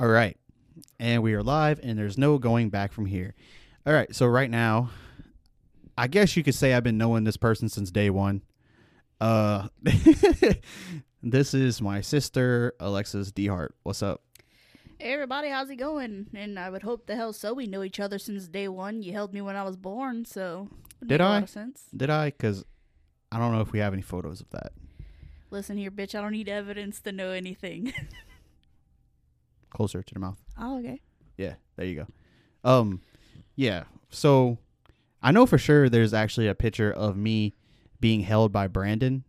All right. And we are live, and there's no going back from here. All right. So right now, I guess you could say I've been knowing this person since day one. This is my sister, Alexis DeHart. What's up? Hey, everybody. How's it going? And I would hope the hell so we knew each other since day one. You held me when I was born, so it did make a lot of sense. Did I? Because I don't know if we have any photos of that. Listen here, bitch. I don't need evidence to know anything. Closer to the mouth. Oh, okay. Yeah, there you go. Yeah. So I know for sure there's actually a picture of me being held by Brandon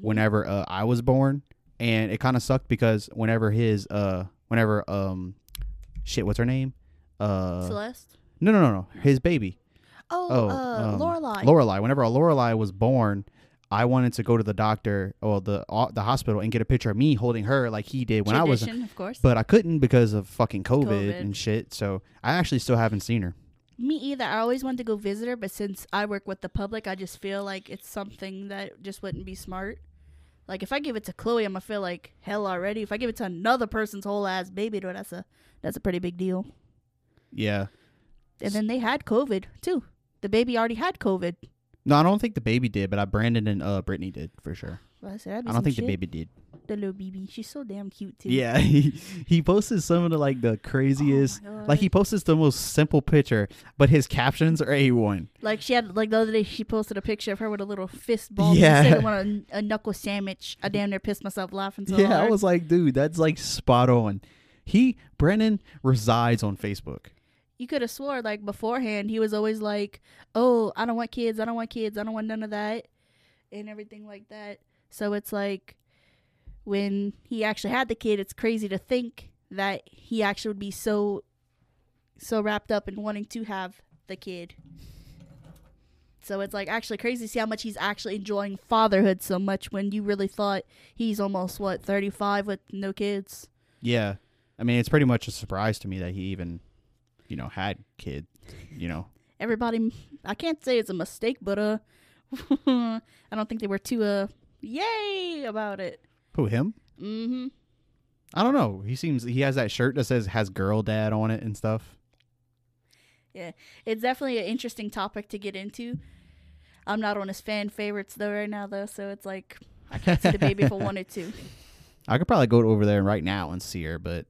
whenever I was born, and it kind of sucked because what's her name? Celeste? No. His baby. Lorelei. Lorelei. Whenever Lorelei was born, I wanted to go to the doctor or the hospital and get a picture of me holding her like he did when I was. Of course. But I couldn't because of fucking COVID and shit. So I actually still haven't seen her. Me either. I always wanted to go visit her, but since I work with the public, I just feel like it's something that just wouldn't be smart. Like if I give it to Chloe, I'm gonna feel like hell already. If I give it to another person's whole ass baby, though, that's a pretty big deal. Yeah. And then they had COVID too. The baby already had COVID. No, I don't think the baby did, but Brandon and Brittany did for sure. Well, I don't think the baby did. The little baby, she's so damn cute too. Yeah, he posted some of the craziest, he posted the most simple picture, but his captions are A1. Like she had the other day, she posted a picture of her with a little fist ball. Yeah, she wanted a knuckle sandwich. I damn near pissed myself laughing so hard. I was like, dude, that's spot on. Brandon resides on Facebook. You could have swore beforehand he was always like, oh, I don't want kids. I don't want kids. I don't want none of that and everything like that. So it's when he actually had the kid, it's crazy to think that he actually would be so wrapped up in wanting to have the kid. So it's actually crazy to see how much he's actually enjoying fatherhood so much when you really thought he's almost 35 with no kids. Yeah. I mean, it's pretty much a surprise to me that he even had kids, Everybody, I can't say it's a mistake, but I don't think they were too yay about it. Who, him? Mm-hmm. I don't know. He has that shirt that says has girl dad on it and stuff. Yeah, it's definitely an interesting topic to get into. I'm not on his fan favorites though right now though, so it's I can't see the baby if I wanted to. I could probably go over there right now and see her, but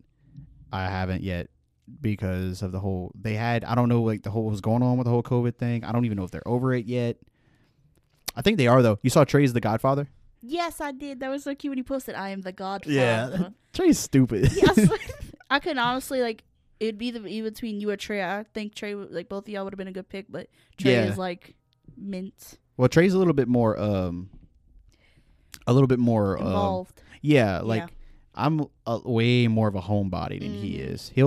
I haven't yet. Because of the whole I don't know the whole what was going on with the whole COVID thing. I don't even know if they're over it yet. I think they are though. You saw Trey's The Godfather? Yes, I did. That was so cute when he posted I am the Godfather. Yeah, Trey's stupid. Yes, I could honestly it'd be between you or Trey. I think Trey both of y'all would have been a good pick, but Trey is mint. Well, Trey's a little bit more involved. I'm way more of a homebody than he is. He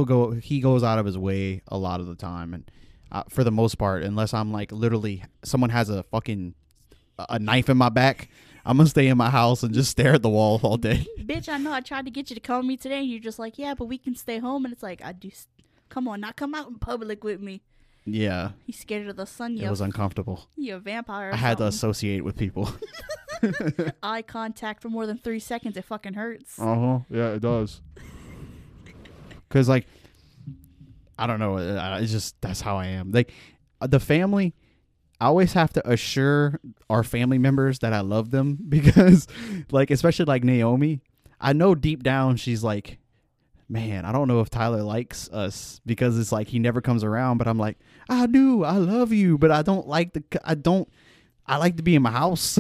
goes out of his way a lot of the time, and for the most part, unless I'm literally someone has a fucking a knife in my back, I'm gonna stay in my house and just stare at the wall all day. Bitch, I know. I tried to get you to call me today, and you're just like, yeah, but we can stay home. And it's I just come on, not come out in public with me. Yeah, he's scared of the sun. It was uncomfortable. You're a vampire. I had to associate with people. Eye contact for more than 3 seconds, it fucking hurts. Yeah, it does. Because I don't know, it's just that's how I am. The family, I always have to assure our family members that I love them because especially Naomi, I know deep down she's man, I don't know if Tyler likes us because it's he never comes around, but I'm I do, I love you, but I don't I like to be in my house.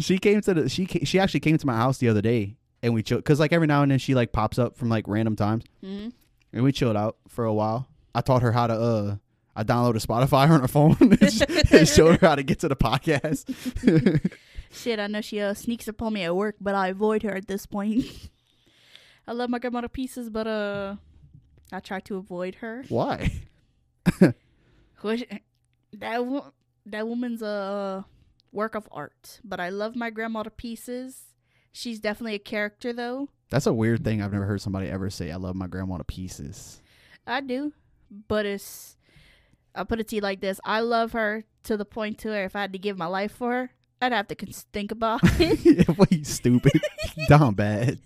She actually came to my house the other day and we chilled. 'Cause every now and then she pops up from random times. Mm-hmm. And we chilled out for a while. I taught her how to, I downloaded Spotify on her phone and showed her how to get to the podcast. Shit. I know she sneaks upon me at work, but I avoid her at this point. I love my grandma to pieces, but, I try to avoid her. Why? That woman's a work of art, but I love my grandma to pieces. She's definitely a character, though. That's a weird thing. I've never heard somebody ever say, I love my grandma to pieces. I do, but I'll put it to you like this. I love her to the point to where if I had to give my life for her, I'd have to think about it. Yeah, well, you stupid. Dumb bad.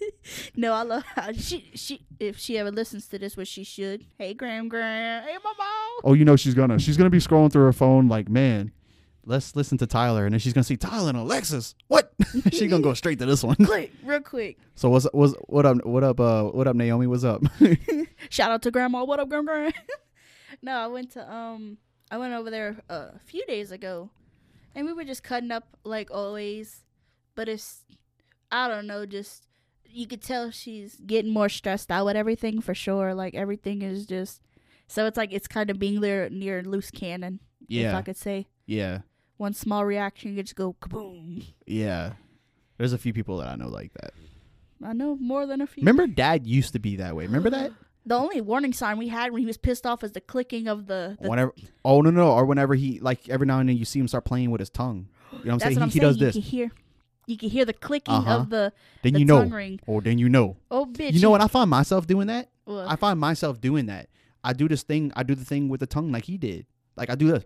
No, I love how she if she ever listens to this, which she should. Hey, Gram. Hey, Mama. Oh, you know she's gonna be scrolling through her phone like, man, let's listen to Tyler, and then she's gonna see Tyler and Alexis. What? She's gonna go straight to this one. Quick, real quick. So what up Naomi? What's up? Shout out to Grandma. What up, Grandma? No, I went over there a few days ago. And we were just cutting up like always, but it's, I don't know, just, you could tell she's getting more stressed out with everything for sure. Like everything is just, so it's like, it's kind of being near loose cannon. Yeah. If I could say. Yeah. One small reaction, you just go kaboom. Yeah. There's a few people that I know like that. I know more than a few. Remember Dad used to be that way. Remember that? The only warning sign we had when he was pissed off is the clicking of the whenever. Oh no! Or whenever he, like, every now and then you see him start playing with his tongue. You know what I'm saying? He does this. You can hear the clicking of the tongue ring. Oh, then you know. Oh, bitch! You know what? I find myself doing that. What? I find myself doing that. I do this thing. I do the thing with the tongue like he did. Like I do this.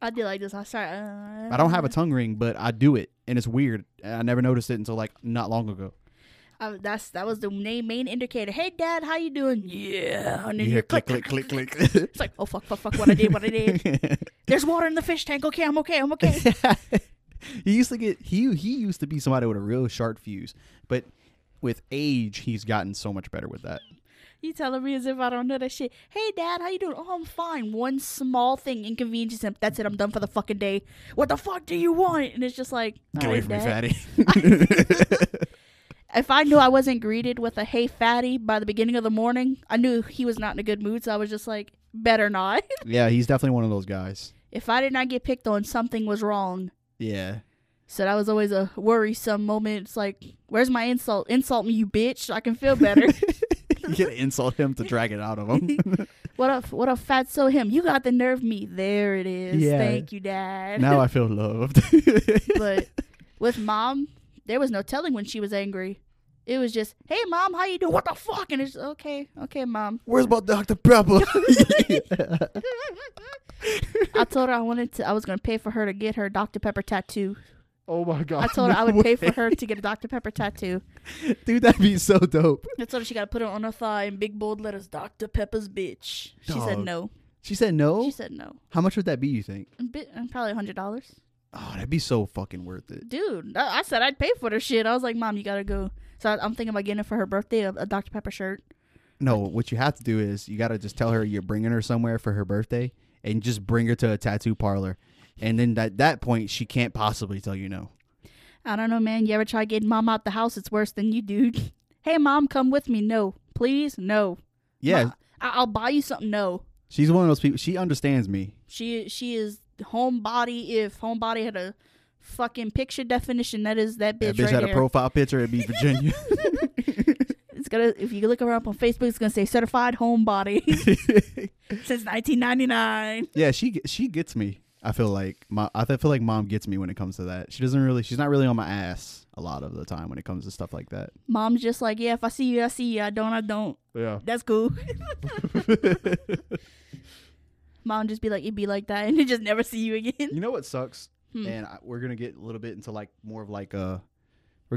I do like this. I start. I don't have a tongue ring, but I do it, and it's weird. I never noticed it until like not long ago. That was the main indicator. Hey, Dad, how you doing? Yeah. And then you click. It's like, oh, fuck, what I did. There's water in the fish tank. Okay, I'm okay. He used to be somebody with a real sharp fuse. But with age, he's gotten so much better with that. You telling me as if I don't know that shit. Hey, Dad, how you doing? Oh, I'm fine. One small thing inconveniences him. That's it. I'm done for the fucking day. What the fuck do you want? And it's just like, get away from me, fatty. If I knew I wasn't greeted with a hey fatty by the beginning of the morning, I knew he was not in a good mood, so I was just like, better not. Yeah, he's definitely one of those guys. If I did not get picked on, something was wrong. Yeah. So that was always a worrisome moment. It's like, where's my insult? Insult me, you bitch, so I can feel better. You gotta insult him to drag it out of him. What up, fatso him? You got the nerve me. There it is. Yeah. Thank you, Dad. Now I feel loved. But with Mom, there was no telling when she was angry. It was just, hey, Mom, how you doing? What the fuck? And it's okay, Mom. Where's my Dr. Pepper? I told her I was going to pay for her to get her Dr. Pepper tattoo. Oh, my God. I told her I would pay for her to get a Dr. Pepper tattoo. Dude, that'd be so dope. I told her she got to put it on her thigh in big, bold letters, Dr. Pepper's bitch. Dog. She said no. She said no? She said no. How much would that be, you think? Probably $100. Oh, that'd be so fucking worth it. Dude, I said I'd pay for the shit. I was like, Mom, you gotta go. So I'm thinking about getting it for her birthday, a Dr. Pepper shirt. No, what you have to do is you gotta just tell her you're bringing her somewhere for her birthday and just bring her to a tattoo parlor. And then at that point, she can't possibly tell you no. I don't know, man. You ever try getting Mom out the house? It's worse than you, dude. Hey, Mom, come with me. No. Please? No. Yeah. Mom, I'll buy you something. No. She's one of those people. She understands me. She is... Homebody, if Homebody had a fucking picture definition, that is that bitch right there. That bitch had a profile picture, it'd be Virginia. It's gonna, if you look her up on Facebook, it's gonna say certified Homebody since 1999. Yeah, she gets me. I feel like Mom gets me when it comes to that. She's not really on my ass a lot of the time when it comes to stuff like that. Mom's just like, yeah, if I see you, I see you. I don't. Yeah, that's cool. Mom just be like, it'd be like that, and it just never see you again. You know what sucks? And we're gonna get a little bit into like more of like like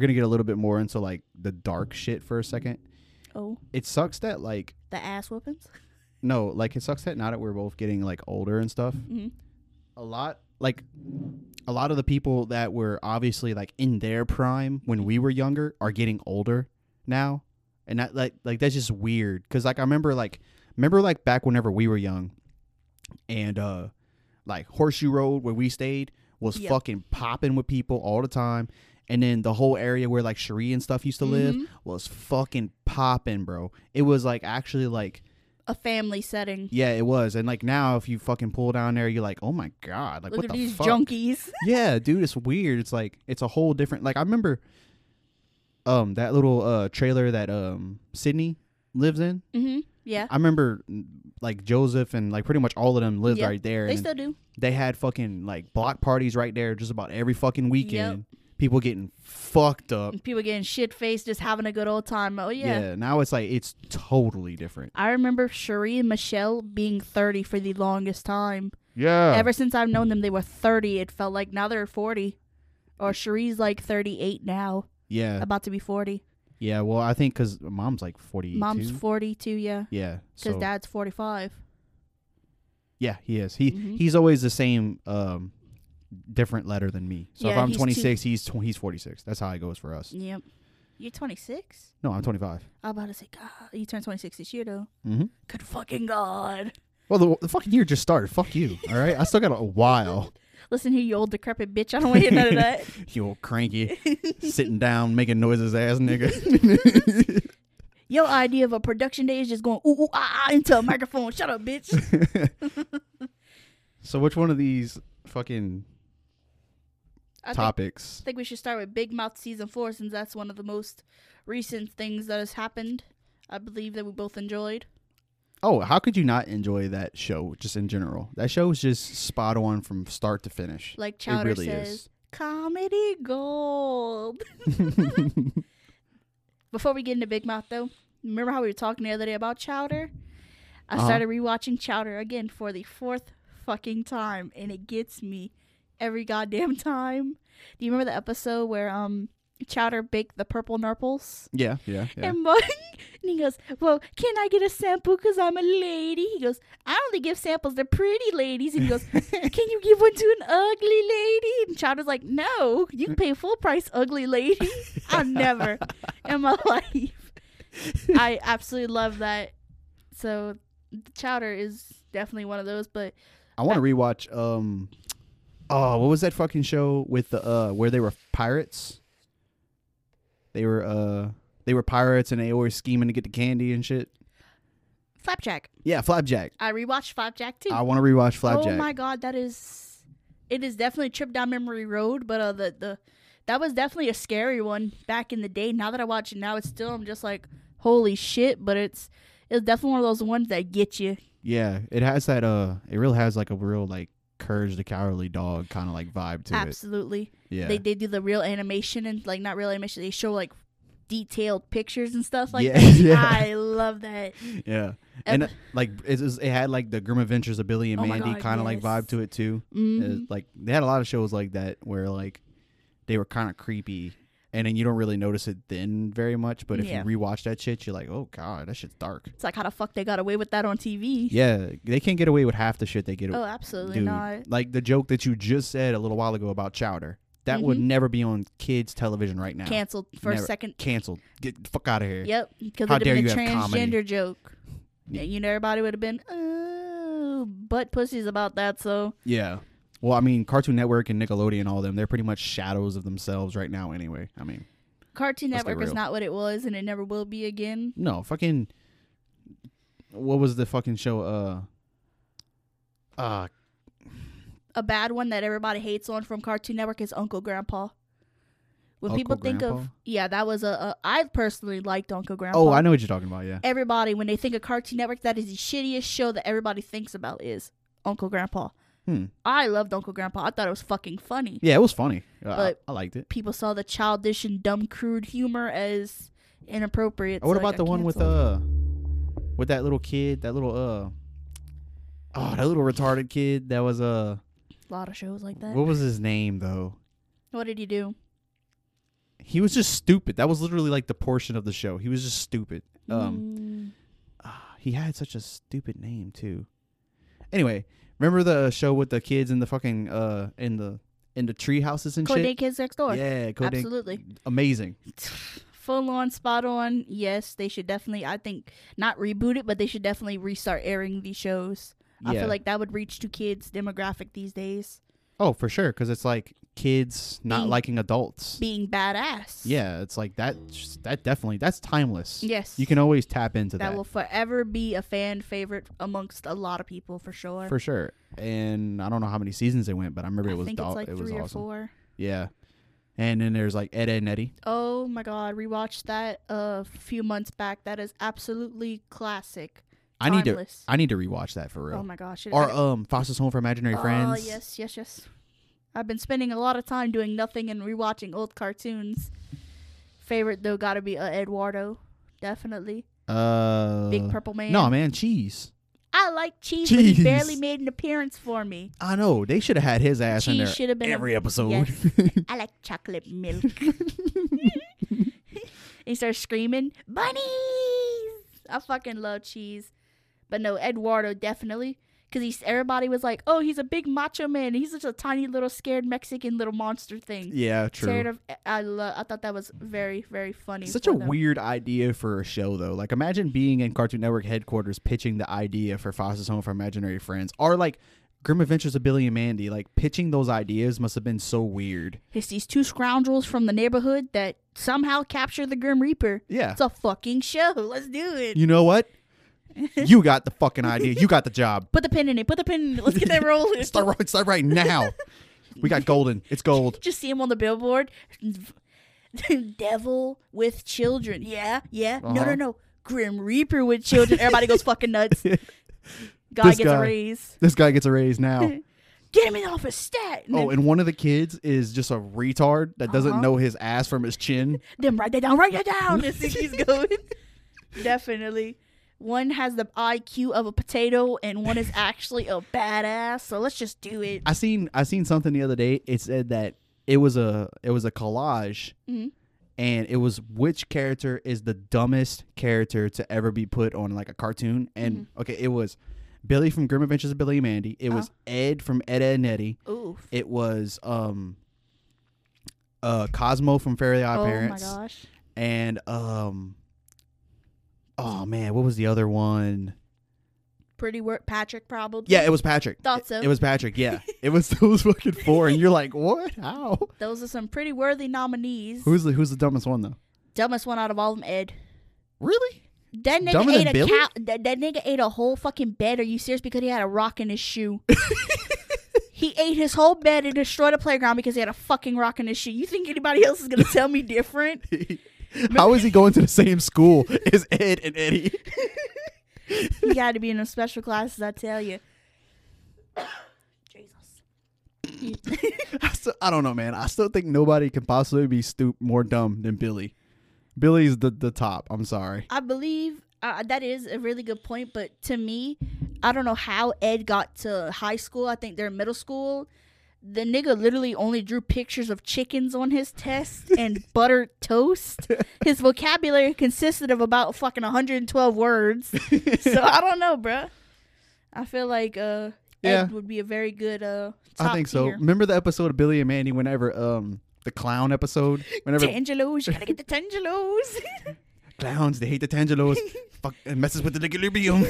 the dark shit for a second. Oh, it sucks that like the ass whoopings. No, like it sucks that now that we're both getting like older and stuff. Mm-hmm. A lot of the people that were obviously like in their prime when we were younger are getting older now, and that like that's just weird because like I remember back whenever we were young. And like Horseshoe Road where we stayed was fucking popping with people all the time. And then the whole area where like Cherie and stuff used to live was fucking popping, bro. It was like actually like a family setting. Yeah, it was. And like now if you fucking pull down there, you're like, oh my God, like look at these junkies. Yeah, dude, it's weird. It's like it's a whole different like I remember that little trailer that Sydney lives in. Mm-hmm. Yeah. I remember like Joseph and like pretty much all of them lived right there. They still do. They had fucking like block parties right there just about every fucking weekend. Yep. People getting fucked up. And people getting shit faced, just having a good old time. Oh yeah. Yeah. Now it's like it's totally different. I remember Cherie and Michelle being 30 for the longest time. Yeah. Ever since I've known them, they were 30. It felt like now they're 40. Or Cherie's like 38 now. Yeah. About to be 40. Yeah, well, I think because mom's like 42. Mom's 42, yeah. Yeah. Because dad's 45. Yeah, he is. He's always the same different letter than me. So if I'm 26, he's 46. That's how it goes for us. Yep. You're 26? No, I'm 25. I'm about to say, God, you turned 26 this year, though. Mm-hmm. Good fucking God. Well, the fucking year just started. Fuck you, all right? I still got a while. Listen here, you old decrepit bitch. I don't want to hear none of that. You old cranky, sitting down, making noises ass nigga. Your idea of a production day is just going ooh, ooh, ah, ah into a microphone. Shut up, bitch. So which one of these fucking topics? I think we should start with Big Mouth Season 4 since that's one of the most recent things that has happened. I believe that we both enjoyed. Oh, how could you not enjoy that show just in general? That show is just spot on from start to finish. Like Chowder really says, comedy gold. Before we get into Big Mouth, though, remember how we were talking the other day about Chowder? I started rewatching Chowder again for the fourth fucking time, and it gets me every goddamn time. Do you remember the episode where Chowder baked the purple nurples? Yeah. And he goes, well, can I get a sample because I'm a lady? He goes, I only give samples to pretty ladies. And he goes, can you give one to an ugly lady? And Chowder's like, no, you can pay full price, ugly lady. I'll never in my life. I absolutely love that. So Chowder is definitely one of those. But I want to rewatch, what was that fucking show with the where they were pirates? They were pirates and they always scheming to get the candy and shit. Flapjack. Yeah, Flapjack. I rewatched Flapjack too. I want to rewatch Flapjack. Oh my God, it is definitely a trip down memory road, but that was definitely a scary one back in the day. Now that I watch it now, I'm just like, holy shit, but it's definitely one of those ones that get you. Yeah, it has that it really has like a real like Courage the Cowardly Dog kind of like vibe to it. Absolutely. Yeah. They do the real animation and like not real animation. They show like detailed pictures and stuff like that. Yeah. I love that. Yeah. And like it had like The Grim Adventures of Billy and Mandy kind of like vibe to it too. Mm-hmm. Like they had a lot of shows like that where like they were kind of creepy and then you don't really notice it then very much. But if you rewatch that shit, you're like, oh God, that shit's dark. It's like how the fuck they got away with that on TV. Yeah. They can't get away with half the shit they get away with. Oh, absolutely not. Like the joke that you just said a little while ago about Chowder. That would never be on kids' television right now. Canceled for a second. Canceled. Get the fuck out of here. Yep. Because it would have been a transgender joke. Yeah. You know, everybody would have been, oh, butt pussies about that, so. Yeah. Well, I mean, Cartoon Network and Nickelodeon, all them, they're pretty much shadows of themselves right now anyway. I mean. Cartoon Network is not what it was, and it never will be again. No, fucking. What was the fucking show? A bad one that everybody hates on from Cartoon Network is Uncle Grandpa. I personally liked Uncle Grandpa. Oh, I know what you're talking about, yeah. Everybody, when they think of Cartoon Network, that is the shittiest show that everybody thinks about is Uncle Grandpa. I loved Uncle Grandpa. I thought it was fucking funny. Yeah, it was funny. But I liked it. People saw the childish and dumb crude humor as inappropriate. What about the one with that little kid, that little retarded kid that was a lot of shows like that. What was his name, though? What did he do? He was just stupid. That was literally like the portion of the show. He was just stupid. He had such a stupid name, too. Anyway, remember the show with the kids in the fucking in the tree houses and shit? Codename Kids Next Door. Yeah, Codename. Absolutely. Amazing. Full on, spot on. Yes, they should definitely, I think, not reboot it, but they should definitely restart airing these shows. Yeah. I feel like that would reach to kids' demographic these days. Oh, for sure, because it's like kids not liking adults. Being badass. Yeah, it's like that's timeless. Yes. You can always tap into that. That will forever be a fan favorite amongst a lot of people, for sure. For sure. And I don't know how many seasons they went, but I remember it was 3 or 4. Yeah. And then there's like Ed, Edd n Eddy. Oh, my God. Rewatched that a few months back. That is absolutely classic. I need to rewatch that for real. Oh my gosh. Or Foster's Home for Imaginary Friends. Oh, yes. I've been spending a lot of time doing nothing and rewatching old cartoons. Favorite though got to be Eduardo, definitely. Big Purple Man. No, man, Cheese. I like Cheese, but he barely made an appearance for me. I know. They should have had his ass Cheese in there been every episode. Yes. I like chocolate milk. He starts screaming, bunnies! I fucking love Cheese. But no, Eduardo definitely. Because everybody was like, oh, he's a big macho man. He's such a tiny little scared Mexican little monster thing. Yeah, true. I thought that was very, very funny. Such a weird idea for a show, though. Like, imagine being in Cartoon Network headquarters pitching the idea for Foster's Home for Imaginary Friends. Or, like, Grim Adventures of Billy and Mandy. Like, pitching those ideas must have been so weird. It's these two scoundrels from the neighborhood that somehow capture the Grim Reaper. Yeah. It's a fucking show. Let's do it. You know what? You got the fucking idea. You got the job. Put the pin in it. Put the pin in it. Let's get that rolling. Start right now. We got golden. It's gold. Just see him on the billboard. Devil with children. Yeah, yeah. Uh-huh. No. Grim Reaper with children. Everybody goes fucking nuts. This guy gets a raise. This guy gets a raise now. Get him in the office stat. And and one of the kids is just a retard that doesn't know his ass from his chin. Then write that down. Write that down. Let's see he's going. Definitely. One has the IQ of a potato, and one is actually a badass. So let's just do it. I seen something the other day. It said that it was a collage, and it was which character is the dumbest character to ever be put on like a cartoon. And okay, it was Billy from Grim Adventures of Billy and Mandy. It was Ed from Ed, Edd n Eddy. Oof. It was Cosmo from Fairly Odd Parents. Oh my gosh. And oh man, what was the other one? Patrick probably. Yeah, it was Patrick. Thought so. It was Patrick. Yeah, it was those fucking four, and you're like, what? How? Those are some pretty worthy nominees. Who's the dumbest one though? Dumbest one out of all of them, Ed. Really? That nigga dumber ate a cow. That nigga ate a whole fucking bed. Are you serious? Because he had a rock in his shoe. He ate his whole bed and destroyed a playground because he had a fucking rock in his shoe. You think anybody else is gonna tell me different? How is he going to the same school as Ed and Eddie? He got to be in those special classes, I tell you. Jesus. I don't know, man. I still think nobody can possibly be more dumb than Billy. Billy's the top. I'm sorry. I believe that is a really good point, but to me, I don't know how Ed got to high school. I think they're in middle school. The nigga literally only drew pictures of chickens on his test and buttered toast. His vocabulary consisted of about fucking 112 words. So I don't know, bruh. I feel like Ed would be a very good top I think so. Tier. Remember the episode of Billy and Mandy whenever the clown episode? Whenever Tangelos, you gotta get the Tangelos. Clowns, they hate the Tangelos. Fuck, it messes with the equilibrium.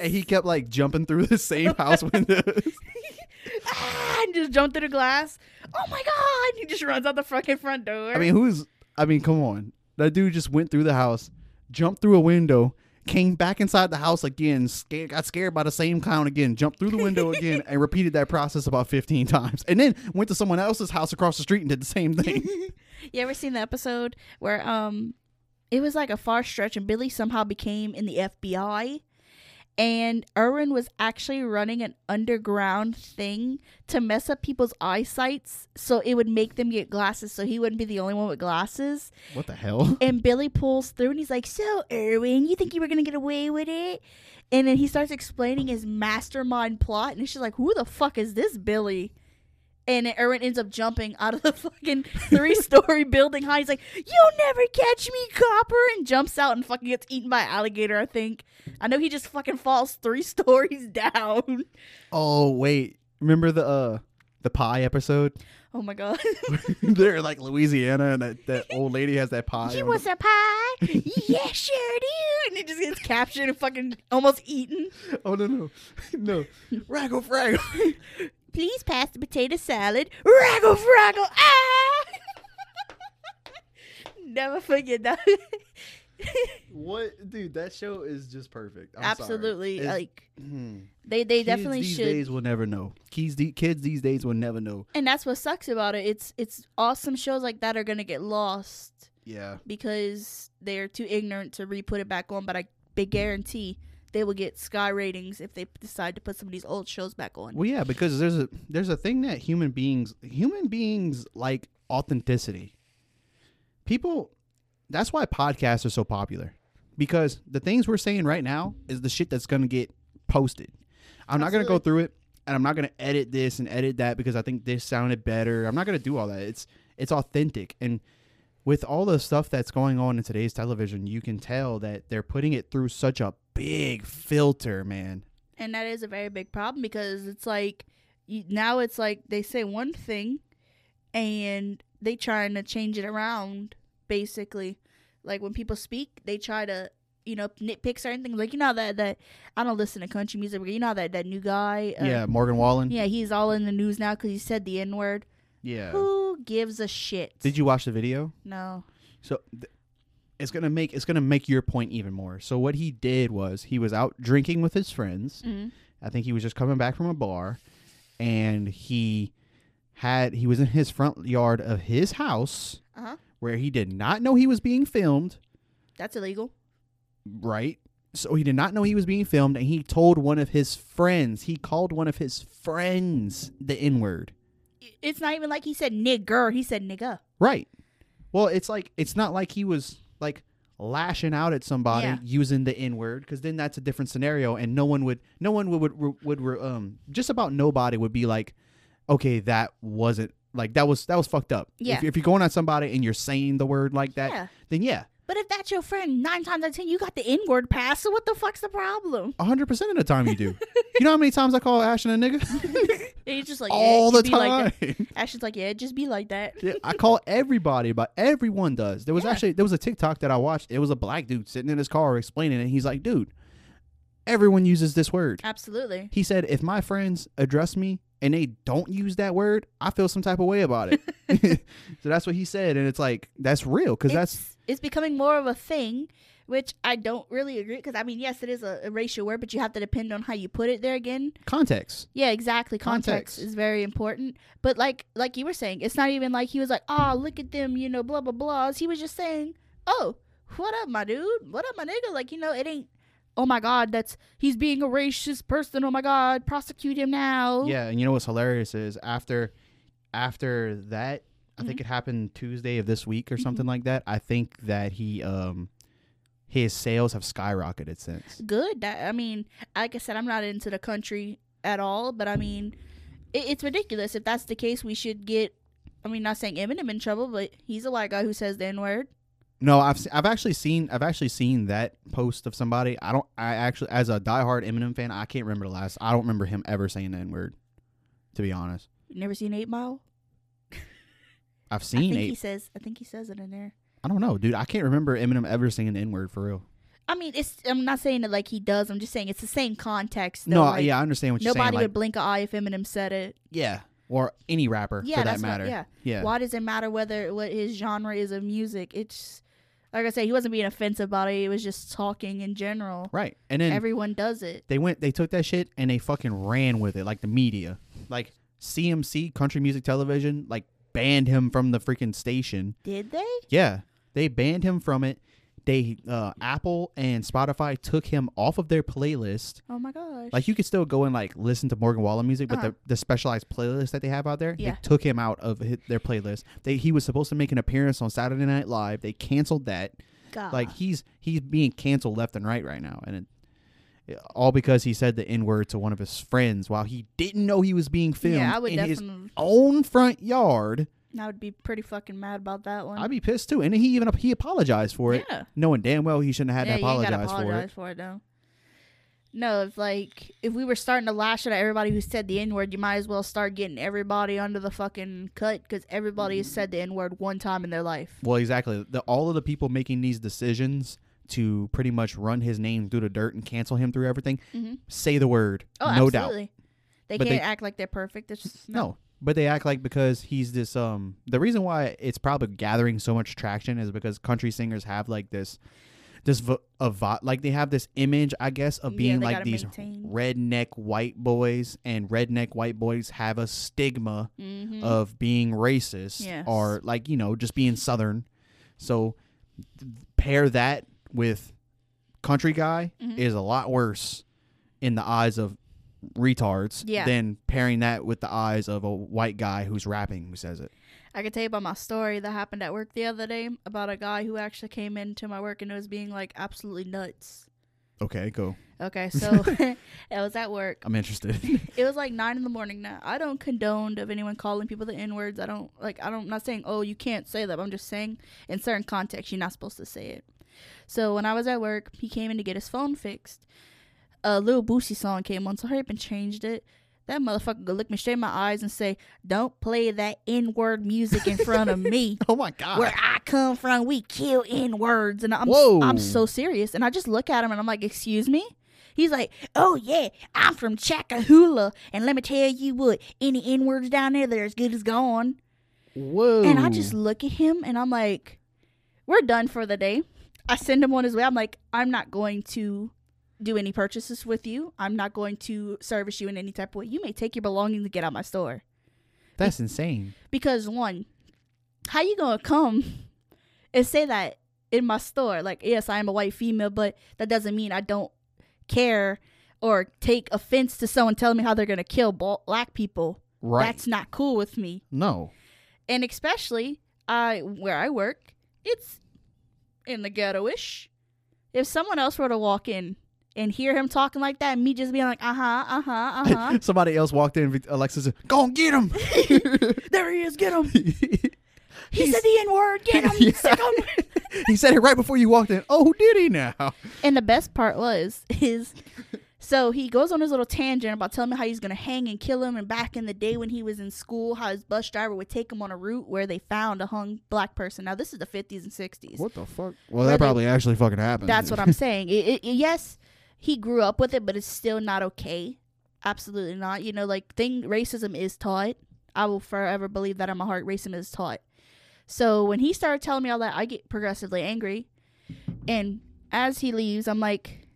And he kept like jumping through the same house windows. And just jumped through the glass. Oh my God. He just runs out the fucking front door. I mean, come on. That dude just went through the house, jumped through a window, came back inside the house again, got scared by the same clown again, jumped through the window again, and repeated that process about 15 times. And then went to someone else's house across the street and did the same thing. You ever seen the episode where it was like a far stretch and Billy somehow became in the FBI? And Irwin was actually running an underground thing to mess up people's eyesights so it would make them get glasses so he wouldn't be the only one with glasses. What the hell? And Billy pulls through and he's like, so, Irwin, you think you were going to get away with it? And then he starts explaining his mastermind plot. And she's like, who the fuck is this Billy? And then Irwin ends up jumping out of the fucking 3-story building high. He's like, you'll never catch me, copper. And jumps out and fucking gets eaten by an alligator, I think. I know he just fucking falls 3 stories down. Oh, wait. Remember the pie episode? Oh, my God. They're in, like, Louisiana, and that old lady has that pie. She wants a pie? Yeah, sure do. And it just gets captured and fucking almost eaten. Oh, no. Raggle fraggle. Please pass the potato salad. Raggle fraggle. Ah! Never forget that. What, dude? That show is just perfect. Absolutely, like they definitely should. These days will never know. Kids these days will never know. And that's what sucks about it. It's awesome shows like that are gonna get lost. Yeah. Because they are too ignorant to re-put it back on. But I guarantee. They will get sky ratings if they decide to put some of these old shows back on. Well, yeah, because there's a thing that human beings like authenticity. People, that's why podcasts are so popular. because the things we're saying right now is the shit that's going to get posted. I'm not going to go through it, and I'm not going to edit this and edit that because I think this sounded better. I'm not going to do all that. It's authentic. And with all the stuff that's going on in today's television, you can tell that they're putting it through such a big filter, man. And that is a very big problem because it's like now it's like they say one thing and they trying to change it around, basically. Like when people speak, they try to, you know, nitpick certain things. Like, you know, that I don't listen to country music, but you know that new guy. Yeah, Morgan Wallen. Yeah, he's all in the news now because he said the N-word. Yeah. Who gives a shit? Did you watch the video? No. So it's gonna make your point even more. So what he did was he was out drinking with his friends. Mm-hmm. I think he was just coming back from a bar, and he was in his front yard of his house, uh-huh, where he did not know he was being filmed. That's illegal. Right. So he did not know he was being filmed, and he told one of his friends. He called one of his friends the N-word. It's not even like he said nigger. He said nigga. Right. Well, it's like it's not like he was like lashing out at somebody, yeah, using the N-word, because then that's a different scenario, and just about nobody would be like, okay, that wasn't like that was fucked up. Yeah. If you're going at somebody and you're saying the word like that, yeah, then yeah. But if that's your friend, 9 times out of 10, you got the N-word pass. So what the fuck's the problem? 100% of the time you do. You know how many times I call Ashton a nigga? It's just like all the time. Ashton's like, yeah, just be like that. Yeah, I call everybody, but everyone does. There was actually a TikTok that I watched. It was a black dude sitting in his car explaining it. He's like, dude, everyone uses this word. Absolutely. He said, if my friends address me and they don't use that word, I feel some type of way about it. So that's what he said. And it's like, that's real. Because it's becoming more of a thing, which I don't really agree. Because, I mean, yes, it is a racial word, but you have to depend on how you put it there again. Context. Yeah, exactly. Context is very important. But like you were saying, it's not even like he was like, oh, look at them, you know, blah, blah, blahs. He was just saying, oh, what up, my dude? What up, my nigga? Like, you know, it ain't, oh my God, he's being a racist person. Oh my God, prosecute him now. Yeah, and you know what's hilarious is after that, I think it happened Tuesday of this week or something like that. I think that he his sales have skyrocketed since. Good. I mean, like I said, I'm not into the country at all, but I mean, it's ridiculous. If that's the case, we should get. I mean, not saying Eminem in trouble, but he's a white guy who says the N-word. No, I've actually seen that post of somebody. I actually, as a diehard Eminem fan, I can't remember the last. I don't remember him ever saying the N-word, to be honest. You never seen 8 Mile? I've seen 8. I think he says it in there. I don't know, dude. I can't remember Eminem ever saying the N-word for real. I mean, I'm not saying it like he does. I'm just saying it's the same context. Though. No, like, yeah, I understand what you're saying. Nobody would blink an eye if Eminem said it. Yeah. Or any rapper, for that matter. Yeah. Why does it matter what his genre is of music? It's like I say, he wasn't being offensive about it. It was just talking in general. Right. And then everyone does it. They took that shit and they fucking ran with it. Like the media, like CMC, Country Music Television, like banned him from the freaking station. Did they? Yeah. They banned him from it. They Apple and Spotify took him off of their playlist. Oh my gosh. Like you could still go and like listen to Morgan Wallen music, but the specialized playlist that they have out there, they took him out of their playlist. He was supposed to make an appearance on Saturday Night Live. They canceled that. God. Like he's being canceled left and right now, and it, all because he said the N-word to one of his friends while he didn't know he was being filmed his own front yard. I would be pretty fucking mad about that one. I'd be pissed too. And he apologized for it. Yeah. Knowing damn well he shouldn't have had to apologize for it. Though. No, it's like if we were starting to lash out at everybody who said the N-word, you might as well start getting everybody under the fucking cut because everybody has said the N-word one time in their life. Well, exactly. All of the people making these decisions to pretty much run his name through the dirt and cancel him through everything, say the word. Oh, no absolutely. Doubt. They can't act like they're perfect. It's just, no. But they act like because he's this, the reason why it's probably gathering so much traction is because country singers have like they have this image, I guess, of being like these redneck white boys, and redneck white boys have a stigma of being racist or like, you know, just being Southern. So pair that with country guy is a lot worse in the eyes of retards than pairing that with the eyes of a white guy who's rapping who says it. I can tell you about my story that happened at work the other day about a guy who actually came into my work and was being like absolutely nuts. Okay, cool. Okay, so I was at work. I'm interested. It was like 9 in the morning. Now, I don't condone of anyone calling people the N-words. I'm not saying, oh, you can't say that. I'm just saying in certain contexts, you're not supposed to say it. So when I was at work, he came in to get his phone fixed. A little Boosie song came on, so I hurry up and changed it. That motherfucker could look me straight in my eyes and say, don't play that N-word music in front of me. Oh, my God. Where I come from, we kill N-words. And I'm so serious. And I just look at him, and I'm like, excuse me? He's like, oh, yeah, I'm from Chakahula. And let me tell you what, any N-words down there, they're as good as gone. Whoa. And I just look at him, and I'm like, we're done for the day. I send him on his way. I'm like, I'm not going to do any purchases with you. I'm not going to service you in any type of way. You may take your belongings to get out my store. That's insane. Because one, how you gonna come and say that in my store? Like, yes, I am a white female, but that doesn't mean I don't care or take offense to someone telling me how they're gonna kill black people. Right. That's not cool with me. No. And especially where I work, it's in the ghetto-ish. If someone else were to walk in and hear him talking like that, and me just being like, Somebody else walked in. Alexis said, go and get him. There he is. Get him. He said the N-word. Get him. Yeah. Sick him. He said it right before you walked in. Oh, who did he now? And the best part is so he goes on his little tangent about telling me how he's going to hang and kill him. And back in the day when he was in school, how his bus driver would take him on a route where they found a hung black person. Now, this is the 50s and 60s. What the fuck? Well, that probably actually fucking happened. That's what I'm saying. Yes. He grew up with it, but it's still not okay. Absolutely not. You know, like, racism is taught. I will forever believe that in my heart. Racism is taught. So when he started telling me all that, I get progressively angry. And as he leaves, I'm like,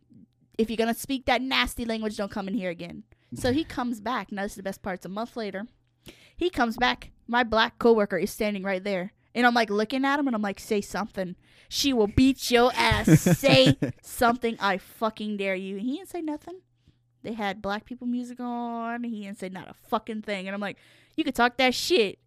if you're going to speak that nasty language, don't come in here again. So he comes back. Now, this is the best part. It's a month later. He comes back. My black coworker is standing right there. And I'm like looking at him and I'm like, say something. She will beat your ass. Say something. I fucking dare you. And he didn't say nothing. They had black people music on. He didn't say not a fucking thing. And I'm like, you can talk that shit.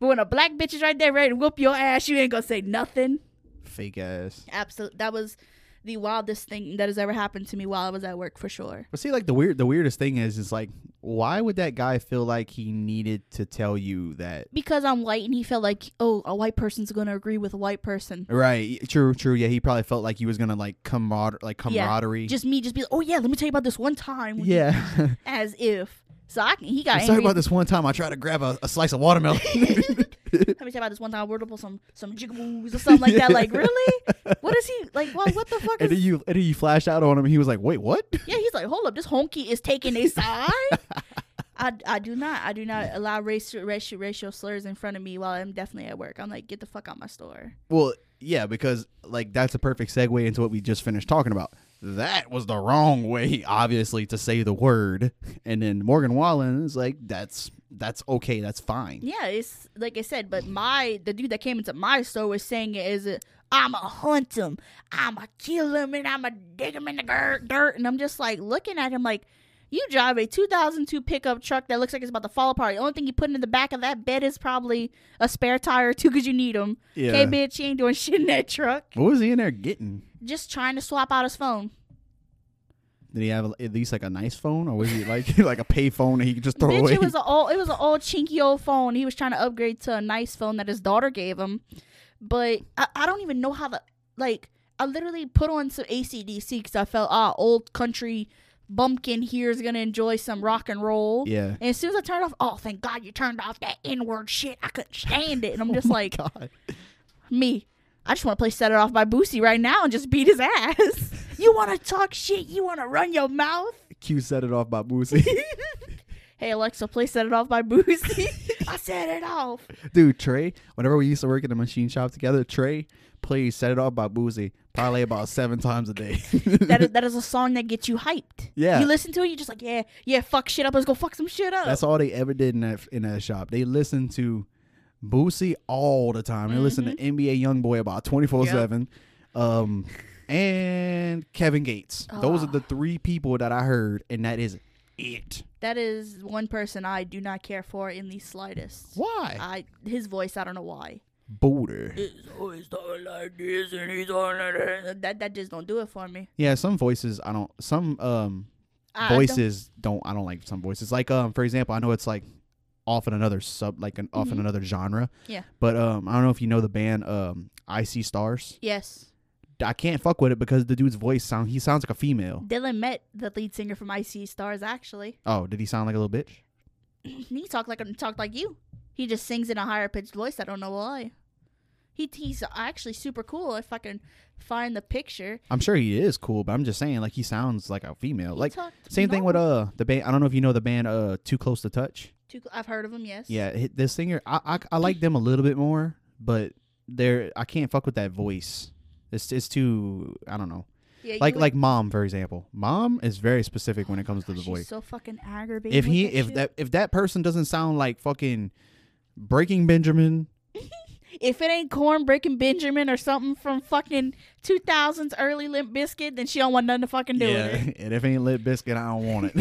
But when a black bitch is right there ready to whoop your ass, you ain't gonna say nothing. Fake ass. Absolutely. That was the wildest thing that has ever happened to me while I was at work, for sure. But see, like, the weirdest thing is like, why would that guy feel like he needed to tell you that? Because I'm white, and he felt like, oh, a white person's gonna agree with a white person. Right. True. Yeah, he probably felt like he was gonna camaraderie. Yeah. Just be like, oh yeah, let me tell you about this one time. Yeah. As if. So he got angry. Sorry about this one time I tried to grab a slice of watermelon. Let me tell you about this one time I worded up some jigaboos or something like that. Like, really? What is he like? Well, what the fuck? And then you flashed out on him. He was like, "Wait, what?" Yeah, he's like, "Hold up, this honky is taking a side." I do not allow racial slurs in front of me while I'm definitely at work. I'm like, get the fuck out my store. Well, yeah, because like that's a perfect segue into what we just finished talking about. That was the wrong way, obviously, to say the word. And then Morgan Wallen is like, that's okay, that's fine. Yeah, it's like I said, but the dude that came into my store was saying it as a, I'ma hunt him, I'ma kill him, and I'ma dig him in the dirt. And I'm just like looking at him like, you drive a 2002 pickup truck that looks like it's about to fall apart. The only thing you put in the back of that bed is probably a spare tire or two because you need them. Yeah. Okay, bitch, you ain't doing shit in that truck. What was he in there getting? Just trying to swap out his phone. Did he have at least like a nice phone, or was he like like a pay phone that he could just throw away? It was an old chinky old phone. He was trying to upgrade to a nice phone that his daughter gave him. But I don't even know how to, like, I literally put on some AC/DC because I felt old country bumpkin here is gonna enjoy some rock and roll. Yeah. And as soon as I turned off, oh, thank God you turned off that N-word shit. I couldn't stand it. And I'm just like, God. Me, I just want to play Set It Off by Boosie right now and just beat his ass. You want to talk shit? You want to run your mouth? Q Set It Off by Boosie. Hey, Alexa, play Set It Off by Boosie. I set it off. Dude, Trey, whenever we used to work in the machine shop together, Trey plays Set It Off by Boosie probably about 7 times a day. That is a song that gets you hyped. Yeah. You listen to it, you're just like, yeah, fuck shit up. Let's go fuck some shit up. That's all they ever did in that shop. They listened to Boosie all the time. They listen to NBA Youngboy about 24/7, and Kevin Gates. Those are the 3 people that I heard, and that is it. That is one person I do not care for in the slightest. Why? His voice, I don't know why. Booter. It's always talking like this and he's on that. That just don't do it for me. Yeah, some voices I don't. Some I don't like some voices. Like for example, I know it's like off in another off in another genre. Yeah. But I don't know if you know the band I See Stars. Yes. I can't fuck with it because the dude's voice he sounds like a female. Dylan met the lead singer from I See Stars actually. Oh, did he sound like a little bitch? He talked like you. He just sings in a higher pitched voice. I don't know why. He's actually super cool. If I can find the picture, I'm sure he is cool. But I'm just saying, like he sounds like a female. Like same thing with the band. I don't know if you know the band Too Close to Touch. I've heard of them. Yes. Yeah, this singer. I like them a little bit more, but I can't fuck with that voice. It's too, I don't know. Yeah, like Mom, for example. Mom is very specific when it comes to the voice. She's so fucking aggravating. If that person doesn't sound like fucking Breaking Benjamin, if it ain't Korn Breaking Benjamin or something from fucking 2000s early Limp Bizkit, then she don't want nothing to fucking do with it. And if it ain't Limp Bizkit, I don't want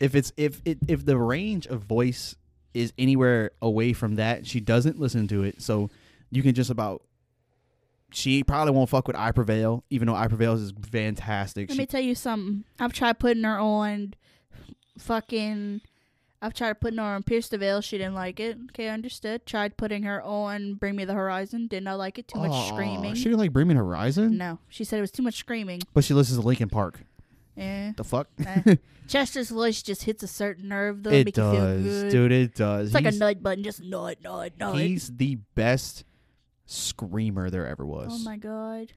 it. If the range of voice is anywhere away from that, she doesn't listen to it. So you can just about. She probably won't fuck with I Prevail, even though I Prevail is fantastic. Let me tell you something. I've tried putting her on Pierce the Veil. She didn't like it. Okay, understood. Tried putting her on Bring Me the Horizon. Did not like it. Too much screaming. She didn't like Bring Me the Horizon? No. She said it was too much screaming. But she listens to Linkin Park. Yeah. The fuck? Chester's voice just hits a certain nerve, though. It does. You feel good. Dude, it does. It's like a nut button. Just nut, nut, nut. He's the best screamer there ever was. Oh my god.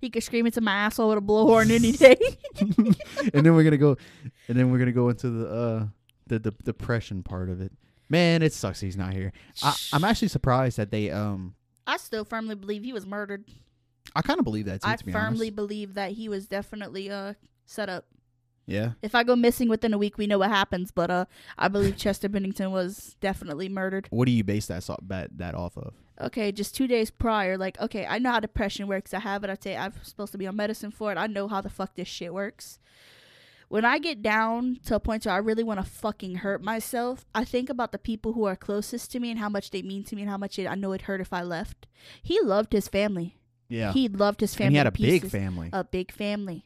He could scream into my asshole with a blowhorn any day. and then we're gonna go into the depression part of it. Man, it sucks he's not here. I'm actually surprised that they I still firmly believe he was murdered. I kind of believe that too, believe that he was definitely set up. Yeah. If I go missing within a week, we know what happens. But I believe Chester Bennington was definitely murdered. What do you base that off of? Okay, just 2 days prior. Like, okay, I know how depression works. I have it. I'm supposed to be on medicine for it. I know how the fuck this shit works. When I get down to a point where I really want to fucking hurt myself, I think about the people who are closest to me and how much they mean to me and how much I know it hurt if I left. He loved his family. Yeah. He loved his family. And he had a big family. A big family.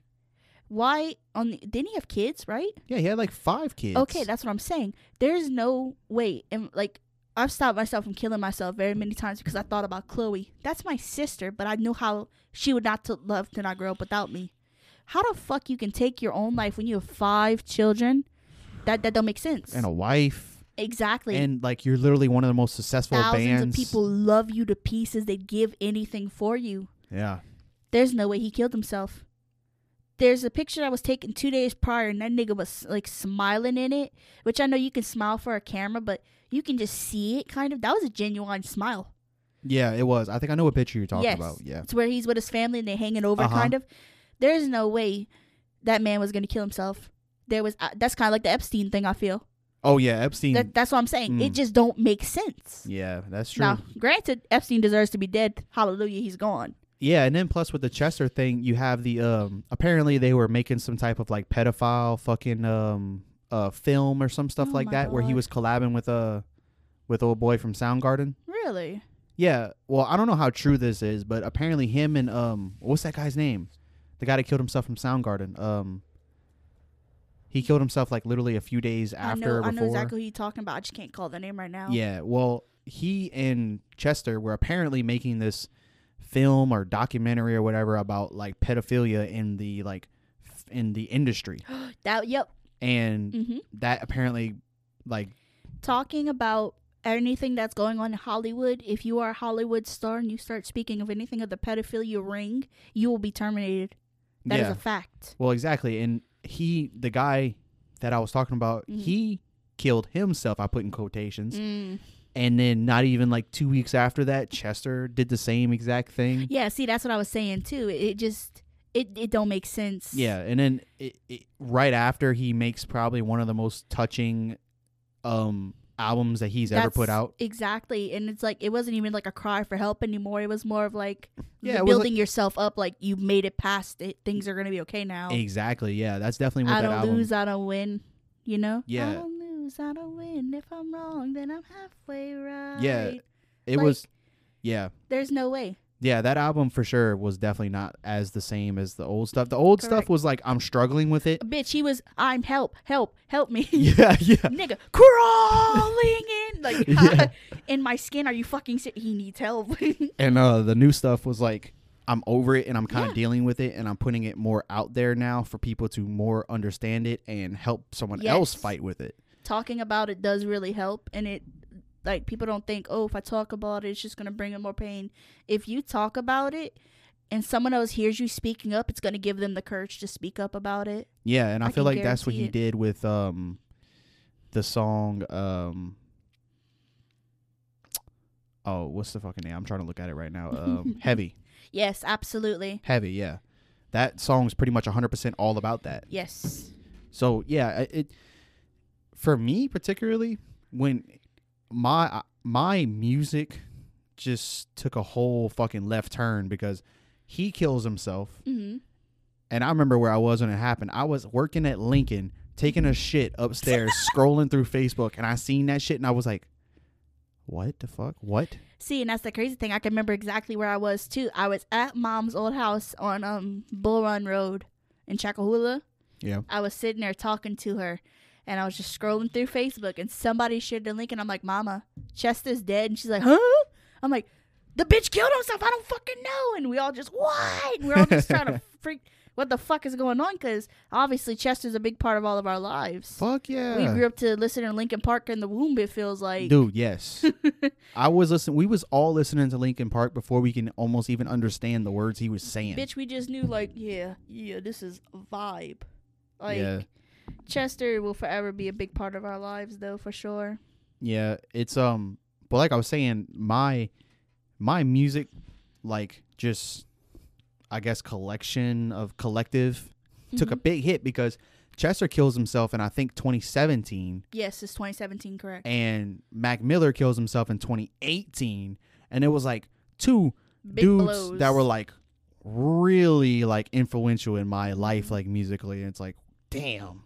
Why didn't he have kids, right? Yeah, he had like 5 kids. Okay, that's what I'm saying. There's no way. And like, I've stopped myself from killing myself very many times because I thought about Chloe. That's my sister, but I knew how she would love to not grow up without me. How the fuck you can take your own life when you have 5 children? That don't make sense. And a wife. Exactly. And like, you're literally one of the most successful bands. Thousands of people love you to pieces. They'd give anything for you. Yeah. There's no way he killed himself. There's a picture that was taken 2 days prior, and that nigga was, like, smiling in it, which I know you can smile for a camera, but you can just see it, kind of. That was a genuine smile. Yeah, it was. I think I know what picture you're talking about. Yeah. It's where he's with his family, and they're hanging over, kind of. There's no way that man was going to kill himself. That's kind of like the Epstein thing, I feel. Oh, yeah, Epstein. That's what I'm saying. It just don't make sense. Yeah, that's true. Now, granted, Epstein deserves to be dead. Hallelujah, he's gone. Yeah, and then plus with the Chester thing, you have the apparently they were making some type of like pedophile fucking film or some stuff like that, where he was collabing with old boy from Soundgarden. Really? Yeah. Well, I don't know how true this is, but apparently him and what's that guy's name? The guy that killed himself from Soundgarden. He killed himself like literally a few days after. I know exactly who you're talking about. I just can't call the name right now. Yeah. Well, he and Chester were apparently making this film or documentary or whatever about like pedophilia in the industry. That yep. And that apparently like talking about anything that's going on in Hollywood. If you are a Hollywood star and you start speaking of anything of the pedophilia ring, you will be terminated. That is a fact. Well, exactly. And the guy that I was talking about, he killed himself. I put in quotations. And then not even like 2 weeks after that, Chester did the same exact thing. Yeah, see, that's what I was saying, too. It just, it don't make sense. Yeah, and then right after, he makes probably one of the most touching albums that he's ever put out. Exactly. And it's like, it wasn't even like a cry for help anymore. It was more of like building yourself up. Like, you made it past it. Things are going to be okay now. Exactly. Yeah. That's definitely what that album. I don't lose, I don't win. You know? Yeah. I don't lose, I don't win. If I'm wrong, then I'm halfway right. Yeah. It like, was. Yeah. There's no way. Yeah, that album for sure was definitely not as the same as the old stuff. The old stuff was like, I'm struggling with it. Bitch, he was, I'm help me. Yeah, yeah. Nigga, crawling in. Like, in my skin, are you fucking sick? He needs help. And the new stuff was like, I'm over it and I'm kind of dealing with it and I'm putting it more out there now for people to more understand it and help someone else fight with it. Talking about it does really help, and it... Like, people don't think, oh, if I talk about it, it's just going to bring in more pain. If you talk about it and someone else hears you speaking up, it's going to give them the courage to speak up about it. Yeah, and I feel like that's what he did with the song. Oh, what's the fucking name? I'm trying to look at it right now. Heavy. Yes, absolutely. Heavy, yeah. That song's pretty much 100% all about that. Yes. So, yeah, it for me particularly, when... My music just took a whole fucking left turn because he kills himself. Mm-hmm. And I remember where I was when it happened. I was working at Lincoln, taking a shit upstairs, scrolling through Facebook, and I seen that shit, and I was like, what the fuck? What? See, and that's the crazy thing. I can remember exactly where I was, too. I was at Mom's old house on Bull Run Road in Chakahula. Yeah. I was sitting there talking to her. And I was just scrolling through Facebook, and somebody shared the link, and I'm like, Mama, Chester's dead. And she's like, huh? I'm like, the bitch killed himself. I don't fucking know. And we all just, what? And we're all just trying to freak, what the fuck is going on? Because obviously Chester's a big part of all of our lives. Fuck yeah. We grew up to listen to Linkin Park in the womb, it feels like. Dude, yes. I was listening. We was all listening to Linkin Park before we can almost even understand the words he was saying. Bitch, we just knew, like, yeah, this is vibe. Like, yeah. Chester will forever be a big part of our lives, though, for sure. Yeah, it's but like I was saying, my music, like, just I guess collective mm-hmm. took a big hit because Chester kills himself in, I think, 2017. Yes, it's 2017, correct. And Mac Miller kills himself in 2018, and it was like two big dudes blows. That were like really like influential in my life, like musically, and it's like, damn.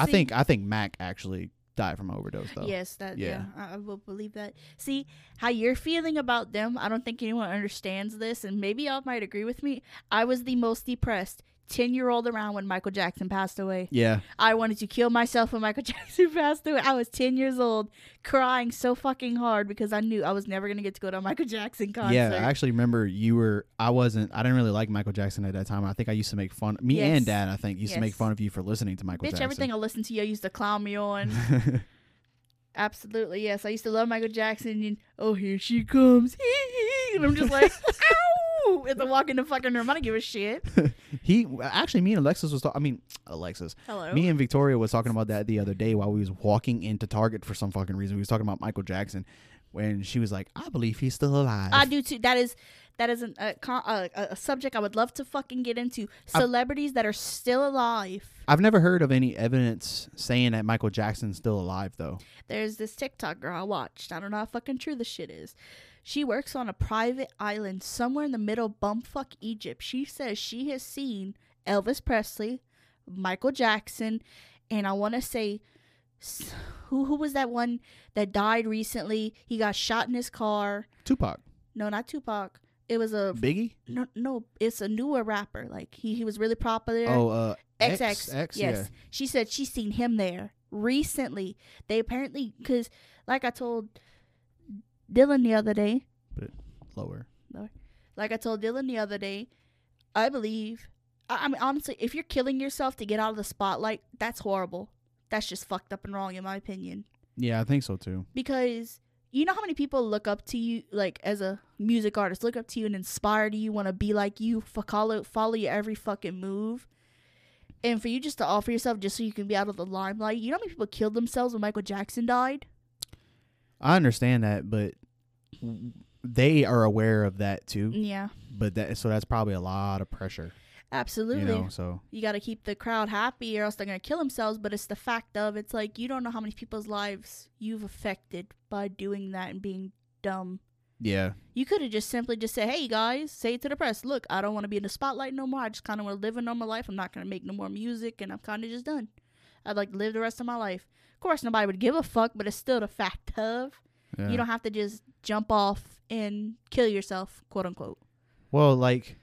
I think Mac actually died from an overdose, though. Yes, that I will believe that. See, how you're feeling about them, I don't think anyone understands this, and maybe y'all might agree with me. I was the most depressed 10-year-old around when Michael Jackson passed away. Yeah. I wanted to kill myself when Michael Jackson passed away. I was 10 years old, crying so fucking hard because I knew I was never going to get to go to a Michael Jackson concert. Yeah, I actually remember I didn't really like Michael Jackson at that time. I think I used to make fun, me and Dad, I think, used to make fun of you for listening to Michael Jackson. Bitch, everything I listened to, you used to clown me on. Absolutely, yes. I used to love Michael Jackson, and oh, here she comes. And I'm just like, ow! As I walk in the fucking room, I don't give a shit. Me and Alexis was talking. I mean, Alexis. Hello. Me and Victoria was talking about that the other day while we was walking into Target for some fucking reason. We was talking about Michael Jackson when she was like, I believe he's still alive. I do too. That is a subject I would love to fucking get into. Celebrities that are still alive. I've never heard of any evidence saying that Michael Jackson's still alive, though. There's this TikTok girl I watched. I don't know how fucking true this shit is. She works on a private island somewhere in the middle bumfuck Egypt. She says she has seen Elvis Presley, Michael Jackson, and I want to say... Who was that one that died recently? He got shot in his car. Tupac. No, not Tupac. It was a Biggie? No, it's a newer rapper. Like he was really popular. Oh, XX. Yes. Yeah. She said she's seen him there recently. They apparently, because like I told Dylan the other day. But lower. Like I told Dylan the other day, I believe. I mean, honestly, if you're killing yourself to get out of the spotlight, that's horrible. That's just fucked up and wrong, in my opinion. Yeah, I think so too. Because. You know how many people look up to you, like, as a music artist, look up to you and inspire to you, want to be like you, follow your every fucking move? And for you just to offer yourself just so you can be out of the limelight, you know how many people killed themselves when Michael Jackson died? I understand that, but they are aware of that, too. Yeah. So that's probably a lot of pressure. Absolutely. You know, so you got to keep the crowd happy or else they're going to kill themselves. But it's the fact of, it's like, you don't know how many people's lives you've affected by doing that and being dumb. Yeah. You could have just simply just said, hey, guys, say it to the press. Look, I don't want to be in the spotlight no more. I just kind of want to live a normal life. I'm not going to make no more music, and I'm kind of just done. I'd like to live the rest of my life. Of course, nobody would give a fuck, but it's still the fact of. Yeah. You don't have to just jump off and kill yourself, quote unquote. Well, like,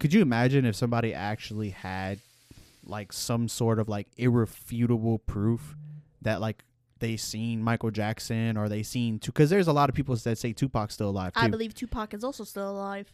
could you imagine if somebody actually had, like, some sort of, like, irrefutable proof that, like, they seen Michael Jackson or they seen... Because there's a lot of people that say Tupac's still alive, too. I believe Tupac is also still alive.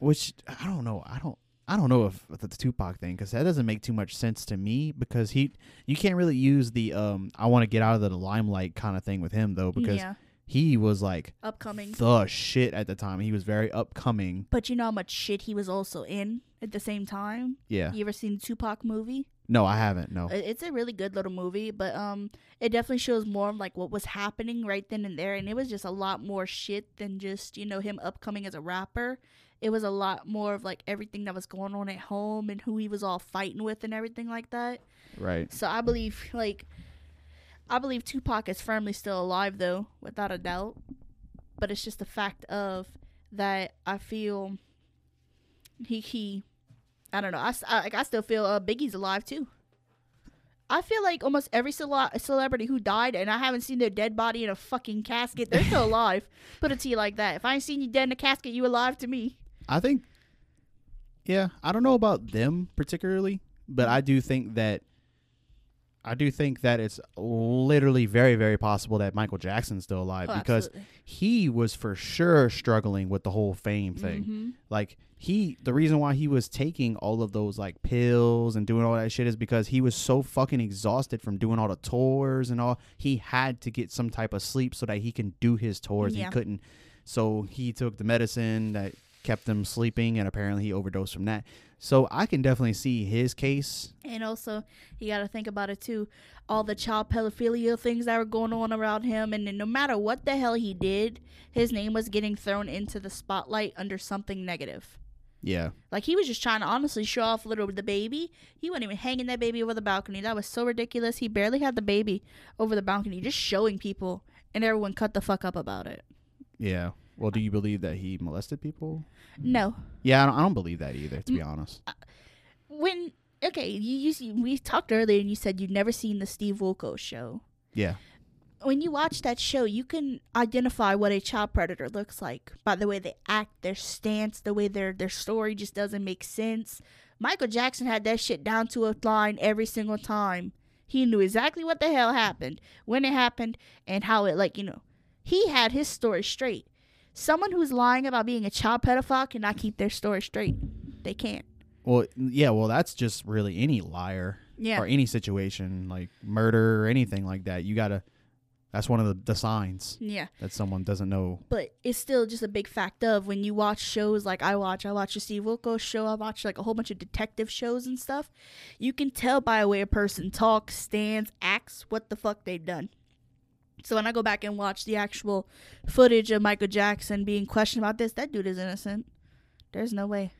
Which, I don't know. I don't know if the Tupac thing, because that doesn't make too much sense to me, because you can't really use the I want to get out of the limelight kind of thing with him, though, because he was like upcoming, the shit at the time. He was very upcoming. But you know how much shit he was also in at the same time? Yeah. You ever seen the Tupac movie? No, I haven't. No. It's a really good little movie, but it definitely shows more of like what was happening right then and there. And it was just a lot more shit than just, you know, him upcoming as a rapper. It was a lot more of, like, everything that was going on at home and who he was all fighting with and everything like that. Right. So I believe, like, Tupac is firmly still alive, though, without a doubt. But it's just the fact of that I feel he I don't know. I still feel Biggie's alive, too. I feel like almost every celebrity who died, and I haven't seen their dead body in a fucking casket, they're still alive. Put it to you like that. If I ain't seen you dead in a casket, you alive to me. I think, yeah, I don't know about them particularly, but I do think that it's literally very, very possible that Michael Jackson's still alive, because absolutely. He was for sure struggling with the whole fame thing. Mm-hmm. Like the reason why he was taking all of those like pills and doing all that shit is because he was so fucking exhausted from doing all the tours and all. He had to get some type of sleep so that he can do his tours. Yeah. He couldn't. So he took the medicine that kept him sleeping, and apparently he overdosed from that. So I can definitely see his case. And also, you got to think about it, too. All the child pedophilia things that were going on around him. And then no matter what the hell he did, his name was getting thrown into the spotlight under something negative. Yeah. Like, he was just trying to honestly show off little the baby. He wasn't even hanging that baby over the balcony. That was so ridiculous. He barely had the baby over the balcony, just showing people. And everyone cut the fuck up about it. Yeah. Well, do you believe that he molested people? No. Yeah, I don't believe that either, to be honest. We talked earlier and you said you'd never seen the Steve Wilkos show. Yeah. When you watch that show, you can identify what a child predator looks like by the way they act, their stance, the way their story just doesn't make sense. Michael Jackson had that shit down to a line every single time. He knew exactly what the hell happened, when it happened, and how it, like, you know, he had his story straight. Someone who's lying about being a child pedophile cannot keep their story straight. They can't. Well, yeah, well, that's just really any liar or any situation, like murder or anything like that. You got to, that's one of the signs that someone doesn't know. But it's still just a big fact of when you watch shows like I watch the Steve Wilkos show, I watch like a whole bunch of detective shows and stuff. You can tell by the way a person talks, stands, acts, what the fuck they've done. So when I go back and watch the actual footage of Michael Jackson being questioned about this, that dude is innocent. There's no way.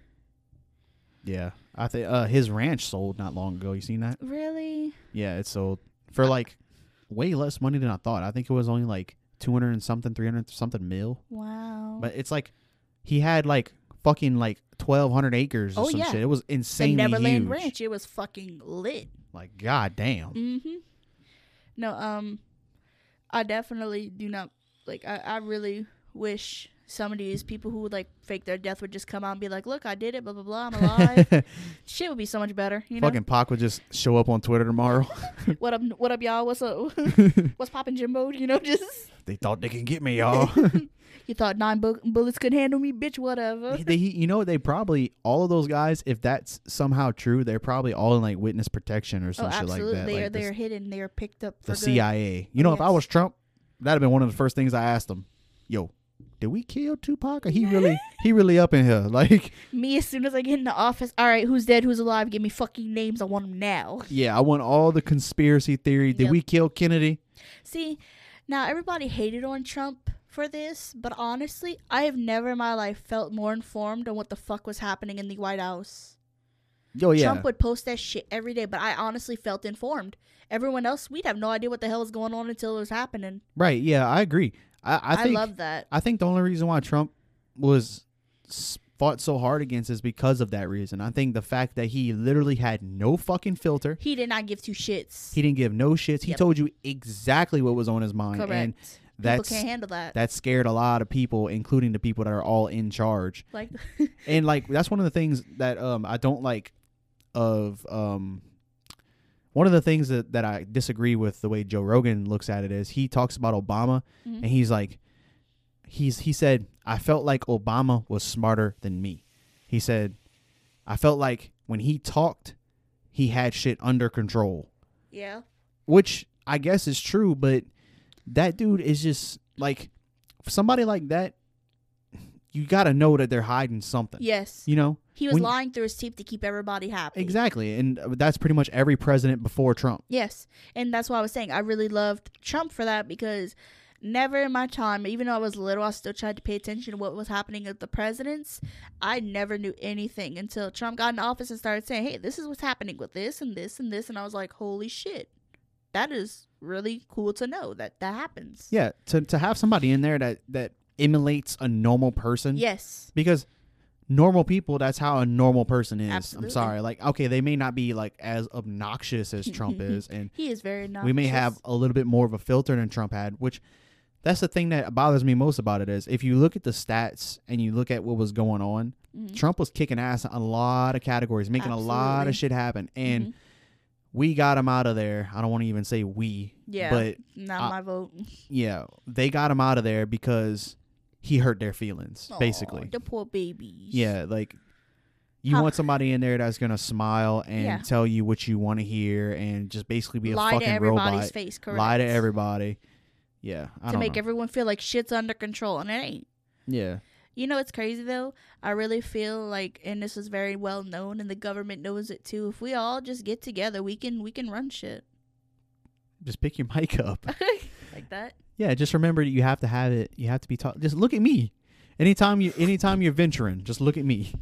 Yeah. I think his ranch sold not long ago. You seen that? Really? Yeah, it sold for like way less money than I thought. I think it was only like 200 and something, 300 and something mil. Wow. But it's like he had like fucking like 1,200 acres or some shit. It was insanely huge. The Neverland Ranch. It was fucking lit. Like, goddamn. Mm-hmm. No, I definitely do not, like, I really wish some of these people who would, like, fake their death would just come out and be like, look, I did it, blah, blah, blah, I'm alive. Shit would be so much better, you know? Fucking Pac would just show up on Twitter tomorrow. What up, y'all? What's up? What's poppin', Jimbo? You know, just... They thought they can get me, y'all. You thought 9 bullets could handle me? Bitch, whatever. You know, they probably, all of those guys, if that's somehow true, they're probably all in, like, witness protection or some shit like that. Absolutely. They're hidden. They're picked up for the good. CIA. You know, if I was Trump, that would have been one of the first things I asked them. Yo, did we kill Tupac? Or he really up in here. Like me, as soon as I get in the office, all right, who's dead, who's alive? Give me fucking names. I want them now. Yeah, I want all the conspiracy theory. Did we kill Kennedy? See, now everybody hated on Trump for this, but honestly, I have never in my life felt more informed on what the fuck was happening in the White House. Oh, yeah. Trump would post that shit every day, but I honestly felt informed. Everyone else, we'd have no idea what the hell was going on until it was happening. Right, yeah, I agree. I love that. I think the only reason why Trump was fought so hard against is because of that reason. I think the fact that he literally had no fucking filter. He did not give two shits. He didn't give no shits. He told you exactly what was on his mind. Correct. And people can't handle that. That scared a lot of people, including the people that are all in charge. Like, and like that's one of the things that I don't like. Of one of the things that I disagree with the way Joe Rogan looks at it is he talks about Obama and he's like, he said, I felt like Obama was smarter than me. He said, I felt like when he talked, he had shit under control. Yeah. Which I guess is true, but that dude is just like, for somebody like that, you got to know that they're hiding something. Yes. You know? He was lying through his teeth to keep everybody happy. Exactly. And that's pretty much every president before Trump. Yes. And that's why I was saying I really loved Trump for that, because never in my time, even though I was little, I still tried to pay attention to what was happening at the presidents. I never knew anything until Trump got in office and started saying, hey, this is what's happening with this and this and this. And I was like, holy shit. That is really cool to know that that happens. Yeah. To have somebody in there that emulates a normal person. Yes. Because normal people, that's how a normal person is. Absolutely. I'm sorry. Like, okay, they may not be like as obnoxious as Trump is. And he is very obnoxious. We may have a little bit more of a filter than Trump had, which that's the thing that bothers me most about it is if you look at the stats and you look at what was going on, Trump was kicking ass in a lot of categories, making a lot of shit happen. And we got him out of there. I don't want to even say we. Yeah, but not my vote. Yeah, they got him out of there because he hurt their feelings, basically. The poor babies. Yeah, like, you want somebody in there that's going to smile and tell you what you want to hear and just basically be a fucking robot. Lie to everybody's face, correct. Lie to everybody. Yeah, I don't know. To make everyone feel like shit's under control, and it ain't. Yeah. You know what's crazy, though? I really feel like, and this is very well known, and the government knows it, too. If we all just get together, we can run shit. Just pick your mic up. Like that? Yeah, just remember you have to have it. You have to be taught. Just look at me. Anytime you're venturing, just look at me.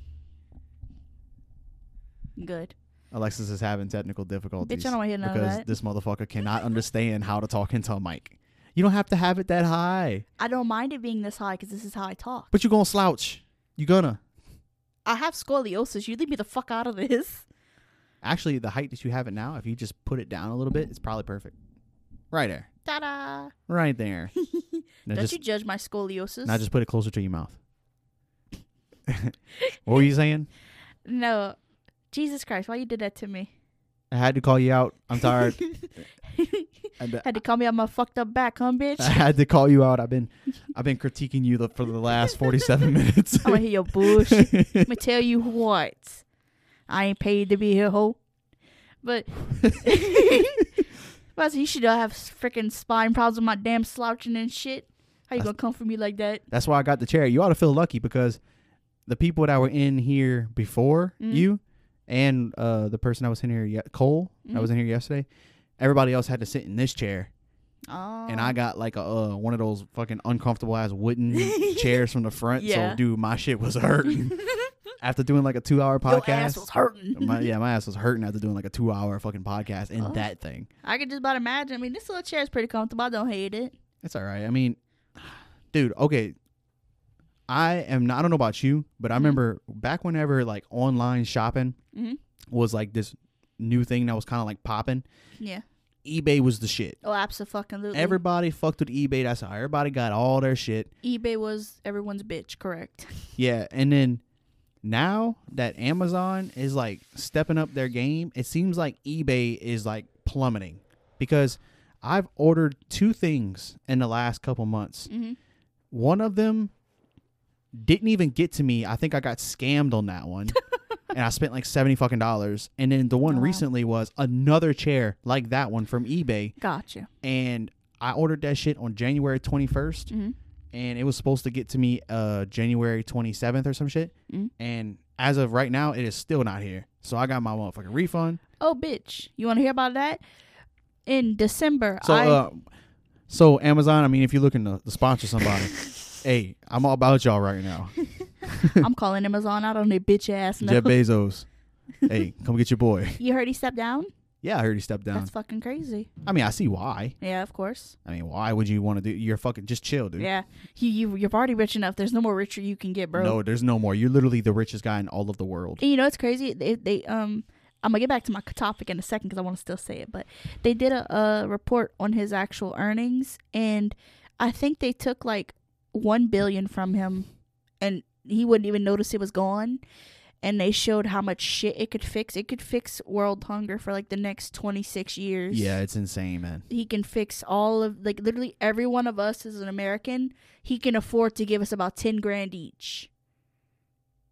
Good. Alexis is having technical difficulties. Bitch, I don't want to hear none of that. Because this motherfucker cannot understand how to talk into a mic. You don't have to have it that high. I don't mind it being this high because this is how I talk. But you're going to slouch. You're going to. I have scoliosis. You leave me the fuck out of this. Actually, the height that you have it now, if you just put it down a little bit, it's probably perfect. Right there. Ta-da. Right there. Don't you judge my scoliosis. Now just put it closer to your mouth. What were you saying? No. Jesus Christ, why you did that to me? I had to call you out. I'm tired. Had to call me out my fucked up back, huh, bitch? I had to call you out. I've been critiquing you for the last 47 minutes. I'm going to hear your bullshit. Let me tell you what. I ain't paid to be here, ho. But... You should have freaking spine problems with my damn slouching and shit. How you going to come for me like that? That's why I got the chair. You ought to feel lucky because the people that were in here before you and the person that was in here, Cole, that was in here yesterday, everybody else had to sit in this chair. Oh. And I got like one of those fucking uncomfortable-ass wooden chairs from the front. Yeah. So, dude, my shit was hurting. After doing like a 2-hour podcast. My ass was hurting. My ass was hurting after doing like a 2-hour fucking podcast in that thing. I could just about imagine. I mean, this little chair is pretty comfortable. I don't hate it. It's all right. I mean, dude, okay. I don't know about you, but I remember back whenever like online shopping was like this new thing that was kind of like popping. Yeah. eBay was the shit. Oh, absolutely. Everybody fucked with eBay. That's how everybody got all their shit. eBay was everyone's bitch, correct? Yeah. And then. Now that Amazon is like stepping up their game, it seems like eBay is like plummeting because I've ordered two things in the last couple months. One of them didn't even get to me. I think I got scammed on that one and I spent like $70 fucking. And then the one recently was another chair like that one from eBay. Gotcha. And I ordered that shit on January 21st. And it was supposed to get to me January 27th or some shit. And as of right now, it is still not here. So I got my motherfucking refund. Oh, bitch. You want to hear about that? In December. So, so Amazon, I mean, if you're looking to sponsor somebody, hey, I'm all about y'all right now. I'm calling Amazon out on their bitch ass now. Jeff Bezos. Hey, come get your boy. You heard he stepped down? Yeah, I heard he stepped down. That's fucking crazy. I mean, I see why. Yeah, of course. I mean, why would you want to do? You're fucking just chill, dude. Yeah, you're already rich enough. There's no more richer you can get, bro. No, there's no more. You're literally the richest guy in all of the world. And you know what's crazy? They I'm gonna get back to my topic in a second because I want to still say it, but they did a report on his actual earnings, and I think they took like $1 billion from him, and he wouldn't even notice it was gone. And they showed how much shit it could fix. It could fix world hunger for, like, the next 26 years. Yeah, it's insane, man. He can fix all of, like, literally every one of us as an American. He can afford to give us about $10,000 each.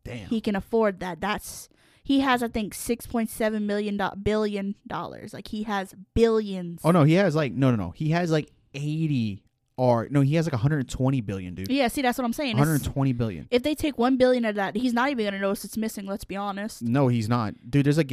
Damn. He can afford that. He has, I think, $6.7 billion. Like, he has billions. Oh, no, he has, like, no. He has, like, 80... Or no, he has like 120 billion, dude. Yeah, see, that's what I'm saying. 120 billion. If they take 1 billion of that, he's not even gonna notice it's missing. Let's be honest. No, he's not, dude. There's a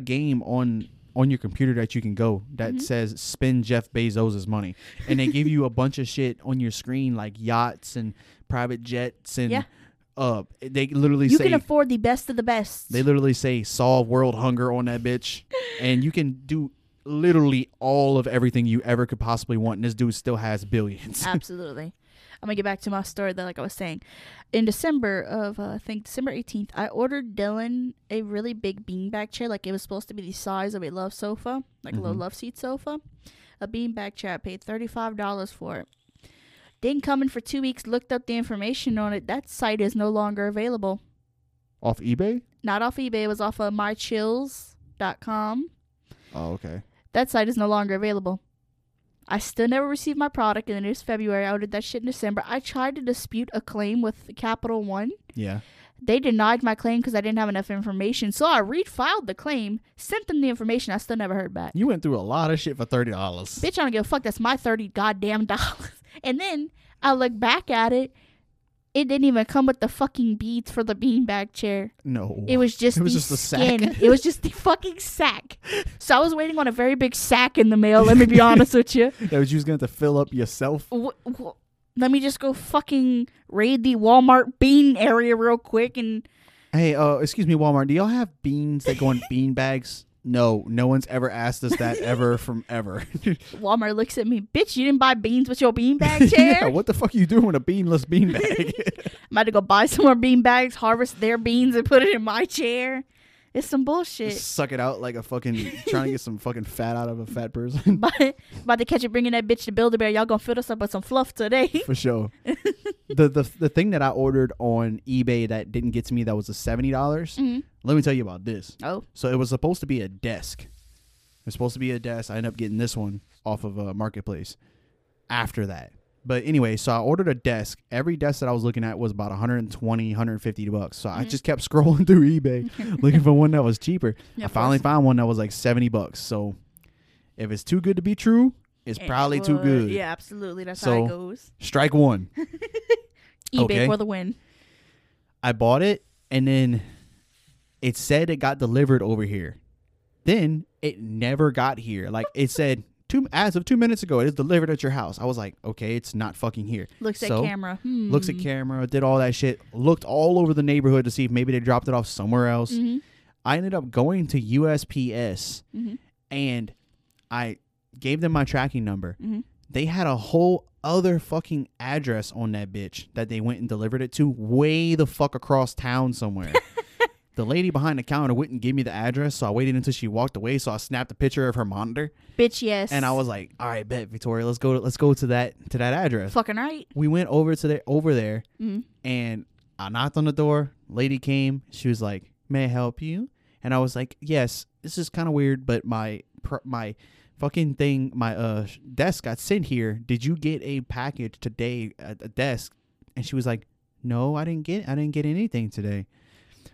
game on your computer that you can go that says spend Jeff Bezos's money, and they give you a bunch of shit on your screen like yachts and private jets and. Yeah. They literally you say you can afford the best of the best. They literally say solve world hunger on that bitch, and you can do. Literally all of everything you ever could possibly want, and this dude still has billions. Absolutely. I'm gonna get back to my story that, like I was saying, in December of I think December 18th, I ordered Dylan a really big beanbag chair. Like, it was supposed to be the size of a love sofa, like a little love seat sofa, a beanbag chair. I paid $35 for it. Didn't come in for 2 weeks. Looked up the information on it. That site is no longer available. Off eBay? Not off eBay. It was off of mychills.com. Oh, okay. That site is no longer available. I still never received my product, and then it was February. I ordered that shit in December. I tried to dispute a claim with Capital One. Yeah. They denied my claim because I didn't have enough information. So I refiled the claim, sent them the information. I still never heard back. You went through a lot of shit for $30. Bitch, I don't give a fuck. That's my $30 goddamn. And then I look back at it. It didn't even come with the fucking beads for the beanbag chair. No. It was just the skin. It was just the fucking sack. So I was waiting on a very big sack in the mail, let me be honest with you. That was you was going to have to fill up yourself? Let me just go fucking raid the Walmart bean area real quick and... Hey, excuse me, Walmart, do y'all have beans that go in bean bags? No, no one's ever asked us that ever from ever. Walmart looks at me, bitch, you didn't buy beans with your beanbag chair? Yeah, what the fuck you doing with a beanless beanbag? I'm about to go buy some more beanbags, harvest their beans, and put it in my chair. It's some bullshit. Just suck it out like a fucking, trying to get some fucking fat out of a fat person. About to catch you bringing that bitch to Build-A-Bear. Y'all gonna fill us up with some fluff today. For sure. The thing that I ordered on eBay that didn't get to me, that was the $70. Mm-hmm. Let me tell you about this. Oh. So it was supposed to be a desk. It was supposed to be a desk. I ended up getting this one off of a marketplace after that. But anyway, so I ordered a desk. Every desk that I was looking at was about $120, $150. So I just kept scrolling through eBay looking for one that was cheaper. Yeah, I finally found one that was like $70. So if it's too good to be true, it's probably too good. Yeah, absolutely. That's how it goes. Strike one. eBay for the win. I bought it, and then it said it got delivered over here. Then it never got here. Like, it said... as of 2 minutes ago, it is delivered at your house. I was like, okay, it's not fucking here. Looks at camera, did all that shit. Looked all over the neighborhood to see if maybe they dropped it off somewhere else. Mm-hmm. I ended up going to USPS, and I gave them my tracking number. Mm-hmm. They had a whole other fucking address on that bitch that they went and delivered it to, way the fuck across town somewhere. The lady behind the counter wouldn't give me the address, so I waited until she walked away. So I snapped a picture of her monitor. Bitch, yes. And I was like, "All right, bet, Victoria, let's go to that address." Fucking right. We went over there, and I knocked on the door. Lady came. She was like, "May I help you?" And I was like, "Yes. This is kind of weird, but my fucking thing, my desk got sent here. Did you get a package today at the desk?" And she was like, "No, I didn't get anything today."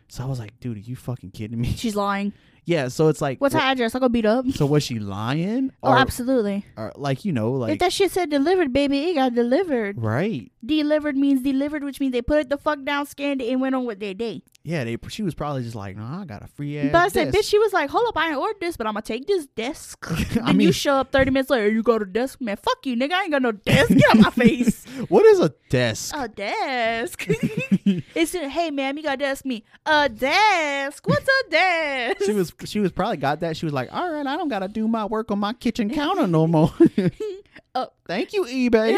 So I was like, dude, are you fucking kidding me? She's lying. Yeah, so it's like... What's her address? I'll go beat up. So was she lying? Or, oh, absolutely. Or like, you know, like... If that shit said delivered, baby, it got delivered. Right. Delivered means delivered, which means they put it the fuck down, scanned it, and went on with their day. Yeah, she was probably just like, nah, I got a free ass. But I said, bitch, she was like, hold up, I ain't ordered this, but I'm going to take this desk. Then you show up 30 minutes later, you go to the desk. Man, fuck you, nigga, I ain't got no desk. Get out my face. What is a desk? A desk. It's, hey, ma'am, you got a desk? Me, a desk? What's a desk? She was probably got that. She was like, all right, I don't got to do my work on my kitchen counter no more. Thank you, eBay.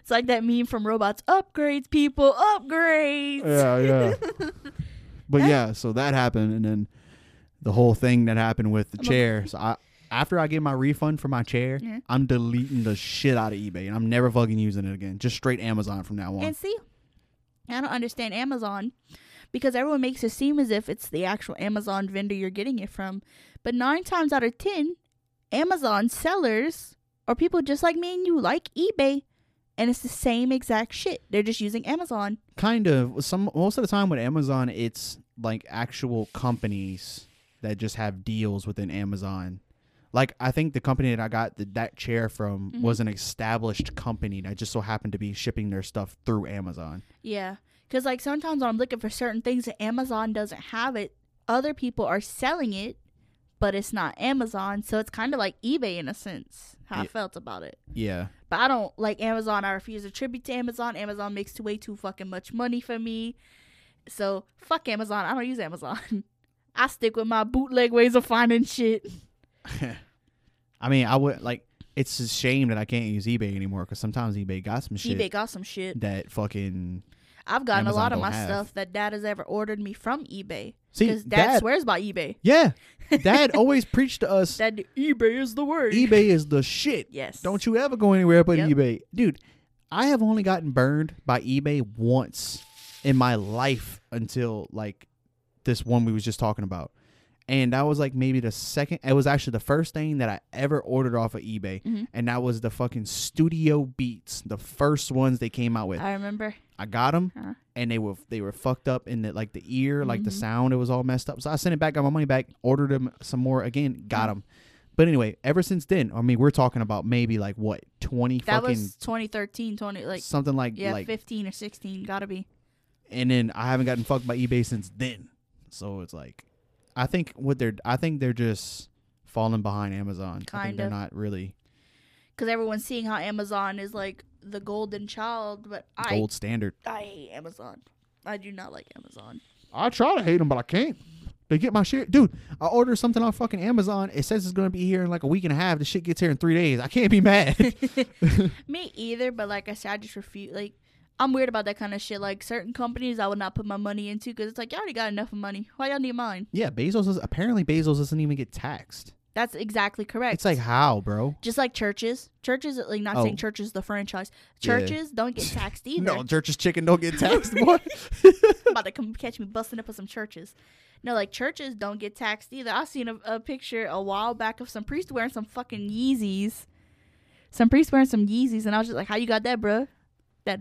It's like that meme from Robots. Upgrades, people, upgrades. Yeah. But yeah, so that happened, and then the whole thing that happened with the chair. So after I get my refund for my chair, I'm deleting the shit out of eBay, and I'm never fucking using it again. Just straight Amazon from now on. And see, I don't understand Amazon, because everyone makes it seem as if it's the actual Amazon vendor you're getting it from. But 9 times out of 10, Amazon sellers or people just like me and you like eBay, and it's the same exact shit. They're just using Amazon. Kind of. Most of the time with Amazon, it's like actual companies that just have deals within Amazon. Like, I think the company that I got that chair from was an established company that just so happened to be shipping their stuff through Amazon. Yeah. Because, like, sometimes when I'm looking for certain things that Amazon doesn't have it, other people are selling it, but it's not Amazon. So it's kind of like eBay in a sense, how I felt about it. Yeah. But I don't like Amazon. I refuse to attribute to Amazon. Amazon makes way too fucking much money for me. So fuck Amazon. I don't use Amazon. I stick with my bootleg ways of finding shit. I mean, I would like. It's a shame that I can't use eBay anymore, because sometimes eBay got some shit. eBay got some shit that fucking. I've gotten Amazon a lot of my stuff that Dad has ever ordered me from eBay. See, because Dad swears by eBay. Yeah, Dad always preached to us that eBay is the word. eBay is the shit. Yes. Don't you ever go anywhere but eBay, dude. I have only gotten burned by eBay once in my life, until like this one we was just talking about. And that was like maybe the second. It was actually the first thing that I ever ordered off of eBay. Mm-hmm. And that was the fucking Studio Beats. The first ones they came out with. I remember. I got them. Huh. And they were fucked up in the, like the ear. Like the sound. It was all messed up. So I sent it back. Got my money back. Ordered them some more again. Got them. But anyway, ever since then. I mean, we're talking about maybe like what? 20 that fucking. That was 2013. 20, like, something like. Yeah, like, 15 or 16. Gotta be. And then I haven't gotten fucked by eBay since then. So it's like. I think they're just falling behind Amazon. Kind I think they're of. Not really. Because everyone's seeing how Amazon is like the golden child, but gold standard. I hate Amazon. I do not like Amazon. I try to hate them, but I can't. They get my shit, dude. I order something on fucking Amazon. It says it's gonna be here in like a week and a half. The shit gets here in 3 days. I can't be mad. Me either, but like I said, I just refuse. Like, I'm weird about that kind of shit. Like, certain companies I would not put my money into, because it's like, y'all already got enough of money. Why y'all need mine? Yeah, Bezos doesn't even get taxed. That's exactly correct. It's like, how, bro? Just like churches. Churches, like, not saying churches the franchise. Churches don't get taxed either. No, churches chicken don't get taxed, boy. I'm about to come catch me busting up with some churches. No, like, churches don't get taxed either. I seen a picture a while back of some priest wearing some fucking Yeezys. And I was just like, how you got that, bro?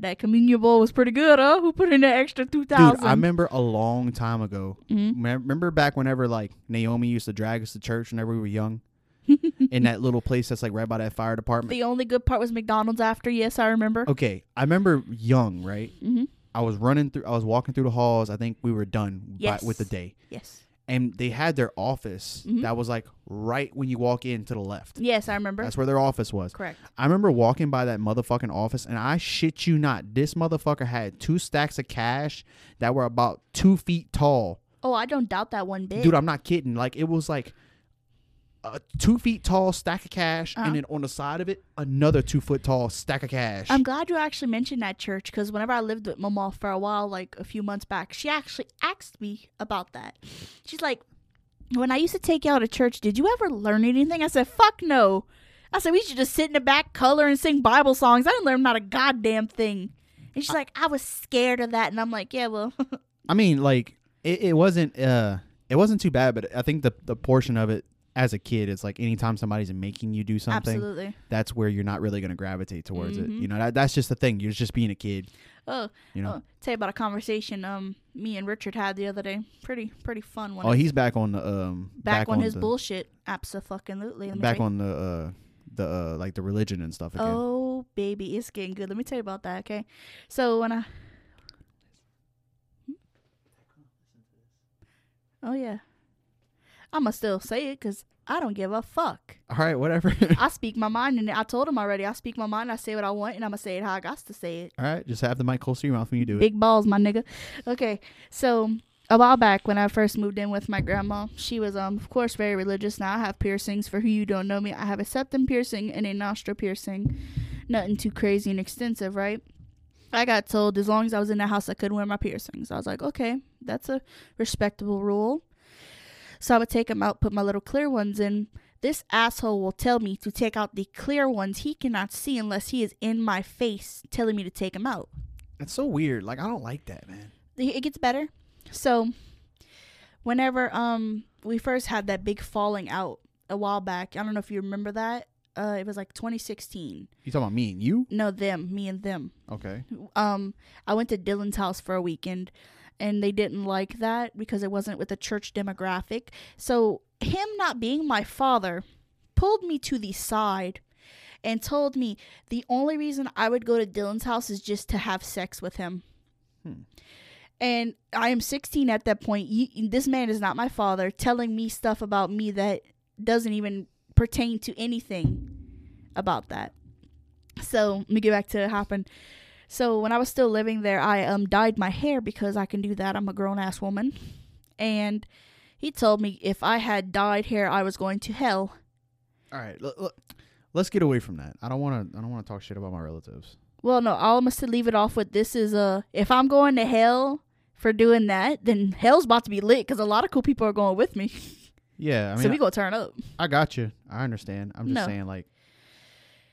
That communion bowl was pretty good, huh? Who put in that extra 2,000? Dude, I remember a long time ago. Mm-hmm. Remember back whenever like Naomi used to drag us to church whenever we were young, in that little place that's like right by that fire department. The only good part was McDonald's after. Yes, I remember. Okay, I remember young, right? Mm-hmm. I was walking through the halls. I think we were done with the day. Yes. And they had their office that was like right when you walk in to the left. Yes, I remember. That's where their office was. Correct. I remember walking by that motherfucking office, and I shit you not, this motherfucker had 2 stacks of cash that were about 2 feet tall. Oh, I don't doubt that one bit. Dude, I'm not kidding. Like, it was like a 2 feet tall stack of cash, and then on the side of it, another 2 foot tall stack of cash. I'm glad you actually mentioned that church, because whenever I lived with Mama for a while, like a few months back, she actually asked me about that. She's like, when I used to take you out of church, did you ever learn anything? I said, fuck no. I said, we should just sit in the back, color, and sing Bible songs. I didn't learn not a goddamn thing. And she's like, I was scared of that. And I'm like, yeah, well. I mean, like, it wasn't too bad, but I think the portion of it, as a kid, it's like anytime somebody's making you do something, absolutely, that's where you're not really going to gravitate towards it. You know, that's just the thing. You're just being a kid. Oh, you know, tell you about a conversation me and Richard had the other day. Pretty fun one. Oh, he's back on the back on his bullshit. Absolutely. Back on the like the religion and stuff again. Oh, baby, it's getting good. Let me tell you about that. Okay, so when I Oh, yeah. I'm going to still say it because I don't give a fuck. All right, whatever. I speak my mind, and I told him already. I speak my mind, I say what I want, and I'm going to say it how I got to say it. All right, just have the mic close to your mouth when you do it. Big balls, my nigga. Okay, so a while back when I first moved in with my grandma, she was, of course, very religious. Now I have piercings. For who you don't know me, I have a septum piercing and a nostril piercing. Nothing too crazy and extensive, right? I got told as long as I was in the house, I could wear my piercings. I was like, okay, that's a respectable rule. So I would take them out, put my little clear ones in. This asshole will tell me to take out the clear ones he cannot see unless he is in my face telling me to take them out. That's so weird. Like, I don't like that, man. It gets better. So whenever we first had that big falling out a while back, I don't know if you remember that. It was like 2016. You talking about me and you? No, them. Me and them. Okay. I went to Dylan's house for a weekend. And they didn't like that because it wasn't with the church demographic. So him not being my father pulled me to the side and told me the only reason I would go to Dylan's house is just to have sex with him. And I am 16 at that point. This man is not my father, telling me stuff about me that doesn't even pertain to anything about that. So let me get back to what happened. So when I was still living there, I dyed my hair because I can do that. I'm a grown-ass woman. And he told me if I had dyed hair, I was going to hell. All right, let's get away from that. I don't want to talk shit about my relatives. Well, no, I must leave it off with this is if I'm going to hell for doing that, then hell's about to be lit because a lot of cool people are going with me. Yeah, I mean, so we gonna turn up. I got you. I understand. I'm just saying, like,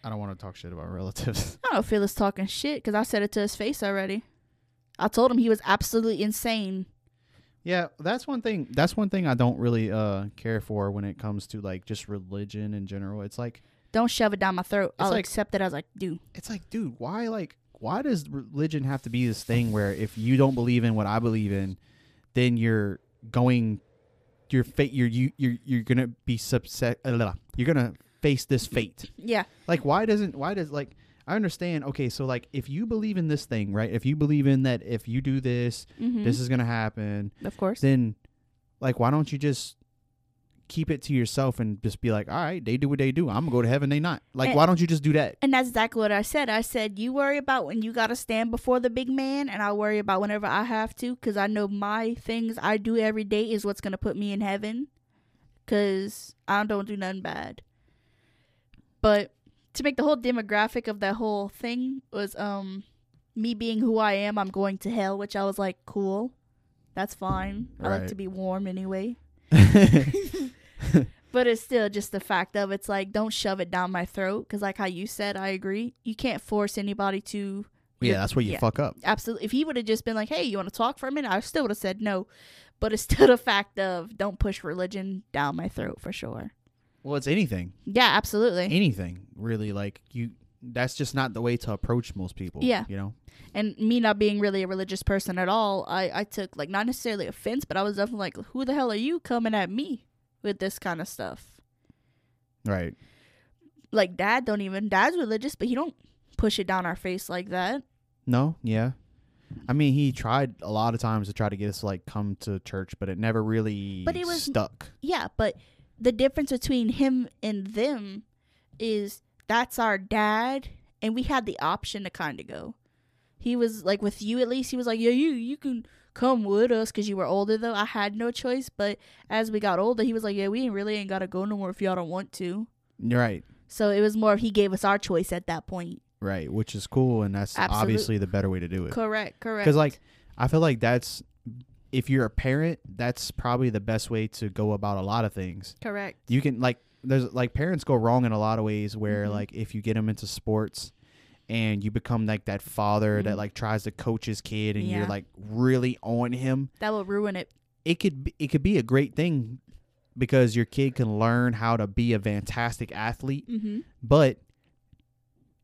I don't want to talk shit about relatives. I don't feel us talking shit because I said it to his face already. I told him he was absolutely insane. Yeah, that's one thing. That's one thing I don't really care for when it comes to like just religion in general. It's like, don't shove it down my throat. I'll accept it as I do. It's like, dude, why does religion have to be this thing where if you don't believe in what I believe in, then you're going, your fate, you're gonna be subset. You're gonna face this fate. Yeah. Like, why does I understand. Okay, so like if you believe in this thing, right? If you believe in that, if you do this, this is gonna happen. Of course. Then, like, why don't you just keep it to yourself and just be like, all right, they do what they do. I'm gonna go to heaven. They not. Like, why don't you just do that? And that's exactly what I said. I said, you worry about when you gotta stand before the big man, and I worry about whenever I have to, because I know my things I do every day is what's gonna put me in heaven, because I don't do nothing bad. But to make the whole demographic of that whole thing was me being who I am, I'm going to hell, which I was like, cool. That's fine. Right. I like to be warm anyway. But it's still just the fact of it's like, don't shove it down my throat. Because like how you said, I agree. You can't force anybody to. Yeah, that's where you fuck up. Absolutely. If he would have just been like, hey, you want to talk for a minute? I still would have said no. But it's still the fact of don't push religion down my throat for sure. Well, it's anything. Yeah, absolutely. Anything, really. Like, that's just not the way to approach most people. Yeah. You know? And me not being really a religious person at all, I took, like, not necessarily offense, but I was definitely like, who the hell are you coming at me with this kind of stuff? Right. Like, Dad's religious, but he don't push it down our face like that. No, yeah. I mean, he tried a lot of times to try to get us to, like, come to church, but it never really stuck. Yeah, but the difference between him and them is that's our dad, and we had the option to kind of go. He was like, with you at least, he was like, yeah, you can come with us because you were older, though. I had no choice, but as we got older, he was like, yeah, we really ain't got to go no more if y'all don't want to. Right. So it was more he gave us our choice at that point. Right, which is cool, and that's obviously the better way to do it. Correct. Because, like, I feel like that's, if you're a parent, that's probably the best way to go about a lot of things. Correct. You can, like, there's, like, parents go wrong in a lot of ways where, like, if you get them into sports and you become, like, that father that, like, tries to coach his kid and you're, like, really on him. That will ruin it. It could be a great thing because your kid can learn how to be a fantastic athlete, but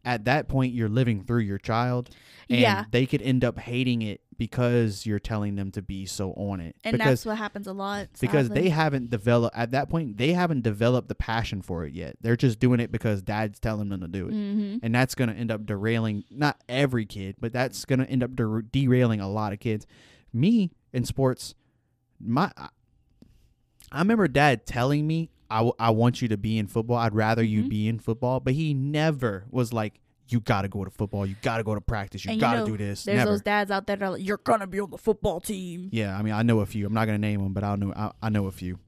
at that point, you're living through your child, and they could end up hating it because you're telling them to be so on it. And that's what happens a lot. Because at that point, they haven't developed the passion for it yet. They're just doing it because dad's telling them to do it. And that's going to end up derailing, not every kid, but that's going to end up derailing a lot of kids. Me, in sports, I remember Dad telling me, I want you to be in football. I'd rather you be in football. But he never was like, you got to go to football. You got to go to practice. You got to do this. There's never. Those dads out there that are like, you're going to be on the football team. Yeah, I mean, I know a few. I'm not going to name them, but I know a few.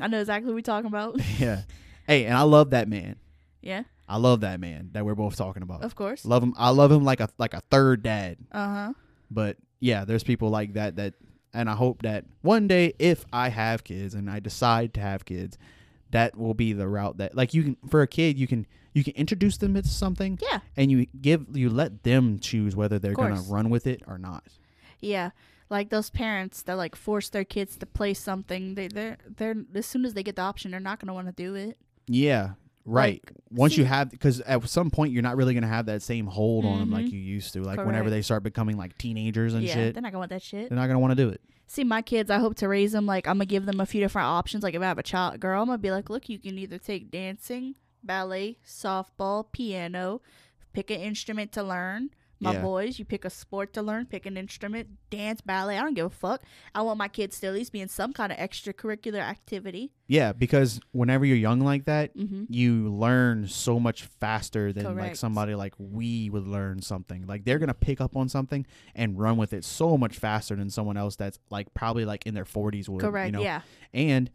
I know exactly what we're talking about. Yeah. Hey, and I love that man. Yeah. I love that man that we're both talking about. Of course. Love him. I love him like a third dad. Uh-huh. But, yeah, there's people like that. And I hope that one day, if I have kids and I decide to have kids, that will be the route that, like, you can, for a kid, you can introduce them to something. Yeah. And you let them choose whether they're going to run with it or not. Yeah. Like those parents that like force their kids to play something. They're as soon as they get the option, they're not going to want to do it. Yeah. Right. Like, you have, because at some point you're not really going to have that same hold on them like you used to. Like whenever they start becoming like teenagers and shit. They're not going to want that shit. They're not going to want to do it. See, my kids, I hope to raise them, like, I'm going to give them a few different options. Like, if I have a child girl, I'm going to be like, look, you can either take dancing, ballet, softball, piano, pick an instrument to learn. My boys, you pick a sport to learn, pick an instrument, dance, ballet. I don't give a fuck. I want my kids to at least be in some kind of extracurricular activity. Yeah, because whenever you're young like that, you learn so much faster than like somebody like we would learn something. Like they're going to pick up on something and run with it so much faster than someone else that's like probably like in their 40s would. Correct, you know? Yeah. And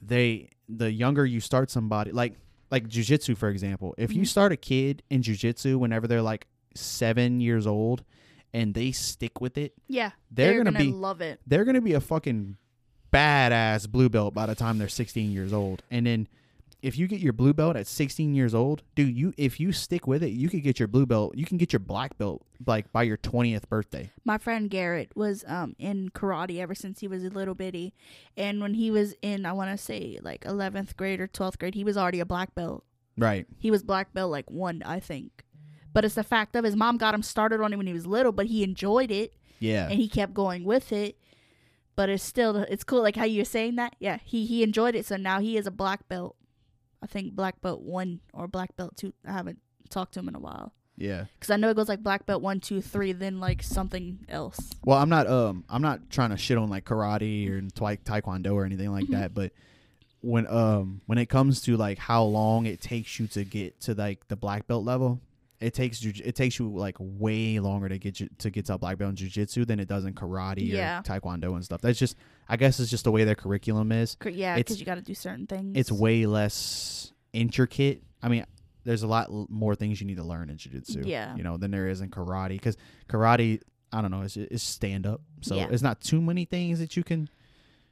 the younger you start somebody, like jiu-jitsu, for example. If you start a kid in jiu-jitsu whenever they're like 7 years old and they stick with it, they're gonna love it. They're gonna be a fucking badass blue belt by the time they're 16 years old. And then if you get your blue belt at 16 years old, dude, if you stick with it, you could get your blue belt, you can get your black belt like by your 20th birthday. My friend Garrett was in karate ever since he was a little bitty, and when he was in, I want to say like 11th grade or 12th grade, he was already a black belt. Right. He was black belt like 1, I think. But it's the fact of his mom got him started on it when he was little, but he enjoyed it. Yeah. And he kept going with it. But it's still, it's cool. Like how you're saying that. Yeah. He enjoyed it. So now he is a black belt. I think black belt 1 or black belt 2. I haven't talked to him in a while. Yeah. Because I know it goes like black belt 1, 2, 3, then like something else. Well, I'm not trying to shit on like karate or taekwondo or anything like that. But when it comes to like how long it takes you to get to like the black belt level. It takes you like way longer to get to a black belt in jiu-jitsu than it does in karate or taekwondo and stuff. That's just, I guess it's just the way their curriculum is. Yeah, because you got to do certain things. It's way less intricate. I mean, there's a lot more things you need to learn in jiu-jitsu. Yeah, you know, than there is in karate, because karate, I don't know, it's stand up, so it's not too many things that you can.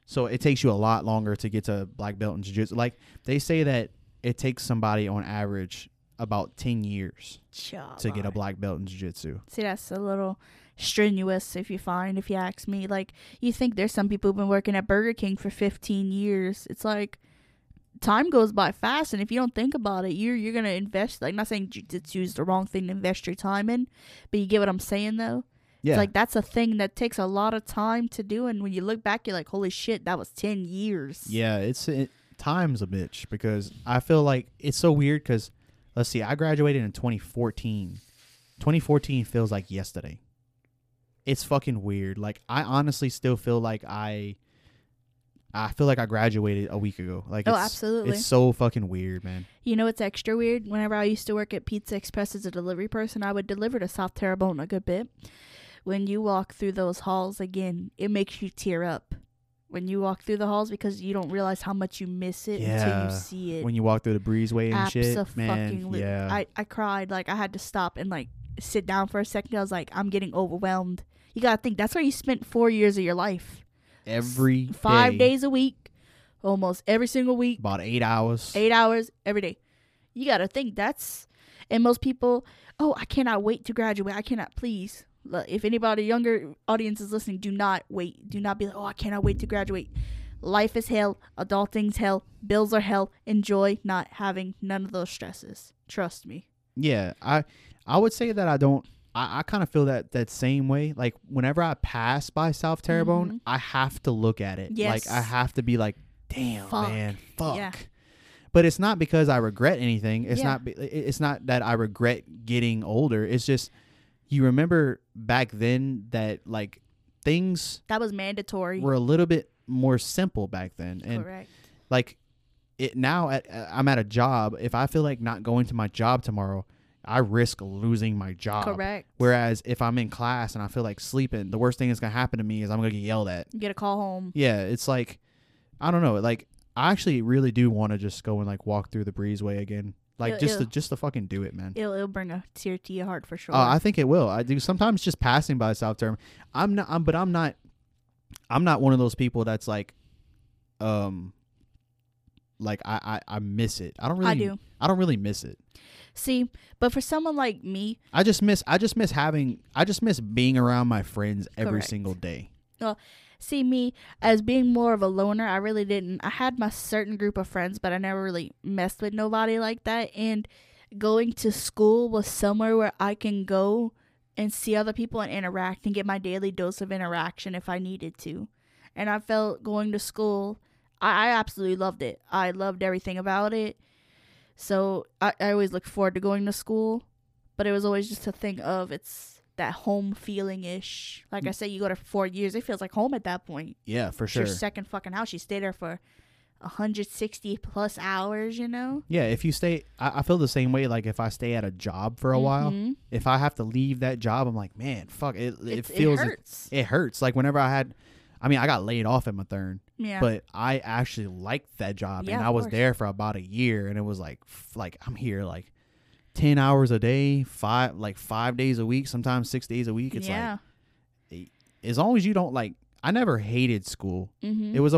So it takes you a lot longer to get to black belt in jiu-jitsu. Like they say that it takes somebody on average about 10 years to get a black belt in jiu-jitsu. See, that's a little strenuous if you ask me. Like, you think there's some people who've been working at Burger King for 15 years. It's like time goes by fast, and if you don't think about it, you're going to invest. Like, I'm not saying jiu-jitsu is the wrong thing to invest your time in, but you get what I'm saying, though? Yeah. It's like that's a thing that takes a lot of time to do, and when you look back, you're like, holy shit, that was 10 years. Yeah, time's a bitch, because I feel like it's so weird because, let's see, I graduated in 2014. 2014 feels like yesterday. It's fucking weird. Like, I honestly still feel like I feel like I graduated a week ago. Like, absolutely. It's so fucking weird, man. You know, it's extra weird. Whenever I used to work at Pizza Express as a delivery person, I would deliver to South Terrebonne a good bit. When you walk through those halls again, it makes you tear up. When you walk through the halls, because you don't realize how much you miss it until you see it. When you walk through the breezeway and shit, man. Yeah. I cried. Like, I had to stop and, like, sit down for a second. I was like, I'm getting overwhelmed. You got to think, that's where you spent 4 years of your life. Every day. 5 days a week. Almost every single week. About 8 hours. 8 hours every day. You got to think that's... And most people, I cannot wait to graduate. I cannot, please... If anybody younger audience is listening, do not wait. Do not be like, I cannot wait to graduate. Life is hell. Adulting's hell. Bills are hell. Enjoy not having none of those stresses. Trust me. Yeah, I would say that I don't. I kind of feel that same way. Like whenever I pass by South Terrebonne, I have to look at it. Yes. Like I have to be like, damn, man, fuck. Yeah. But it's not because I regret anything. It's not. It's not that I regret getting older. It's just. You remember back then that like things that was mandatory were a little bit more simple back then. And correct. Like it now at, I'm at a job. If I feel like not going to my job tomorrow, I risk losing my job. Correct. Whereas if I'm in class and I feel like sleeping, the worst thing that's going to happen to me is I'm going to get yelled at. You get a call home. Yeah. It's like, I don't know. Like, I actually really do want to just go and like walk through the breezeway again. Like just to fucking do it, man. It'll bring a tear to your heart for sure. I think it will. I do sometimes just passing by South Term. I'm not one of those people that's like, like I miss it. I don't really miss it. See, but for someone like me, I just miss being around my friends every correct. Single day. Well, see, me as being more of a loner, I really didn't. I had my certain group of friends, but I never really messed with nobody like that. And going to school was somewhere where I can go and see other people and interact and get my daily dose of interaction if I needed to. And I felt going to school, I absolutely loved it. I loved everything about it. So I always looked forward to going to school, but it was always just a thing of it's that home feeling-ish. Like I said, you go to 4 years, it feels like home at that point. Yeah, for sure. It's your second fucking house. You stay there for 160 plus hours, you know? Yeah, if you stay, I feel the same way. Like if I stay at a job for a while, if I have to leave that job, I'm like, man, fuck, it feels, it hurts. It hurts. Like whenever I got laid off at my third. Yeah. But I actually liked that job, yeah, and I was there for about a year, and it was like I'm here like 10 hours a day, 5 days a week, sometimes 6 days a week. It's yeah. like as long as you don't like. I never hated school. Mm-hmm. It was.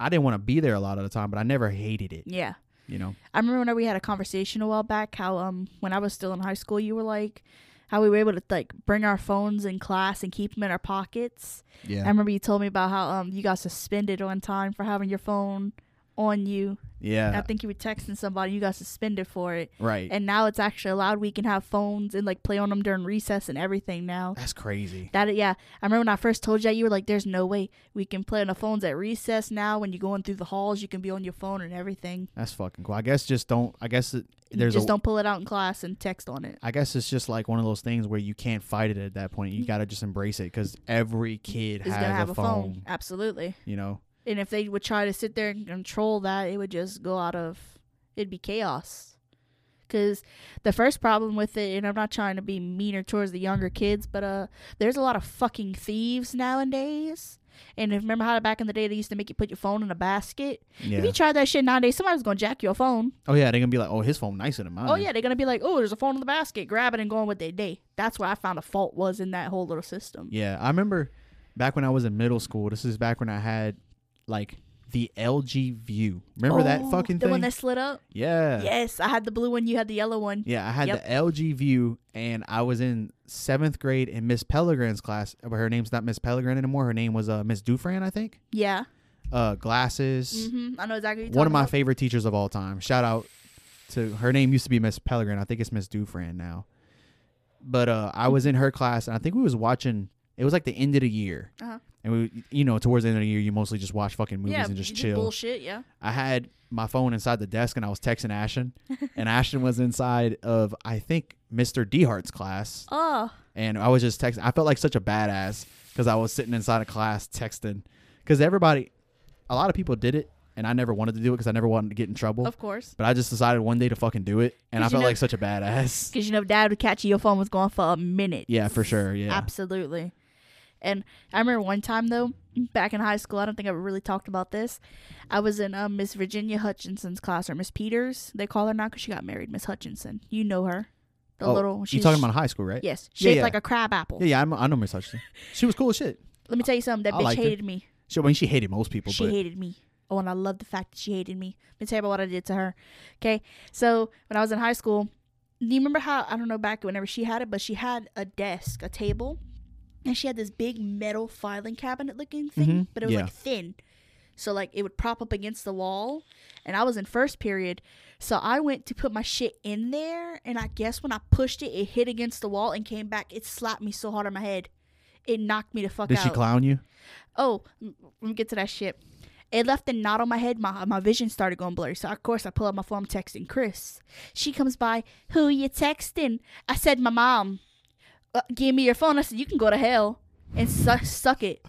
I didn't want to be there a lot of the time, but I never hated it. Yeah. You know. I remember whenever we had a conversation a while back, how when I was still in high school, you were like. How we were able to like bring our phones in class and keep them in our pockets. Yeah, I remember you told me about how you got suspended one time for having your phone on you. Yeah, and I think you were texting somebody. You got suspended for it. Right. And now it's actually allowed. We can have phones and like play on them during recess and everything now. That's crazy. Yeah. I remember when I first told you that, you were like, "There's no way we can play on the phones at recess now. When you're going through the halls, you can be on your phone and everything." That's fucking cool. Don't pull it out in class and text on it. I guess it's just like one of those things where you can't fight it at that point. You got to just embrace it because every kid is gonna have a phone. Absolutely. You know? And if they would try to sit there and control that, it would just go out of... It'd be chaos. Because the first problem with it, and I'm not trying to be meaner towards the younger kids, but there's a lot of fucking thieves nowadays. And if remember how back in the day they used to make you put your phone in a basket? Yeah. If you tried that shit nowadays, somebody's going to jack your phone. Oh, yeah. They're going to be like, oh, his phone nicer than mine. Oh, yeah. They're going to be like, oh, there's a phone in the basket. Grab it and go on with their day. That's where I found the fault was in that whole little system. Yeah. I remember back when I was in middle school, this is back when I had like the LG View. Remember that fucking thing? The one that slid up? Yeah. Yes. I had the blue one. You had the yellow one. Yeah. I had the LG View and I was in 7th grade in Miss Pellegrin's class. But her name's not Miss Pellegrin anymore. Her name was Miss Dufresne, I think. Yeah. Glasses. Mm-hmm. I know exactly what you're talking about. One of my favorite teachers of all time. Shout out to her name used to be Miss Pellegrin. I think it's Miss Dufresne now. But I was in her class and I think we was watching. It was like the end of the year. Uh-huh. And we, you know, towards the end of the year, you mostly just watch fucking movies and just chill. Bullshit, yeah. I had my phone inside the desk and I was texting Ashton. And Ashton was inside of, I think, Mr. DeHart's class. Oh. And I was just texting. I felt like such a badass because I was sitting inside of class texting. Because a lot of people did it. And I never wanted to do it because I never wanted to get in trouble. Of course. But I just decided one day to fucking do it. And I felt like such a badass. Because, you know, Dad would catch you. Your phone was gone for a minute. Yeah, for sure. Yeah. Absolutely. And I remember one time, though, back in high school, I don't think I ever really talked about this. I was in Miss Virginia Hutchinson's class, or Miss Peters. They call her now because she got married, Miss Hutchinson. You know her. You're talking about high school, right? Yes. Shaped like a crab apple. Yeah, I know Miss Hutchinson. She was cool as shit. Let me tell you something. That bitch hated me. She hated most people. She hated me. Oh, and I love the fact that she hated me. Let me tell you about what I did to her. Okay. So when I was in high school, do you remember how, I don't know, back whenever she had it, but she had a desk, a table. And she had this big metal filing cabinet looking thing, but it was like thin. So like it would prop up against the wall. And I was in first period. So I went to put my shit in there. And I guess when I pushed it, it hit against the wall and came back. It slapped me so hard on my head. It knocked me the fuck out. Did she clown you? Oh, let me get to that shit. It left a knot on my head. My vision started going blurry. So, of course, I pull out my phone. I'm texting Chris. She comes by. Who you texting? I said, my mom. Give me your phone. I said, you can go to hell and suck it.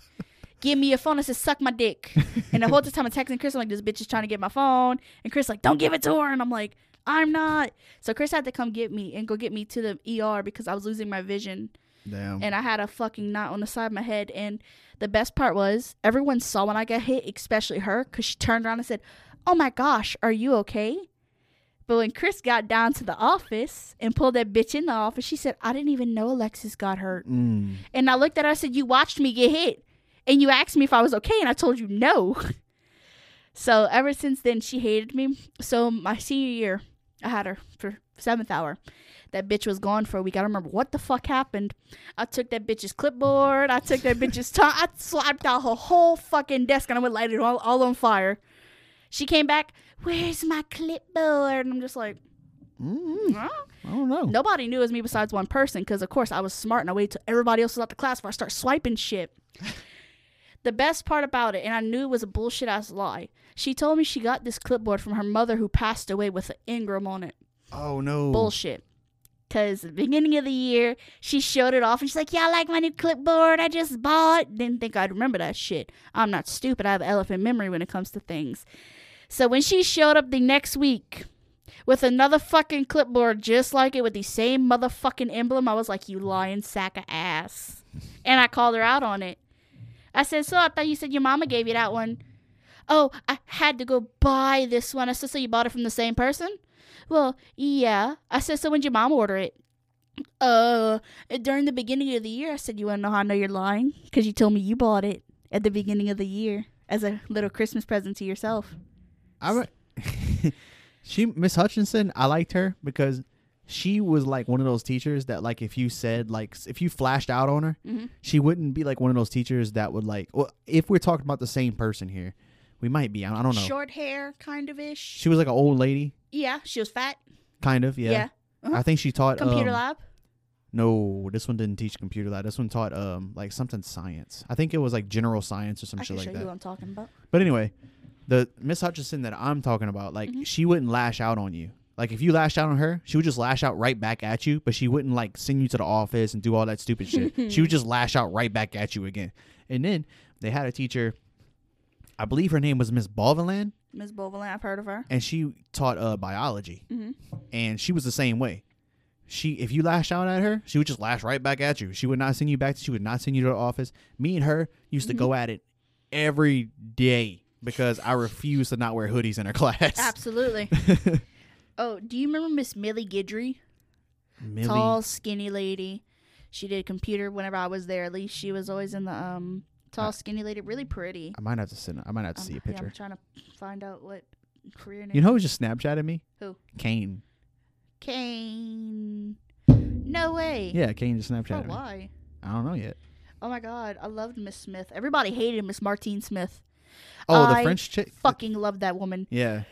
give me your phone. I said, suck my dick. And the whole time I'm texting Chris, I'm like, this bitch is trying to get my phone. And Chris like, don't give it to her. And I'm like, I'm not. So Chris had to come get me and go get me to the ER because I was losing my vision. Damn. And I had a fucking knot on the side of my head. And the best part was everyone saw when I got hit, especially her, because she turned around and said, oh my gosh, are you okay? But when Chris got down to the office and pulled that bitch in the office, she said, I didn't even know Alexis got hurt. Mm. And I looked at her, I said, you watched me get hit. And you asked me if I was okay, and I told you no. So ever since then, she hated me. So my senior year, I had her for 7th hour. That bitch was gone for a week. I don't remember what the fuck happened. I took that bitch's clipboard. I took that bitch's tongue. I slapped out her whole fucking desk, and I would light it all on fire. She came back, where's my clipboard? And I'm just like, huh? I don't know. Nobody knew it was me besides one person because, of course, I was smart and I waited till everybody else was out the class before I start swiping shit. The best part about it, and I knew it was a bullshit-ass lie, she told me she got this clipboard from her mother who passed away with an Ingram on it. Oh, no. Bullshit. Because at the beginning of the year, she showed it off, and she's like, yeah, I like my new clipboard I just bought. Didn't think I'd remember that shit. I'm not stupid. I have elephant memory when it comes to things. So when she showed up the next week with another fucking clipboard just like it with the same motherfucking emblem, I was like, you lying sack of ass. And I called her out on it. I said, so I thought you said your mama gave you that one. Oh, I had to go buy this one. I said, so you bought it from the same person? Well, yeah. I said, so when'd your mom order it? During the beginning of the year. I said, you want to know how I know you're lying? Because you told me you bought it at the beginning of the year as a little Christmas present to yourself. Miss Hutchinson, I liked her because she was like one of those teachers that like if you flashed out on her, mm-hmm. she wouldn't be like one of those teachers that would like, well, if we're talking about the same person here, we might be, I don't know. Short hair kind of ish. She was like an old lady. Yeah, she was fat. Kind of, yeah. Yeah. Uh-huh. I think she taught computer lab. No, this one didn't teach computer lab. This one taught like something science. I think it was like general science or some shit like that. I can show you what I'm talking about. But anyway, the Miss Hutchinson that I'm talking about, like mm-hmm. she wouldn't lash out on you. Like if you lashed out on her, she would just lash out right back at you, but she wouldn't like send you to the office and do all that stupid shit. She would just lash out right back at you again. And then they had a teacher, I believe her name was Miss Bovaland. Miss Bovaland, I've heard of her. And she taught biology. Mm-hmm. And she was the same way. If you lashed out at her, she would just lash right back at you. She would not send you back. She would not send you to the office. Me and her used mm-hmm. to go at it every day because I refused to not wear hoodies in her class. Absolutely. Oh, do you remember Miss Millie Guidry? Tall, skinny lady. She did computer whenever I was there. At least she was always in the tall, skinny lady. Really pretty. I might have to see a picture. Yeah, I'm trying to find out what career name. You know who just Snapchatted me? Who? Kane. Kane. No way. Yeah, Kane just Snapchatted me. Why? I don't know yet. Oh, my God. I loved Miss Smith. Everybody hated Miss Martine Smith. Oh, the French chick? Fucking loved that woman. Yeah.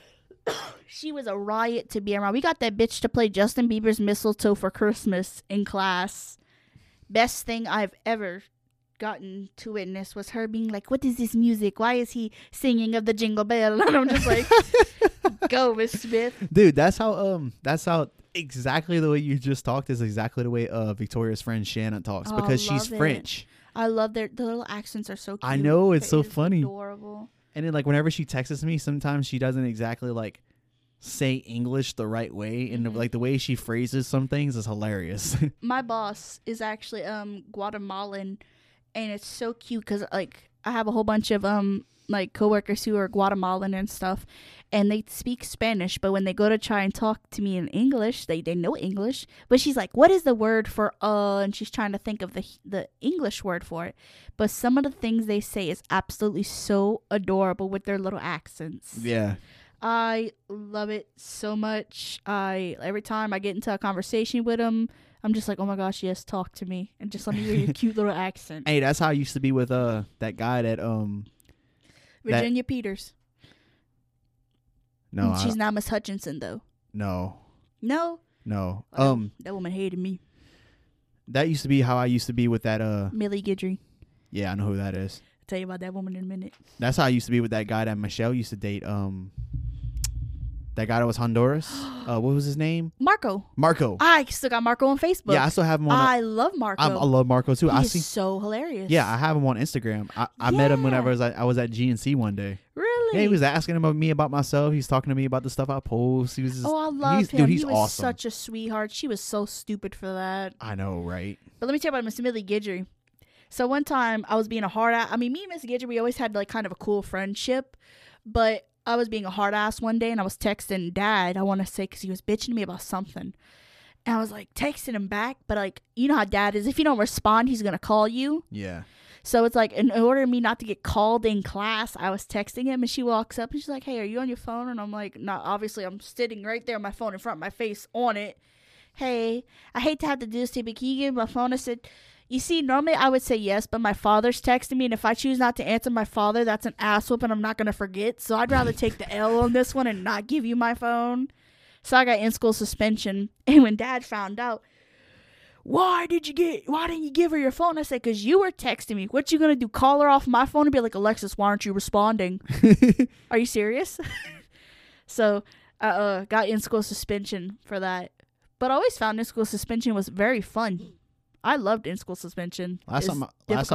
She was a riot to be around. We got that bitch to play Justin Bieber's Mistletoe for Christmas in class. Best thing I've ever gotten to witness was her being like, what is this music? Why is he singing of the Jingle Bell? And I'm just like, go, Miss Smith. Dude, that's how exactly the way you just talked is exactly the way Victoria's friend Shannon talks because she's French. I love their little accents are so cute. I know, it's so funny. Adorable. And then, like, whenever she texts me, sometimes she doesn't exactly, like, say English the right way. And, mm-hmm. like, the way she phrases some things is hilarious. My boss is actually Guatemalan, and it's so cute because, like, I have a whole bunch of, like, coworkers who are Guatemalan and stuff, and they speak Spanish. But when they go to try and talk to me in English, they know English. But she's like, what is the word for and she's trying to think of the English word for it. But some of the things they say is absolutely so adorable with their little accents. Yeah. I love it so much. Every time I get into a conversation with them, I'm just like, oh my gosh, yes, talk to me. And just let me hear your cute little accent. Hey, that's how I used to be with that guy that... Virginia Peters. No, she's not Miss Hutchinson though. No. That woman hated me. That used to be how I used to be with that Millie Guidry. Yeah, I know who that is. I'll tell you about that woman in a minute. That's how I used to be with that guy that Michelle used to date. That guy that was Honduras. What was his name? Marco. I still got Marco on Facebook. Yeah, I still have him on. I love Marco. I love Marco too. He's so hilarious. Yeah, I have him on Instagram. I met him whenever I was at GNC one day. Really? Yeah, he was asking about me, about myself. He's talking to me about the stuff I post. He was just, I love him. Dude, he was awesome. Such a sweetheart. She was so stupid for that. I know, right? But let me tell you about Miss Millie Guidry. So one time I was being a hard ass. I mean, me and Miss Guidry, we always had like kind of a cool friendship, but I was being a hard ass one day and I was texting Dad, I want to say, because he was bitching me about something. And I was like texting him back, but like, you know how Dad is, if you don't respond, he's going to call you. Yeah. So it's like, in order for me not to get called in class, I was texting him and she walks up and she's like, hey, are you on your phone? And I'm like, no, obviously I'm sitting right there, my phone in front of my face on it. Hey, I hate to have to do this to you, but can you give me my phone? I said, you see, normally I would say yes, but my father's texting me, and if I choose not to answer my father, that's an ass whooping I'm not going to forget. So I'd rather take the L on this one and not give you my phone. So I got in-school suspension, and when Dad found out, why didn't you give her your phone? I said, because you were texting me. What you going to do, call her off my phone and be like, Alexis, why aren't you responding? Are you serious? So I got in-school suspension for that. But I always found in-school suspension was very fun. I loved in-school suspension. Last time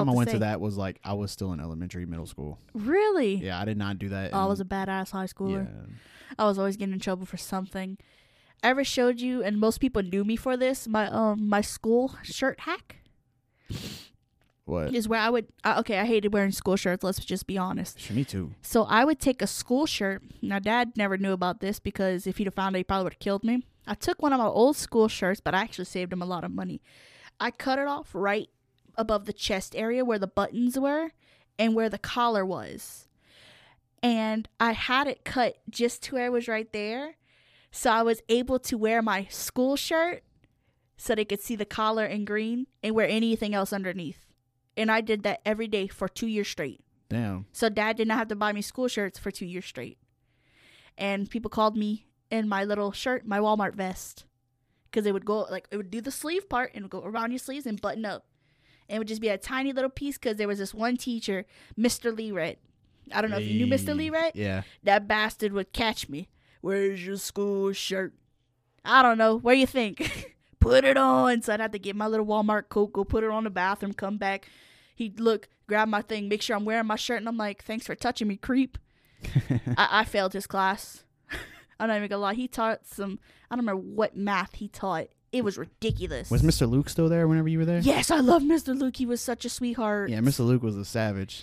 I went to that was like I was still in elementary, middle school. Really? Yeah, I did not do that. I was a badass high schooler. Yeah. I was always getting in trouble for something. I ever showed you, and most people knew me for this, my school shirt hack? What? Is where I hated wearing school shirts, let's just be honest. Sure, me too. So I would take a school shirt. Now, Dad never knew about this because if he'd have found out, he probably would have killed me. I took one of my old school shirts, but I actually saved him a lot of money. I cut it off right above the chest area where the buttons were and where the collar was. And I had it cut just to where it was right there. So I was able to wear my school shirt so they could see the collar in green and wear anything else underneath. And I did that every day for 2 years straight. Damn. So Dad did not have to buy me school shirts for 2 years straight. And people called me in my little shirt, my Walmart vest. Because it would go, like, it would do the sleeve part and it would go around your sleeves and button up. And it would just be a tiny little piece because there was this one teacher, Mr. Lee Rhett. I don't know if you knew Mr. Lee Rhett. Yeah. That bastard would catch me. Where's your school shirt? I don't know. Where you think? Put it on. So I'd have to get my little Walmart coat, go put it on the bathroom, come back. He'd look, grab my thing, make sure I'm wearing my shirt. And I'm like, thanks for touching me, creep. I failed his class. I'm not even gonna lie. He taught I don't remember what math he taught. It was ridiculous. Was Mr. Luke still there whenever you were there? Yes, I love Mr. Luke. He was such a sweetheart. Yeah, Mr. Luke was a savage.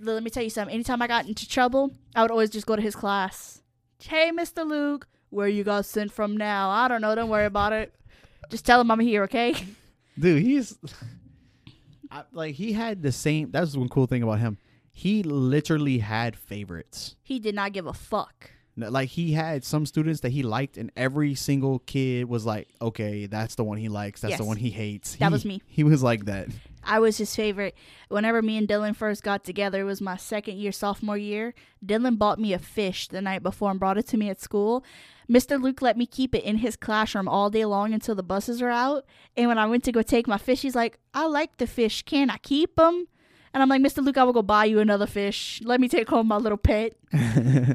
Let me tell you something. Anytime I got into trouble, I would always just go to his class. Hey, Mr. Luke, where you got sent from now? I don't know. Don't worry about it. Just tell him I'm here, okay? Dude, he had the same. That's one cool thing about him. He literally had favorites. He did not give a fuck. Like, he had some students that he liked, and every single kid was like, okay, that's the one he likes. That's the one he hates. That was me. He was like that. I was his favorite. Whenever me and Dylan first got together, it was my sophomore year. Dylan bought me a fish the night before and brought it to me at school. Mr. Luke let me keep it in his classroom all day long until the buses are out. And when I went to go take my fish, he's like, I like the fish. Can I keep them? And I'm like, Mr. Luke, I will go buy you another fish. Let me take home my little pet.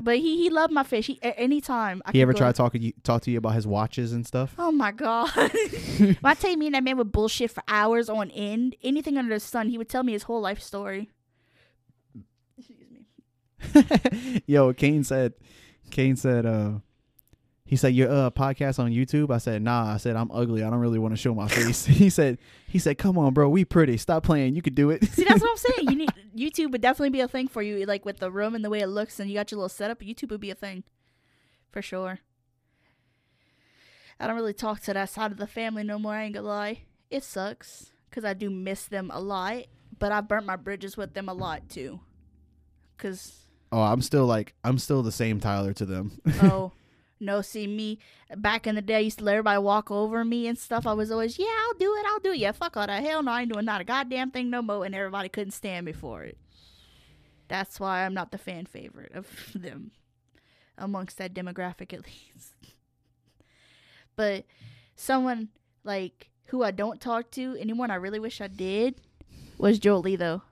But he loved my fish. He, at any time. He ever tried to talk to you about his watches and stuff? Oh, my God. When I tell you, me and that man would bullshit for hours on end. Anything under the sun, he would tell me his whole life story. Excuse me. Yo, Kane said, he said, your podcast on YouTube? I said, nah. I said, I'm ugly. I don't really want to show my face. He said, come on, bro. We pretty. Stop playing. You could do it. See, that's what I'm saying. YouTube would definitely be a thing for you. Like, with the room and the way it looks and you got your little setup, YouTube would be a thing. For sure. I don't really talk to that side of the family no more. I ain't gonna lie. It sucks. Because I do miss them a lot. But I burnt my bridges with them a lot, too. Because... Oh, I'm still the same Tyler to them. Oh. No, see, me, back in the day, I used to let everybody walk over me and stuff. I was always, yeah, I'll do it. Yeah, fuck all that. Hell no, I ain't doing not a goddamn thing no more. And everybody couldn't stand me for it. That's why I'm not the fan favorite of them. Amongst that demographic, at least. But someone, like, who I don't talk to anymore, and I really wish I did, was Jolie, though.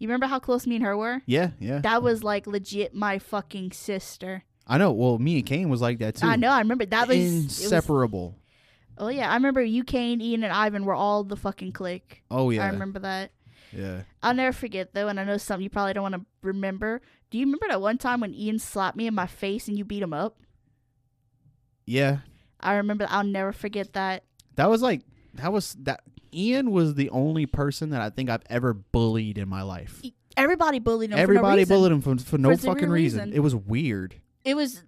You remember how close me and her were? Yeah, yeah. That was, like, legit my fucking sister. I know. Well, me and Kane was like that too. I know. I remember that was inseparable. Oh yeah, I remember you, Kane, Ian, and Ivan were all the fucking clique. Oh yeah, I remember that. Yeah. I'll never forget though, and I know something you probably don't want to remember. Do you remember that one time when Ian slapped me in my face and you beat him up? Yeah. I remember. I'll never forget that. That was Ian was the only person that I think I've ever bullied in my life. Everybody bullied him. Everybody bullied him for no fucking reason. It was weird. It was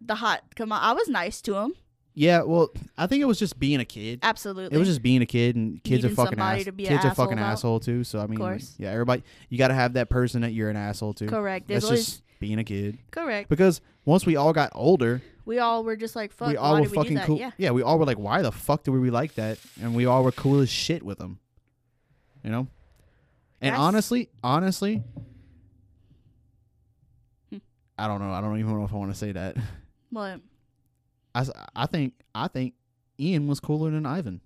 the hot. Come on, I was nice to him. Yeah, well, I think it was just being a kid. Absolutely, it was just being a kid, and kids needing are fucking assholes. Kids are fucking asshole too. So I mean, yeah, everybody, you got to have that person that you're an asshole to. Correct. That's just being a kid. Correct. Because once we all got older, we all were just like, "Fuck." We all were fucking cool. Yeah, we all were like, "Why the fuck did we like that?" And we all were cool as shit with them, you know. And honestly, I don't know. I don't even know if I want to say that. What? I think Ian was cooler than Ivan.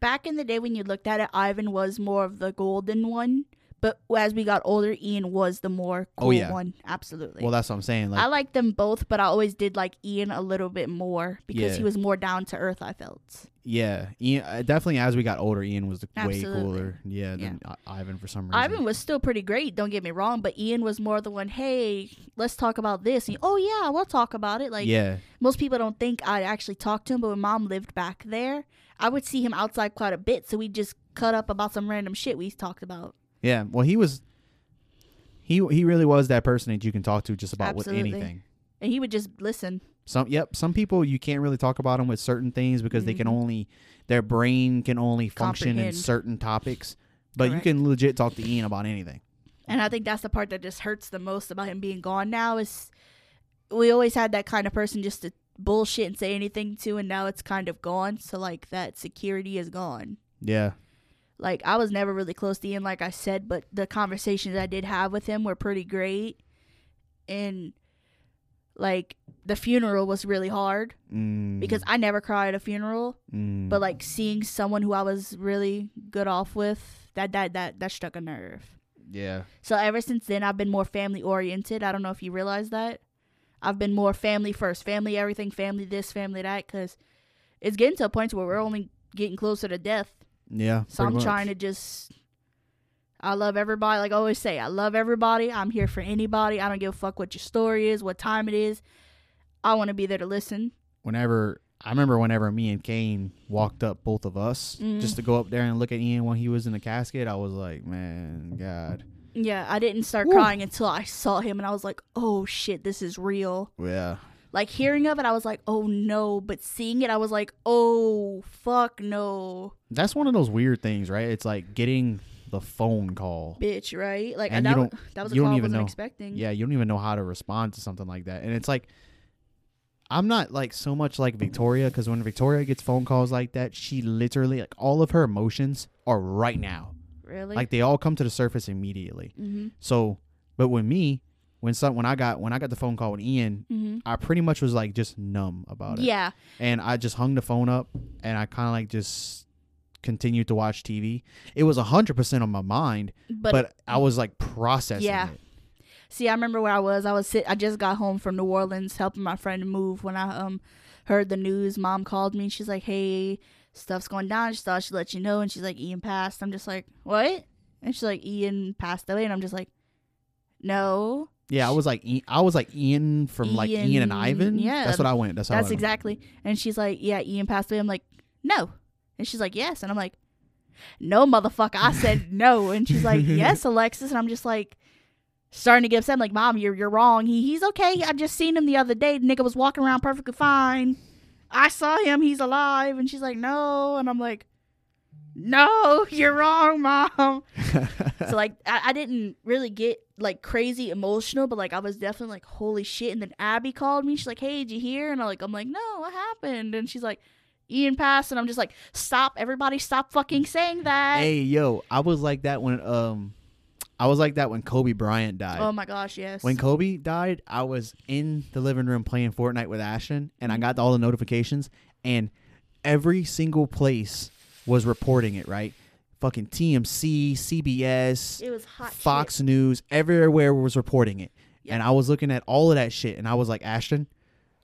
Back in the day when you looked at it, Ivan was more of the golden one. But as we got older, Ian was the more cool one. Absolutely. Well, that's what I'm saying. Like, I like them both, but I always did like Ian a little bit more because he was more down to earth, I felt. Yeah. Ian, definitely as we got older, Ian was way cooler than Ivan for some reason. Ivan was still pretty great, don't get me wrong, but Ian was more the one, hey, let's talk about this. And, oh, yeah, we'll talk about it. Like, most people don't think I actually talked to him, but when Mom lived back there, I would see him outside quite a bit, so we just cut up about some random shit we talked about. Yeah, well, he really was that person that you can talk to just about with anything. And he would just listen. Some people you can't really talk about them with certain things because they can only, their brain can only function in certain topics. But you can legit talk to Ian about anything. And I think that's the part that just hurts the most about him being gone now is we always had that kind of person just to bullshit and say anything to, and now it's kind of gone. So, like, that security is gone. Yeah. Like, I was never really close to Ian, like I said, but the conversations I did have with him were pretty great. And, like, the funeral was really hard because I never cried at a funeral. But, like, seeing someone who I was really good off with, that struck a nerve. Yeah. So ever since then, I've been more family-oriented. I don't know if you realize that. I've been more family first. Family everything, family this, family that, because it's getting to a point where we're only getting closer to death. Yeah. So I'm trying to just, I love everybody. Like I always say, I love everybody. I'm here for anybody. I don't give a fuck what your story is, what time it is. I want to be there to listen. I remember whenever me and Kane walked up, both of us, just to go up there and look at Ian when he was in the casket, I was like, man, God. Yeah, I didn't start crying until I saw him, and I was like, oh shit, this is real. Yeah. Like hearing of it, I was like, oh no. But seeing it, I was like, oh fuck no. That's one of those weird things, right? It's like getting the phone call. Bitch, right? Like, and that was a call I wasn't expecting. Yeah, you don't even know how to respond to something like that. And it's like, I'm not like so much like Victoria, because when Victoria gets phone calls like that, she literally, like, all of her emotions are right now. Really? Like, they all come to the surface immediately. Mm-hmm. So, but with me, When I got the phone call with Ian, I pretty much was like just numb about it. Yeah. And I just hung the phone up and I kind of like just continued to watch TV. It was 100% on my mind, but I was like processing it. See, I remember where I was. I just got home from New Orleans helping my friend move when I heard the news. Mom called me and she's like, hey, stuff's going down. She thought she'd let you know. And she's like, Ian passed. I'm just like, what? And she's like, Ian passed away. And I'm just like, no. Yeah, I was like Ian from Ian, like Ian and Ivan. Yeah, that's what I went. That's exactly. And she's like, yeah, Ian passed away. I'm like, no. And she's like, yes. And I'm like, no, motherfucker. I said no. And she's like, yes, Alexis. And I'm just like, starting to get upset. I'm like, Mom, you're wrong. He's okay. I just seen him the other day. The nigga was walking around perfectly fine. I saw him. He's alive. And she's like, no. And I'm like, no, you're wrong, Mom. So, like, I didn't really get, like, crazy emotional, but, like, I was definitely, like, holy shit. And then Abby called me. She's like, hey, did you hear? And I'm like, no, what happened? And she's like, Ian passed. And I'm just like, stop, everybody, stop fucking saying that. Hey, yo, I was like that when Kobe Bryant died. Oh, my gosh, yes. When Kobe died, I was in the living room playing Fortnite with Ashton, and I got all the notifications, and every single place was reporting it, right? Fucking TMC, CBS, it was hot Fox News, everywhere was reporting it. And I was looking at all of that shit, and I was like, Ashton,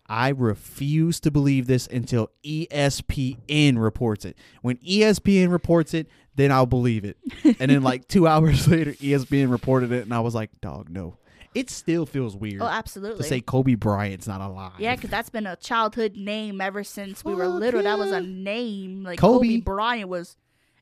I refuse to believe this until ESPN reports it. When ESPN reports it, then I'll believe it. And then like 2 hours later, ESPN reported it, and I was like, dog, no. It still feels weird. Oh, absolutely. To say Kobe Bryant's not alive. Yeah, because that's been a childhood name ever since we were little. Yeah. That was a name. Like Kobe Bryant was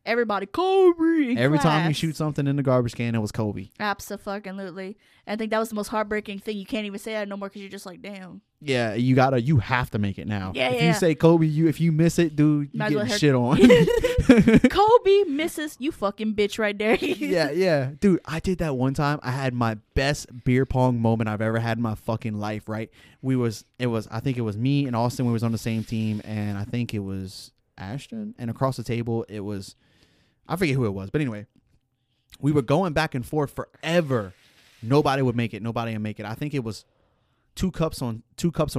everybody. Kobe. Every time you shoot something in the garbage can, it was Kobe. Absolutely. I think that was the most heartbreaking thing. You can't even say that no more because you're just like, damn. Yeah, you have to make it now. Yeah, if you say Kobe, if you miss it, dude, you get shit on. Kobe misses, you fucking bitch right there. Yeah. Dude, I did that one time. I had my best beer pong moment I've ever had in my fucking life, right? I think it was me and Austin. We was on the same team, and I think it was Ashton. And across the table, it was, I forget who it was. But anyway, we were going back and forth forever. Nobody would make it. Nobody would make it. I think it was two cups on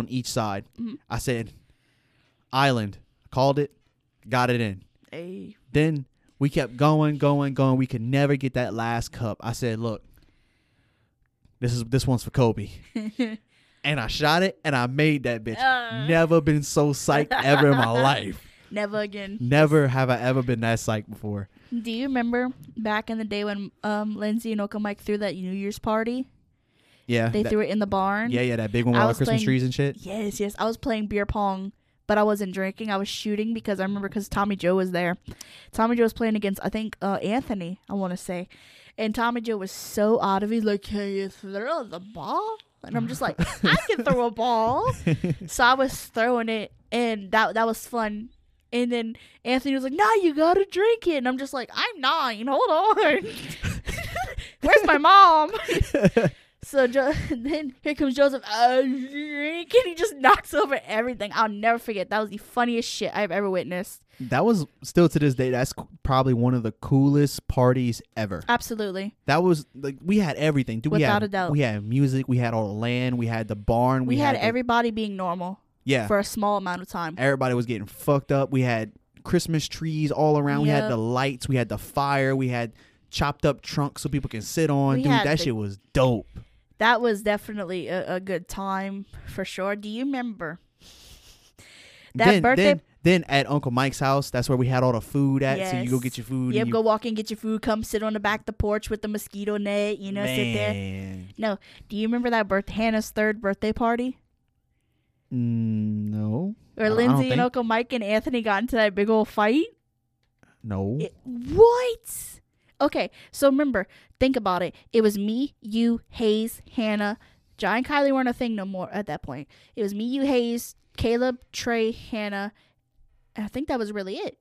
each side. Mm-hmm. I said island, called it, got it in. Hey. Then we kept going. We could never get that last cup. I said, look, this one's for Kobe. And I shot it and I made that bitch. Never been so psyched ever in my life. Never again. Never have I ever been that psyched before. Do you remember back in the day when Lindsay and Uncle Mike threw that New Year's party? Yeah. They threw it in the barn. Yeah, that big one with all the Christmas trees and shit. Yes. I was playing beer pong, but I wasn't drinking. I was shooting because I remember Tommy Joe was there. Tommy Joe was playing against, I think, Anthony, I want to say. And Tommy Joe was so out of it. He's like, can you throw the ball? And I'm just like, I can throw a ball. So I was throwing it, and that was fun. And then Anthony was like, nah, you got to drink it. And I'm just like, I'm 9. Hold on. Where's my mom? So then here comes Joseph, and he just knocks over everything. I'll never forget. That was the funniest shit I've ever witnessed. That was still to this day. That's probably one of the coolest parties ever. Absolutely. That was like we had everything. Dude, without a doubt. We had music. We had all the land. We had the barn. We had everybody being normal. Yeah. For a small amount of time. Everybody was getting fucked up. We had Christmas trees all around. Yep. We had the lights. We had the fire. We had chopped up trunks so people can sit on. Dude, that shit was dope. That was definitely a good time for sure. Do you remember that birthday? Then at Uncle Mike's house, that's where we had all the food at. Yes. So you go get your food. Yep, go walk and get your food. Come sit on the back of the porch with the mosquito net. You know, sit there. No, do you remember that Hannah's third birthday party? No. Where Lindsay and Uncle Mike and Anthony got into that big old fight? No. What? Okay, so remember, think about it. It was me, you, Hayes, Hannah. John and Kylie weren't a thing no more at that point. It was me, you, Hayes, Caleb, Trey, Hannah. I think that was really it.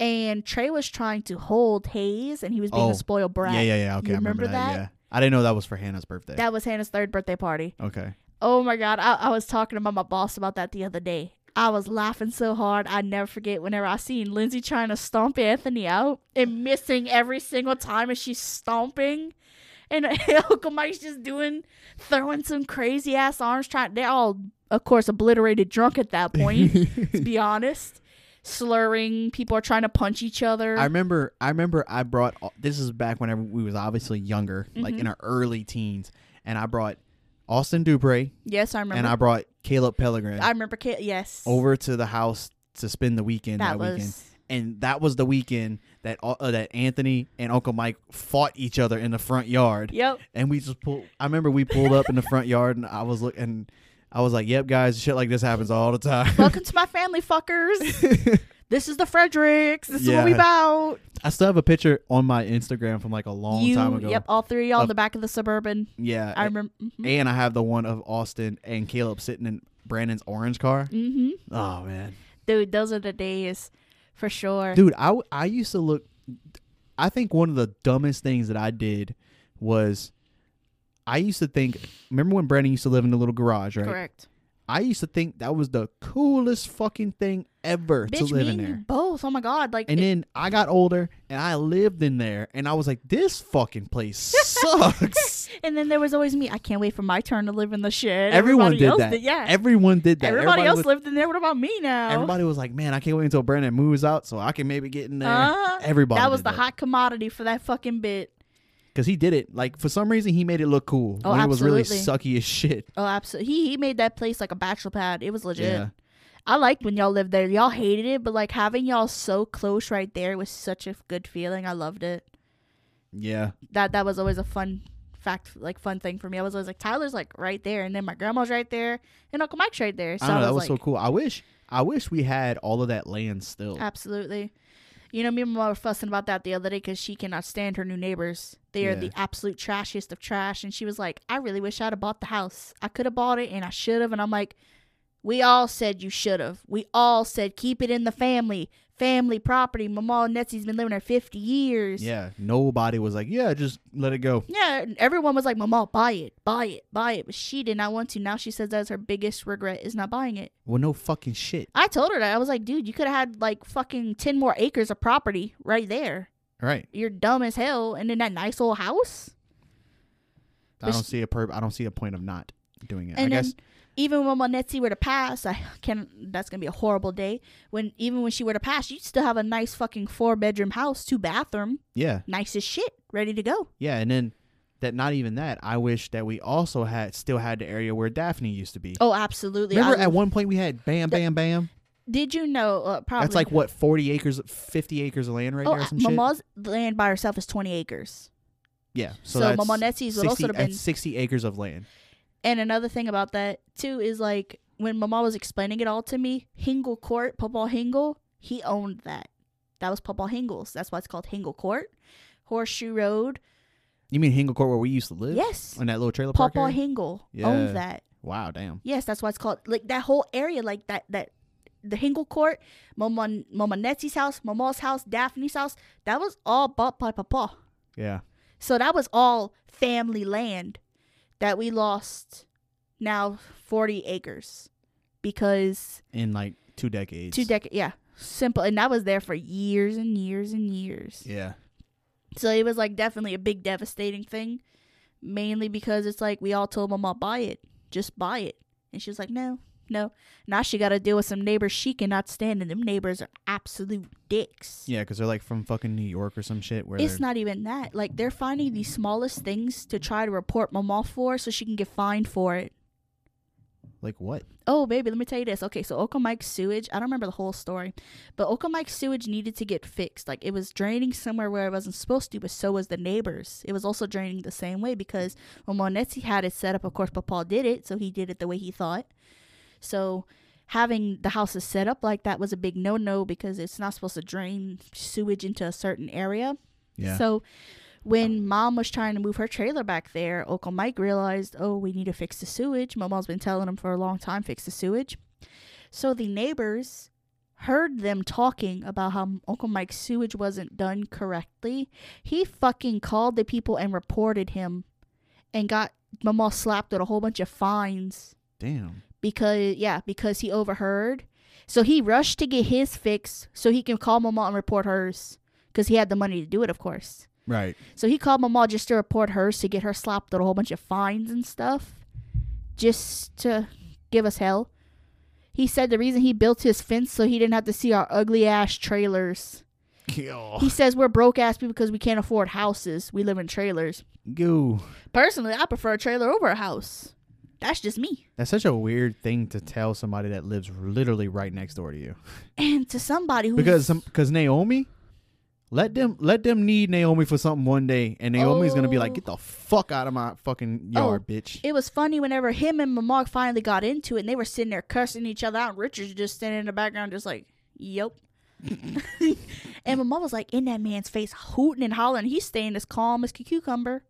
And Trey was trying to hold Hayes, and he was being a spoiled brat. Yeah. Okay, I remember that. Yeah. I didn't know that was for Hannah's birthday. That was Hannah's third birthday party. Okay. Oh, my God. I was talking to my boss about that the other day. I was laughing so hard. I never forget whenever I seen Lindsay trying to stomp Anthony out and missing every single time as she's stomping. And Uncle Mike's just throwing some crazy ass arms. They're all, of course, obliterated drunk at that point, to be honest. Slurring. People are trying to punch each other. I remember I brought, this is back whenever we was obviously younger, mm-hmm. like in our early teens. And I brought Austin Dupre. Yes, I remember. And I brought Caleb Pellegrin. I remember, yes. Over to the house to spend the weekend. That weekend. And that was the weekend that Anthony and Uncle Mike fought each other in the front yard. Yep. And I remember we pulled up in the front yard, and I was like, yep, guys, shit like this happens all the time. Welcome to my family, fuckers. This is the Fredericks. This is what we about. I still have a picture on my Instagram from like a long time ago. Yep, all three on the back of the Suburban. Yeah. I remember. Mm-hmm. And I have the one of Austin and Caleb sitting in Brandon's orange car. Mm-hmm. Oh, man. Dude, those are the days for sure. Dude, I used to look. I think one of the dumbest things that I did was I used to think. Remember when Brandon used to live in the little garage, right? Correct. I used to think that was the coolest fucking thing ever to live in there. Bitch, me both. Oh, my God. Then I got older, and I lived in there, and I was like, this fucking place sucks. And then there was always me. I can't wait for my turn to live in the shit. Everyone did that. Everybody else lived in there. What about me now? Everybody was like, man, I can't wait until Brandon moves out so I can maybe get in there. Everybody. That was the hot commodity for that fucking bit. Because he did it. Like, for some reason, he made it look cool. Oh, when absolutely. It was really sucky as shit. Oh, absolutely. He made that place like a bachelor pad. It was legit. Yeah. I liked when y'all lived there. Y'all hated it, but, like, having y'all so close right there was such a good feeling. I loved it. Yeah. That was always a fun fact, like, fun thing for me. I was always like, Tyler's, like, right there, and then my grandma's right there, and Uncle Mike's right there. So I know, that was like, so cool. I wish we had all of that land still. Absolutely. You know, me and my mom were fussing about that the other day because she cannot stand her new neighbors. They are the absolute trashiest of trash. And she was like, I really wish I'd have bought the house. I could have bought it, and I should have. And I'm like, we all said you should have. We all said keep it in the family. Family property. Mama Nessie's been living there 50 years. Yeah. Nobody was like, yeah, just let it go. Yeah. Everyone was like, Mama, buy it. Buy it. Buy it. But she did not want to. Now she says that's her biggest regret is not buying it. Well, no fucking shit. I told her that. I was like, dude, you could have had like fucking 10 more acres of property right there. Right. You're dumb as hell. And in that nice old house. I don't see a point of not doing it. And I guess. Even when Monetsi were to pass, that's going to be a horrible day. Even when she were to pass, you'd still have a nice fucking 4-bedroom house, 2-bathroom. Yeah. Nice as shit. Ready to go. Yeah. And then I wish that we also still had the area where Daphne used to be. Oh, absolutely. Remember at one point we had Bam Bam Bam? Did you know? Probably. That's like what, 40 acres, 50 acres of land right there or some shit? Mama's land by herself is 20 acres. Yeah. So Monetsi's would also have been 60 acres of land. And another thing about that, too, is, like, when Mama was explaining it all to me, Hingle Court, Papa Hingle, he owned that. That was Papa Hingle's. That's why it's called Hingle Court. Horseshoe Road. You mean Hingle Court where we used to live? Yes. In that little trailer park area? Papa Hingle owned that. Wow, damn. Yes, that's why it's called, like, that whole area, like, that the Hingle Court, Mama Nettie's house, Mama's house, Daphne's house, that was all bought by Papa. Yeah. So that was all family land. That we lost now 40 acres because... In like 2 decades. 2 decades, yeah. Simple. And that was there for years and years and years. Yeah. So it was like definitely a big devastating thing. Mainly because it's like we all told Mama, buy it. Just buy it. And she was like, no. Now she got to deal with some neighbors she cannot stand. And them neighbors are absolute dicks. Yeah, because they're like from fucking New York or some shit. Where it's not even that. Like, they're finding the smallest things to try to report Mama for so she can get fined for it. Like what? Oh, baby, let me tell you this. Okay, so Uncle Mike's sewage, I don't remember the whole story, but Uncle Mike's sewage needed to get fixed. Like, it was draining somewhere where it wasn't supposed to, but so was the neighbors. It was also draining the same way because when Monetti had it set up, of course, Papa did it, so he did it the way he thought. So having the houses set up like that was a big no-no because it's not supposed to drain sewage into a certain area. Yeah. So when Mom was trying to move her trailer back there, Uncle Mike realized, oh, we need to fix the sewage. Mama's been telling him for a long time, fix the sewage. So the neighbors heard them talking about how Uncle Mike's sewage wasn't done correctly. He fucking called the people and reported him and got Mama slapped with a whole bunch of fines. Damn. Because he overheard. So he rushed to get his fix so he can call Mama and report hers. Because he had the money to do it, of course. Right. So he called Mama just to report hers to get her slapped with a whole bunch of fines and stuff. Just to give us hell. He said the reason he built his fence so he didn't have to see our ugly ass trailers. Ew. He says we're broke ass people because we can't afford houses. We live in trailers. Ew. Personally, I prefer a trailer over a house. That's just me. That's such a weird thing to tell somebody that lives literally right next door to you. And to somebody who... Because Naomi, let them need Naomi for something one day. And Naomi's going to be like, get the fuck out of my fucking yard, bitch. It was funny whenever him and Mama finally got into it. And they were sitting there cursing each other out. And Richard's just standing in the background just like, yep. And Mama was like in that man's face, hooting and hollering. He's staying as calm as a cucumber.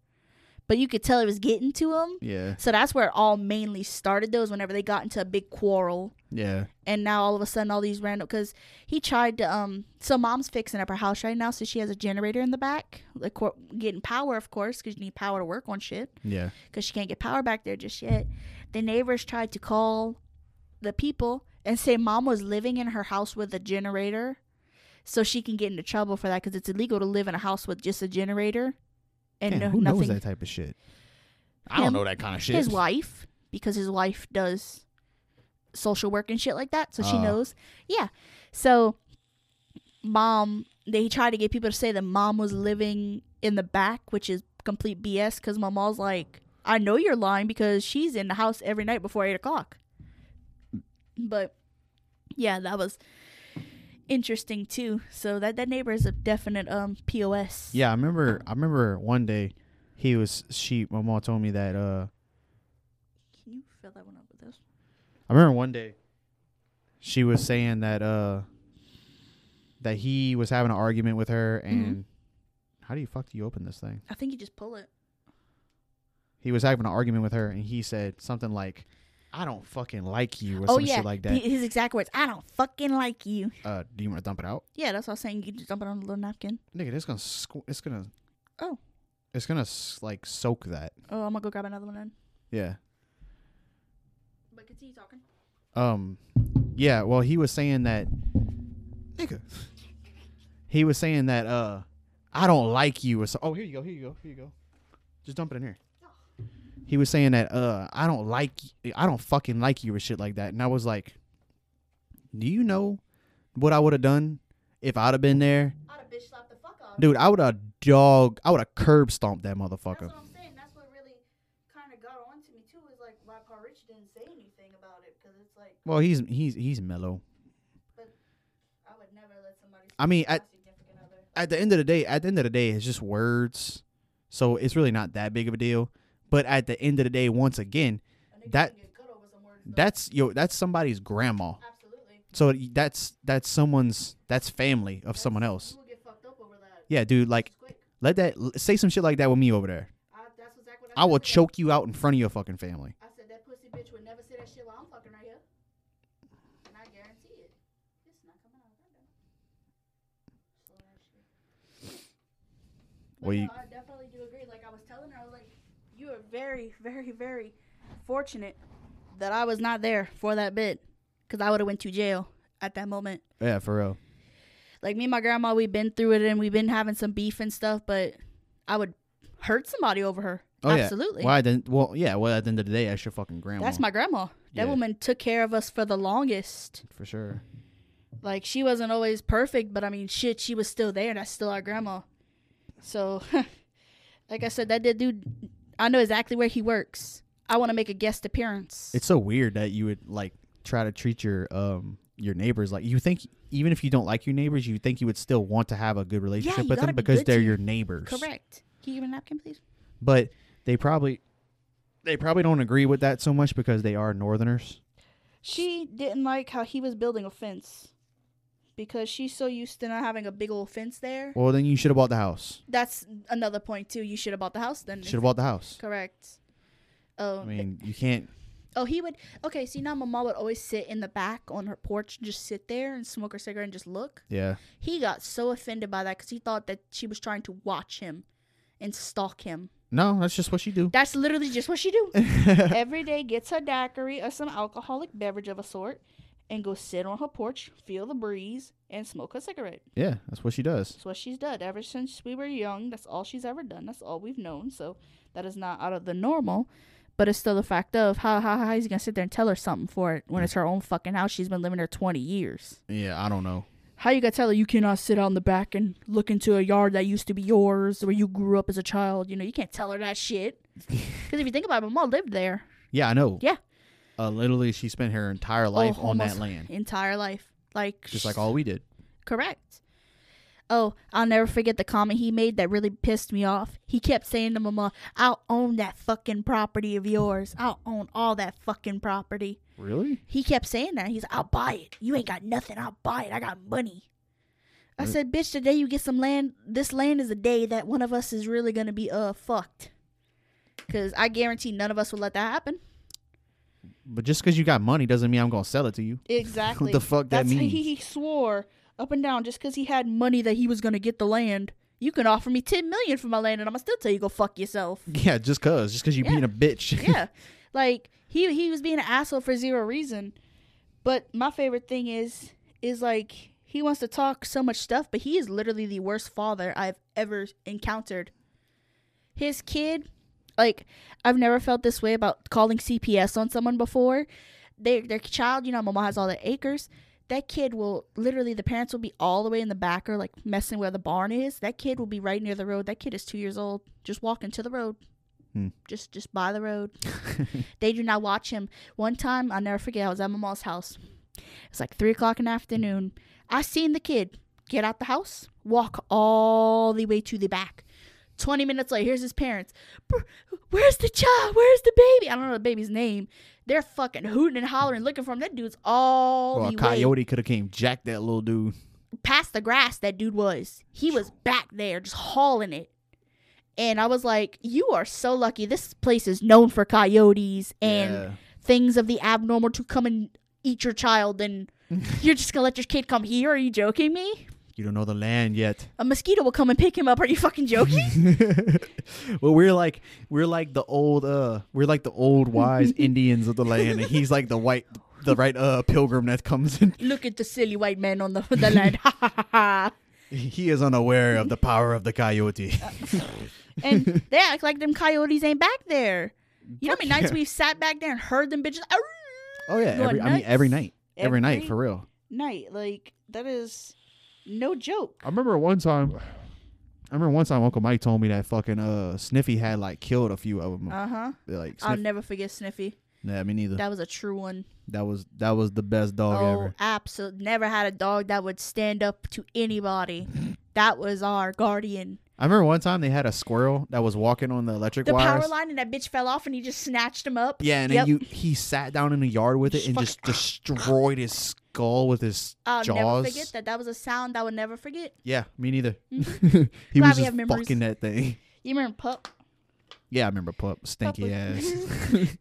But you could tell it was getting to him. Yeah. So that's where it all mainly started, though, is whenever they got into a big quarrel. Yeah. And now all of a sudden all these random... Because he tried to... So Mom's fixing up her house right now, so she has a generator in the back. Like, getting power, of course, because you need power to work on shit. Yeah. Because she can't get power back there just yet. The neighbors tried to call the people and say Mom was living in her house with a generator. So she can get into trouble for that because it's illegal to live in a house with just a generator. And man, who knows that type of shit? I don't know that kind of shit. His wife, because his wife does social work and shit like that, so she knows. Yeah. So, Mom, they tried to get people to say that Mom was living in the back, which is complete BS, because my mom's like, I know you're lying because she's in the house every night before 8 o'clock. But yeah, that was interesting too. So that neighbor is a definite POS. Yeah, I remember one day my mom told me that can you fill that one up with this? I remember one day she was saying that that he was having an argument with her, and how do you open this thing? I think you just pull it. He was having an argument with her, and he said something like, I don't fucking like you, or some shit like that. His exact words, I don't fucking like you. Do you want to dump it out? Yeah, that's what I was saying. You just dump it on a little napkin. Nigga, it's gonna. Oh. It's gonna like soak that. Oh, I'm gonna go grab another one then. Yeah. But continue talking. Yeah. Well, he was saying that. Nigga. He was saying that. I don't like you. Or so. Oh, here you go. Just dump it in here. He was saying that, I don't fucking like you or shit like that. And I was like, do you know what I would have done if I'd have been there? I'd have bitch slapped the fuck out of him. Dude, I would have curb stomped that motherfucker. That's what I'm saying. That's what really kind of got onto me too, is like, why Paul Rich didn't say anything about it, because it's like. Well, he's mellow. But I would never let somebody. I mean, at the end of the day, it's just words. So it's really not that big of a deal. But at the end of the day, once again, that's somebody's grandma. Absolutely. So that's someone's, that's family of someone else. People get fucked up over that. Yeah, dude, like, let that say some shit like that with me over there. That's exactly what I will choke you out in front of your fucking family. I said that pussy bitch would never say that shit while I'm fucking right here, and I guarantee it. It's not coming out right now. Well, I definitely do agree. Like I was telling her, I was like, you are very, very, very fortunate that I was not there for that bit, because I would have went to jail at that moment. Yeah, for real. Like, me and my grandma, we've been through it, and we've been having some beef and stuff, but I would hurt somebody over her. Oh, absolutely. Yeah. Well, at the end of the day, that's your fucking grandma. That's my grandma. That woman took care of us for the longest. For sure. Like, she wasn't always perfect, but, I mean, shit, she was still there, and that's still our grandma. So, like I said, that dude, I know exactly where he works. I want to make a guest appearance. It's so weird that you would like try to treat your neighbors like, you think even if you don't like your neighbors, you think you would still want to have a good relationship with them because they're your neighbors. Correct. Can you give me a napkin, please? But they probably don't agree with that so much because they are Northerners. She didn't like how he was building a fence, because she's so used to not having a big old fence there. Well, then you should have bought the house. That's another point, too. You should have bought the house, then. Should have bought the house. Correct. Oh, I mean, you can't. Oh, he would. Okay, see, now my mom would always sit in the back on her porch, just sit there and smoke her cigarette and just look. Yeah. He got so offended by that because he thought that she was trying to watch him and stalk him. No, that's just what she do. That's literally just what she do. Every day gets her daiquiri or some alcoholic beverage of a sort, and go sit on her porch, feel the breeze, and smoke a cigarette. Yeah, that's what she does. That's what she's done. Ever since we were young, that's all she's ever done. That's all we've known. So that is not out of the normal, but it's still the fact of how he's going to sit there and tell her something for it when it's her own fucking house. She's been living there 20 years. Yeah, I don't know. How you going to tell her you cannot sit out in the back and look into a yard that used to be yours where you grew up as a child? You know, you can't tell her that shit. Because if you think about it, my mom lived there. Yeah, I know. Yeah. Literally, she spent her entire life on that land. Entire life. Like, just like all we did. Correct. Oh, I'll never forget the comment he made that really pissed me off. He kept saying to Mama, I'll own that fucking property of yours. I'll own all that fucking property. Really? He kept saying that. He's like, I'll buy it. You ain't got nothing. I'll buy it. I got money. I said, bitch, the day you get some land, this land is the day that one of us is really going to be fucked. Because I guarantee none of us will let that happen. But just because you got money doesn't mean I'm going to sell it to you. Exactly. What the fuck that means? He swore up and down just because he had money that he was going to get the land. You can offer me $10 million for my land and I'm going to still tell you go fuck yourself. Yeah, just because you're being a bitch. Yeah. Like, he was being an asshole for zero reason. But my favorite thing is like, he wants to talk so much stuff, but he is literally the worst father I've ever encountered. His kid... Like, I've never felt this way about calling CPS on someone before. Their child, you know, Mama has all the acres. that kid will literally, the parents will be all the way in the back or like messing where the barn is. That kid will be right near the road. That kid is 2 years old, just walking to the road, just by the road. They do not watch him. One time, I'll never forget, I was at my mom's house. It's like 3 o'clock in the afternoon. I seen the kid get out the house, walk all the way to the back. 20 minutes later, here's his parents. Where's the child? Where's the baby? I don't know the baby's name. They're fucking hooting and hollering, looking for him. That dude's all the way. Well, a coyote could have came jacked that little dude. Past the grass, that dude was. He was back there just hauling it. And I was like, you are so lucky. This place is known for coyotes and things of the abnormal to come and eat your child. And you're just going to let your kid come here? Are you joking me? You don't know the land yet. A mosquito will come and pick him up. Are you fucking joking? Well, we're like the old wise Indians of the land, and he's like the right pilgrim that comes in. Look at the silly white man on the land. He is unaware of the power of the coyote. And they act like them coyotes ain't back there. You know how many nights we've sat back there and heard them bitches? Oh yeah, every night for real. Night, like that is. No joke. I remember one time Uncle Mike told me that fucking Sniffy had like killed a few of them. Uh-huh. Like, I'll never forget Sniffy. Yeah, me neither. That was a true one. That was the best dog ever. Oh, absolutely. Never had a dog that would stand up to anybody. That was our guardian. I remember one time they had a squirrel that was walking on the electric wires. The power line, and that bitch fell off and he just snatched him up. Yeah, and then he sat down in the yard with it just and just destroyed his skull with his jaws. I'll never forget that. That was a sound I would never forget. Yeah, me neither. Mm-hmm. He was just fucking that thing. You remember Pup? Yeah, I remember Pup. Stinky ass.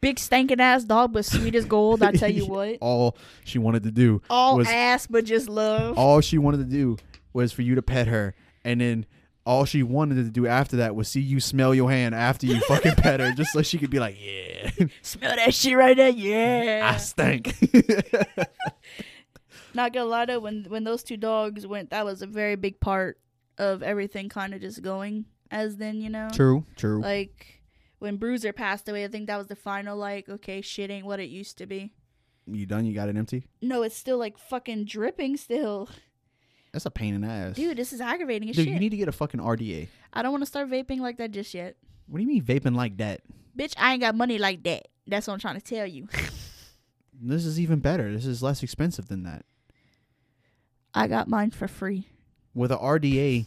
Big stinking ass dog, but sweet as gold, I tell you what. All she wanted to do. All was, ass, but just love. All she wanted to do was for you to pet her, and then... all she wanted to do after that was see you smell your hand after you fucking pet her, just so she could be like, yeah. Smell that shit right there, yeah. I stink. Not gonna lie though, when those two dogs went, that was a very big part of everything kind of just going as then, you know? True. Like, when Bruiser passed away, I think that was the final, like, okay, shit ain't what it used to be. You done? You got it empty? No, it's still, like, fucking dripping still. That's a pain in the ass. Dude, this is aggravating as shit. Dude, you need to get a fucking RDA. I don't want to start vaping like that just yet. What do you mean vaping like that? Bitch, I ain't got money like that. That's what I'm trying to tell you. This is even better. This is less expensive than that. I got mine for free. With an RDA,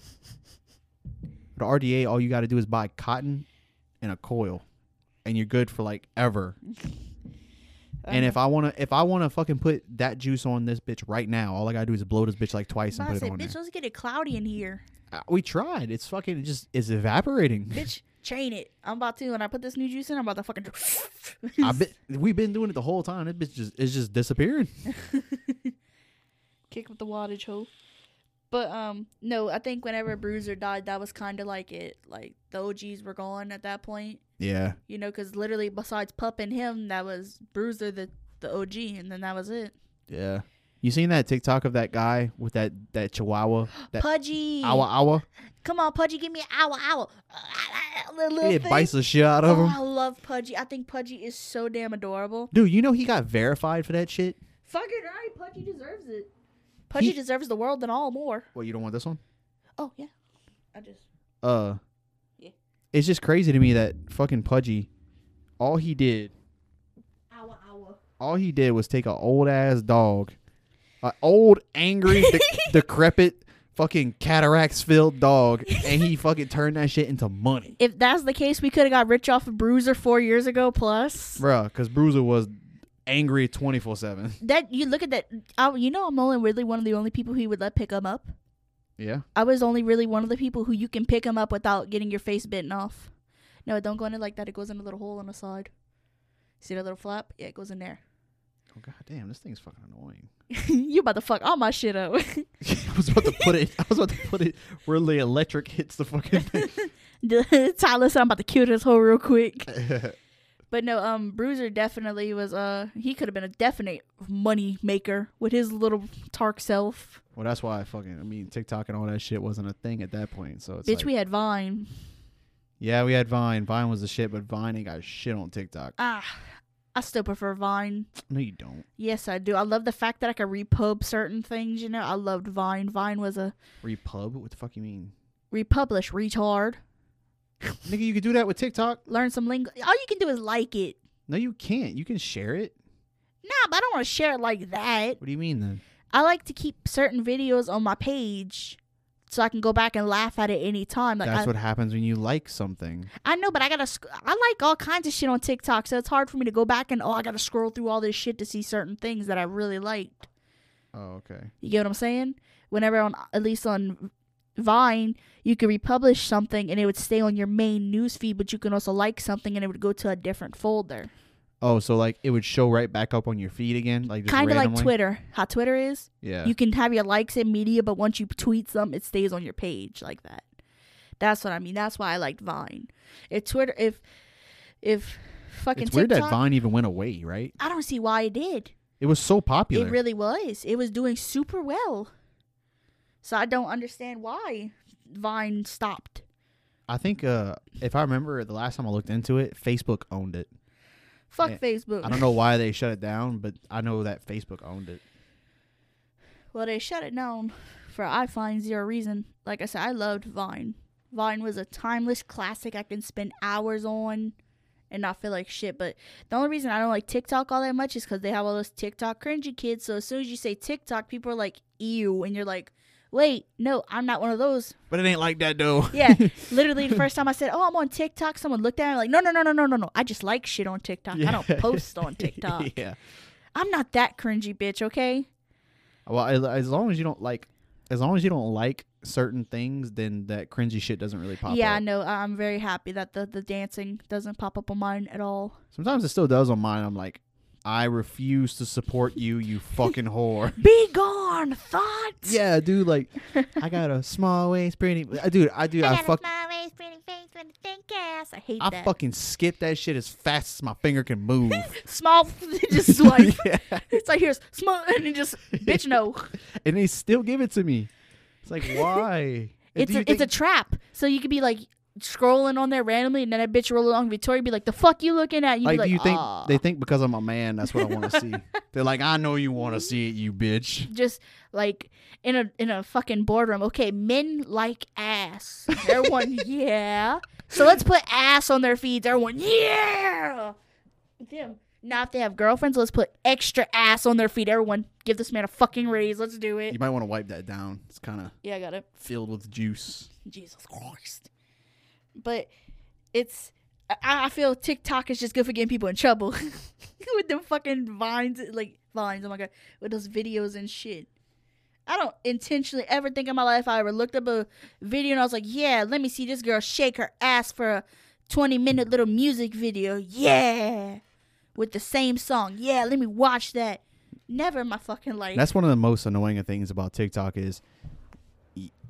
all you got to do is buy cotton and a coil. And you're good for like ever. And if I wanna fucking put that juice on this bitch right now, all I gotta do is blow this bitch like twice and put it on there. Bitch, let's get it cloudy in here. We tried. It's fucking just is evaporating. Bitch, chain it. I'm about to. When I put this new juice in, I'm about to fucking. We've been doing it the whole time. This bitch is just disappearing. Kick with the wattage hoe. But no, I think whenever Bruiser died, that was kind of like it. Like the OGs were gone at that point. Yeah. You know, because literally besides Pup and him, that was Bruiser, the OG, and then that was it. Yeah. You seen that TikTok of that guy with that chihuahua? That Pudgy. Awa. Come on, Pudgy, give me an awa. It bites the shit out of him. I love Pudgy. I think Pudgy is so damn adorable. Dude, you know he got verified for that shit? Fucking right. Pudgy deserves it. Pudgy deserves the world and all more. Well, you don't want this one? Oh, yeah. I just... It's just crazy to me that fucking Pudgy, all he did was take an old-ass dog, an old, angry, decrepit, fucking cataracts-filled dog, and he fucking turned that shit into money. If that's the case, we could have got rich off of Bruiser 4 years ago plus. Bruh, because Bruiser was angry 24/7. That, you look at that, you know I'm only really one of the only people who would let pick him up. Yeah. I was only really one of the people who you can pick him up without getting your face bitten off. No, don't go in it like that. It goes in a little hole on the side. See that little flap? Yeah, it goes in there. Oh, God damn. This thing's fucking annoying. You about to fuck all my shit up. I was about to put it where the electric hits the fucking thing. Tyler said I'm about to kill this hole real quick. But no, Bruiser definitely was, he could have been a definite money maker with his little Tark self. Well, that's why TikTok and all that shit wasn't a thing at that point. So it's bitch, like, we had Vine. Yeah, we had Vine. Vine was the shit, but Vine ain't got shit on TikTok. Ah, I still prefer Vine. No, you don't. Yes, I do. I love the fact that I can repub certain things, you know. I loved Vine. Vine was a... Repub? What the fuck you mean? Republish, retard. Nigga, you can do that with TikTok. Learn some lingo. All you can do is like it. No, you can't. You can share it. Nah, but I don't want to share it like that. What do you mean, then? I like to keep certain videos on my page so I can go back and laugh at it any time. Like, that's what happens when you like something. I know, but I like all kinds of shit on TikTok, so it's hard for me to go back and, I got to scroll through all this shit to see certain things that I really liked. Oh, okay. You get what I'm saying? Whenever, at least on Vine, you could republish something, and it would stay on your main news feed, but you can also like something, and it would go to a different folder. Oh, so like it would show right back up on your feed again? Like kind of like Twitter. How Twitter is? Yeah. You can have your likes in media, but once you tweet something, it stays on your page like that. That's what I mean. That's why I liked Vine. If Twitter, if fucking TikTok. It's weird that Vine even went away, right? I don't see why it did. It was so popular. It really was. It was doing super well. So I don't understand why Vine stopped. I think if I remember the last time I looked into it, Facebook owned it. Fuck and Facebook. I don't know why they shut it down, but I know that Facebook owned it. Well, they shut it down for, I find, zero reason. Like I said, I loved Vine. Vine was a timeless classic I can spend hours on and not feel like shit. But the only reason I don't like TikTok all that much is because they have all those TikTok cringy kids. So as soon as you say TikTok, people are like, ew. And you're like, wait, no, I'm not one of those. But it ain't like that, though. Yeah. Literally, the first time I said, I'm on TikTok, someone looked at me like, no. I just like shit on TikTok. Yeah. I don't post on TikTok. Yeah. I'm not that cringy, bitch, okay? Well, as long as you don't like certain things, then that cringy shit doesn't really pop up. Yeah, I know. I'm very happy that the dancing doesn't pop up on mine at all. Sometimes it still does on mine. I'm like, I refuse to support you, you fucking whore. Be gone, thoughts. Yeah, dude, like, I got a small waist, pretty. Dude, I got a small waist, pretty face with a thin ass. I hate that. I fucking skip that shit as fast as my finger can move. Small, just like, yeah. It's like, here's small, and then just, bitch, no. And they still give it to me. It's like, why? It's a trap. So you could be like, scrolling on there randomly, and then that bitch roll along. Victoria be like, the fuck you looking at? You like, be like, do you think they think because I'm a man, that's what I want to see? They're like, I know you want to see it, you bitch. Just like in a fucking boardroom. Okay, men like ass. Everyone, yeah. So let's put ass on their feeds. Everyone, yeah. Damn. Now if they have girlfriends, let's put extra ass on their feed. Everyone, give this man a fucking raise. Let's do it. You might want to wipe that down. It's kind of, yeah, I got it. Filled with juice. Jesus Christ. But I feel TikTok is just good for getting people in trouble with them fucking vines, oh my God, with those videos and shit. I don't intentionally ever think in my life I ever looked up a video and I was like, yeah, let me see this girl shake her ass for a 20-minute little music video. Yeah. With the same song. Yeah, let me watch that. Never in my fucking life. That's one of the most annoying things about TikTok is,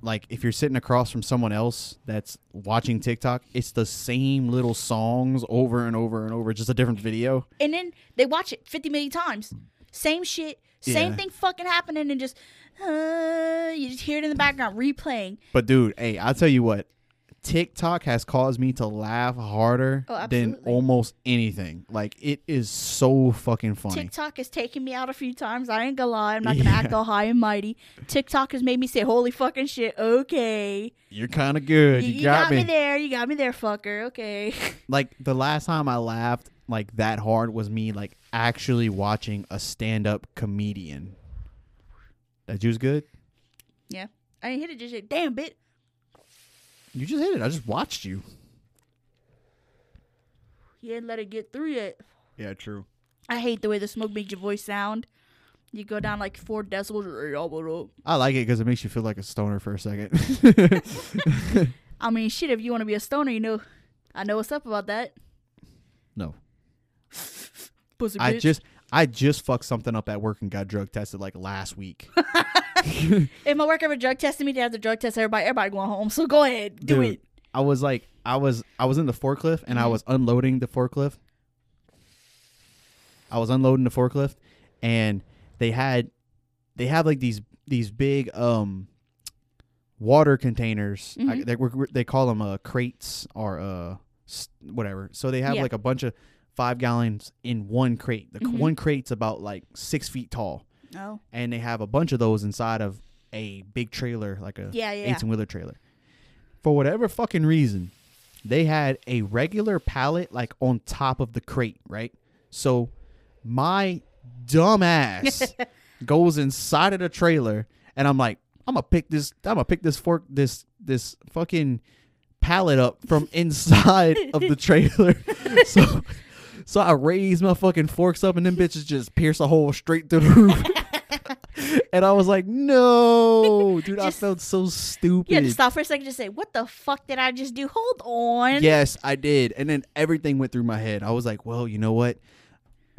like, if you're sitting across from someone else that's watching TikTok, it's the same little songs over and over and over, just a different video. And then they watch it 50 million times. Same shit, same thing fucking happening, and just, you just hear it in the background replaying. But, dude, hey, I'll tell you what. TikTok has caused me to laugh harder than almost anything. Like, it is so fucking funny. TikTok has taken me out a few times. I ain't gonna lie. I'm not gonna act all high and mighty. TikTok has made me say, holy fucking shit, okay. You're kind of good. You got me there. You got me there, fucker. Okay. Like, the last time I laughed, like, that hard was me, like, actually watching a stand-up comedian. That juice good? Yeah. I didn't hit it just yet. Damn, bitch. You just hit it. I just watched you. You didn't let it get through yet. Yeah, true. I hate the way the smoke makes your voice sound. You go down like 4 decibels. I like it because it makes you feel like a stoner for a second. I mean, shit, if you want to be a stoner, you know, I know what's up about that. No. Pussy bitch. I just fucked something up at work and got drug tested like last week. If my work ever drug tested me, they have to drug test everybody. Everybody going home. So go ahead, do it. I was in the forklift and I was unloading the forklift. And they have like these big water containers. Mm-hmm. They call them crates or whatever. So they have like a bunch of 5 gallons in one crate. The one crate's about like 6 feet tall. Oh. And they have a bunch of those inside of a big trailer, like a 18-wheeler trailer. For whatever fucking reason, they had a regular pallet like on top of the crate, right? So my dumb ass goes inside of the trailer and I'm like, I'm gonna pick this fucking pallet up from inside of the trailer. So I raise my fucking forks up and them bitches just pierce a hole straight through the roof. And I was like, no, dude, I felt so stupid. You had to stop for a second and just say, what the fuck did I just do? Hold on. Yes, I did. And then everything went through my head. I was like, well, you know what?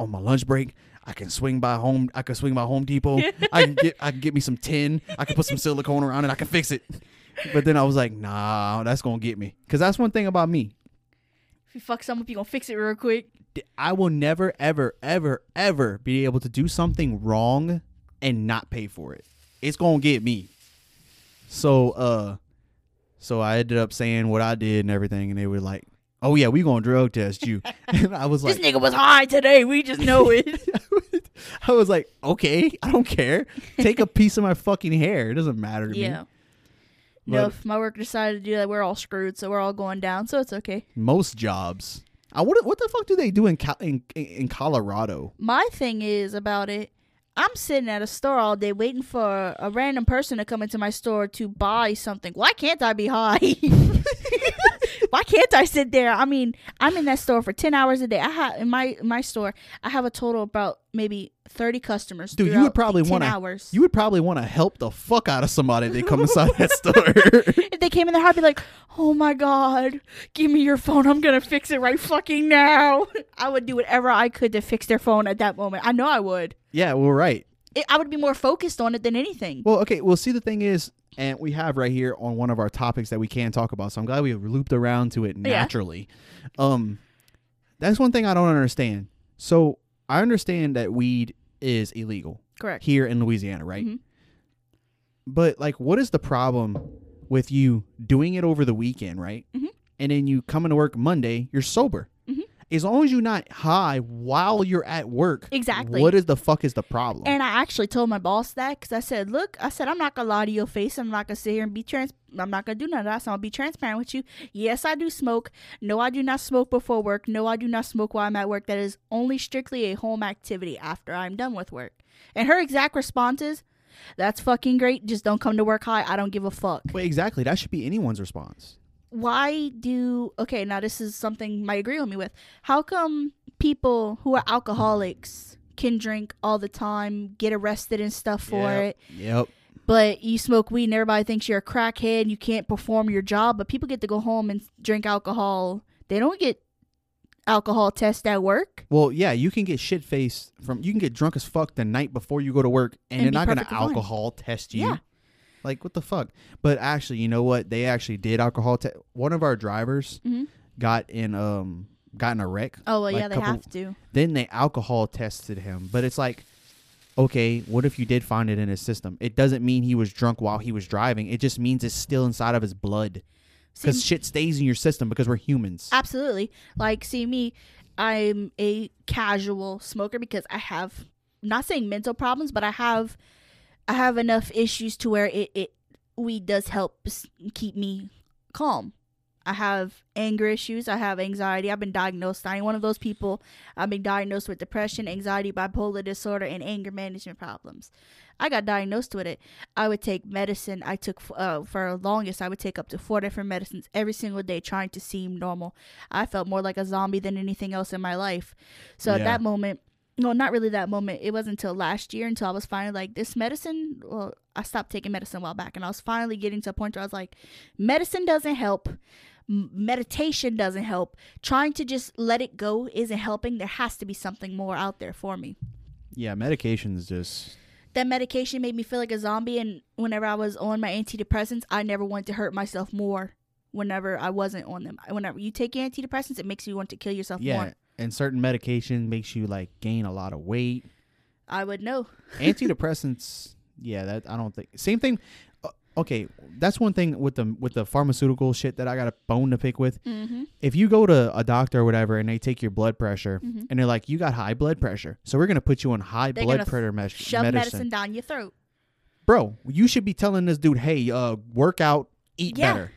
On my lunch break, I can swing by Home Depot. I can get me some tin. I can put some silicone around it. I can fix it. But then I was like, nah, that's going to get me. Because that's one thing about me. If you fuck something up, you're going to fix it real quick. I will never, ever, ever, ever be able to do something wrong and not pay for it. It's going to get me. So I ended up saying what I did and everything. And they were like, oh, yeah, we're going to drug test you. And I was like, this nigga was high today. We just know it. I was like, okay, I don't care. Take a piece of my fucking hair. It doesn't matter to me. No, if my work decided to do that, we're all screwed, so we're all going down, so it's okay. Most jobs. What the fuck do they do in Colorado? My thing is about it, I'm sitting at a store all day waiting for a random person to come into my store to buy something. Why can't I be high? Why can't I sit there? I mean, I'm in that store for 10 hours a day. In my store, I have a total of about maybe 30 customers. Dude, you would probably want to help the fuck out of somebody if they come inside that store. If they came in their heart, be like, oh my God, give me your phone. I'm going to fix it right fucking now. I would do whatever I could to fix their phone at that moment. I know I would. Yeah, well, right. I would be more focused on it than anything. Well, okay. Well, see, the thing is, and we have right here on one of our topics that we can talk about. So I'm glad we looped around to it naturally. Yeah. That's one thing I don't understand. So I understand that weed is illegal. Correct. Here in Louisiana, right? Mm-hmm. But like, what is the problem with you doing it over the weekend, right? Mm-hmm. And then you come into work Monday, you're sober. Mm-hmm. As long as you're not high while you're at work. Exactly. What the fuck is the problem? And I actually told my boss that because I said, look, I'm not going to lie to your face. I'm not going to sit here and be I'm not going to do none of that. So I'll be transparent with you. Yes, I do smoke. No, I do not smoke before work. No, I do not smoke while I'm at work. That is only strictly a home activity after I'm done with work. And her exact response is, that's fucking great. Just don't come to work high. I don't give a fuck. Well, exactly. That should be anyone's response. Okay, now this is something you might agree with me with. How come people who are alcoholics can drink all the time, get arrested and stuff for it? Yep. But you smoke weed and everybody thinks you're a crackhead and you can't perform your job, but people get to go home and drink alcohol. They don't get alcohol tests at work. Well, yeah, you can get shit-faced you can get drunk as fuck the night before you go to work and they're not going to alcohol test you. Yeah. Like, what the fuck? But actually, you know what? They actually did alcohol test. One of our drivers got in a wreck. Oh, well, like, yeah, they have to. Then they alcohol tested him. But it's like, okay, what if you did find it in his system? It doesn't mean he was drunk while he was driving. It just means it's still inside of his blood. Because shit stays in your system because we're humans. Absolutely. Like, see me, I'm a casual smoker because I have, not saying mental problems, but I have enough issues to where weed does help keep me calm. I have anger issues. I have anxiety. I've been diagnosed. I ain't one of those people. I've been diagnosed with depression, anxiety, bipolar disorder, and anger management problems. I got diagnosed with it. I would take medicine. I took for the longest, I would take up to 4 different medicines every single day trying to seem normal. I felt more like a zombie than anything else in my life. So at that moment, no, not really that moment. It wasn't until last year until I was finally like, this medicine, well, I stopped taking medicine a while back. And I was finally getting to a point where I was like, medicine doesn't help. Meditation doesn't help. Trying to just let it go isn't helping. There has to be something more out there for me. Yeah, medication's just... That medication made me feel like a zombie. And whenever I was on my antidepressants, I never wanted to hurt myself more whenever I wasn't on them. Whenever you take antidepressants, it makes you want to kill yourself more. And certain medication makes you like gain a lot of weight. I would know. Antidepressants, yeah, that I don't think. Same thing. okay, that's one thing with the pharmaceutical shit that I got a bone to pick with. Mm-hmm. If you go to a doctor or whatever and they take your blood pressure, mm-hmm. and they're like, you got high blood pressure, so we're going to put you on high blood pressure medicine. Shove medicine down your throat. Bro, you should be telling this dude, hey, work out, eat better.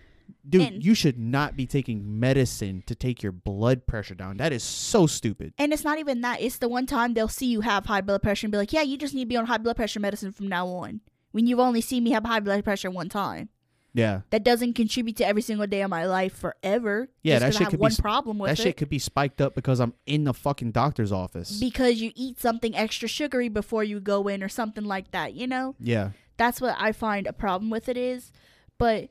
Dude, you should not be taking medicine to take your blood pressure down. That is so stupid. And it's not even that. It's the one time they'll see you have high blood pressure and be like, yeah, you just need to be on high blood pressure medicine from now on. When you've only seen me have high blood pressure one time. Yeah. That doesn't contribute to every single day of my life forever. Yeah, that shit could be that shit could be spiked up because I'm in the fucking doctor's office. Because you eat something extra sugary before you go in or something like that, you know? Yeah. That's what I find a problem with it is. But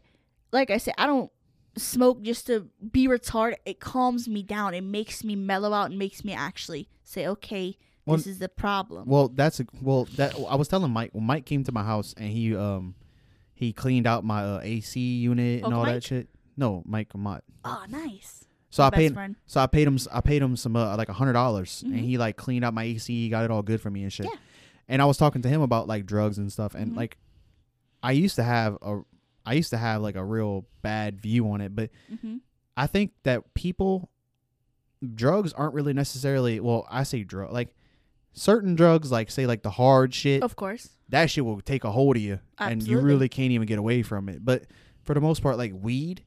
like I said, I don't smoke just to be retarded. It calms me down. It makes me mellow out and makes me actually say, okay, this is the problem. Well, I was telling Mike. When Mike came to my house and he cleaned out my AC unit and all that shit. No, Mike Mott. Oh, nice. So I paid him some like $100, mm-hmm. and he like cleaned out my AC, got it all good for me and shit. Yeah. And I was talking to him about like drugs and stuff, and mm-hmm. like I used to have like a real bad view on it, but mm-hmm. I think that drugs aren't really necessarily, well, I say drug, like certain drugs, like say like the hard shit. Of course. That shit will take a hold of you. Absolutely. And you really can't even get away from it. But for the most part, like weed,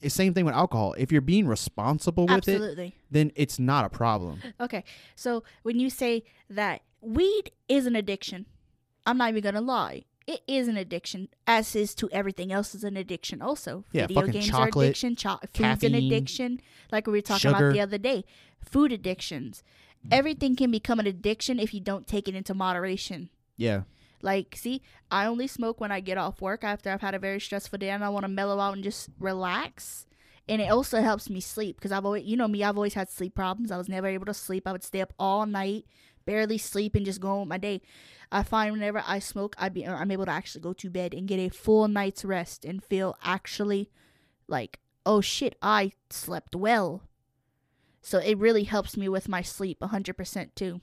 it's same thing with alcohol. If you're being responsible with it, then it's not a problem. Okay. So when you say that weed is an addiction, I'm not even going to lie. It is an addiction, as is to everything else is an addiction also. Yeah, video games chocolate, are addiction. Food's an addiction. Like we were talking about the other day. Food addictions. Everything can become an addiction if you don't take it into moderation. Yeah. Like, see, I only smoke when I get off work after I've had a very stressful day and I want to mellow out and just relax. And it also helps me sleep because I've always, you know me, I've always had sleep problems. I was never able to sleep. I would stay up all night, barely sleep, and just go on with my day. I find whenever I smoke, I'm able to actually go to bed and get a full night's rest and feel actually like, oh shit, I slept well. So it really helps me with my sleep 100% too.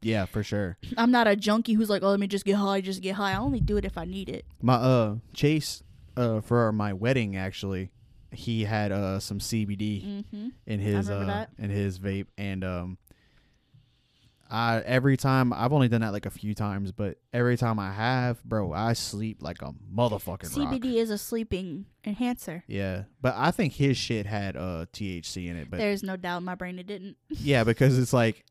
Yeah, for sure. I'm not a junkie who's like, oh, let me just get high, just get high. I only do it if I need it. My Chase, for my wedding actually, he had some CBD mm-hmm. in his vape, and every time, I've only done that like a few times, but every time I have, bro, I sleep like a motherfucking CBD rock. Is a sleeping enhancer. Yeah, but I think his shit had THC in it. But there's no doubt in my brain it didn't. Yeah, because it's like,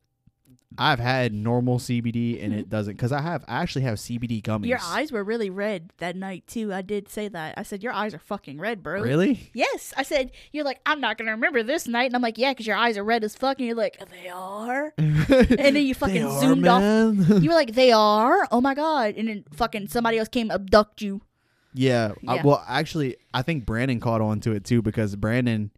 I've had normal CBD and it doesn't, because I actually have CBD gummies. Your eyes were really red that night too. I did say that. I said, your eyes are fucking red, bro. Really? Yes. I said, you're like, I'm not going to remember this night. And I'm like, yeah, because your eyes are red as fuck. And you're like, they are? And then you fucking zoomed off. You were like, they are? Oh my God. And then fucking somebody else came abduct you. Yeah. Yeah. Well, actually, I think Brandon caught on to it too, because Brandon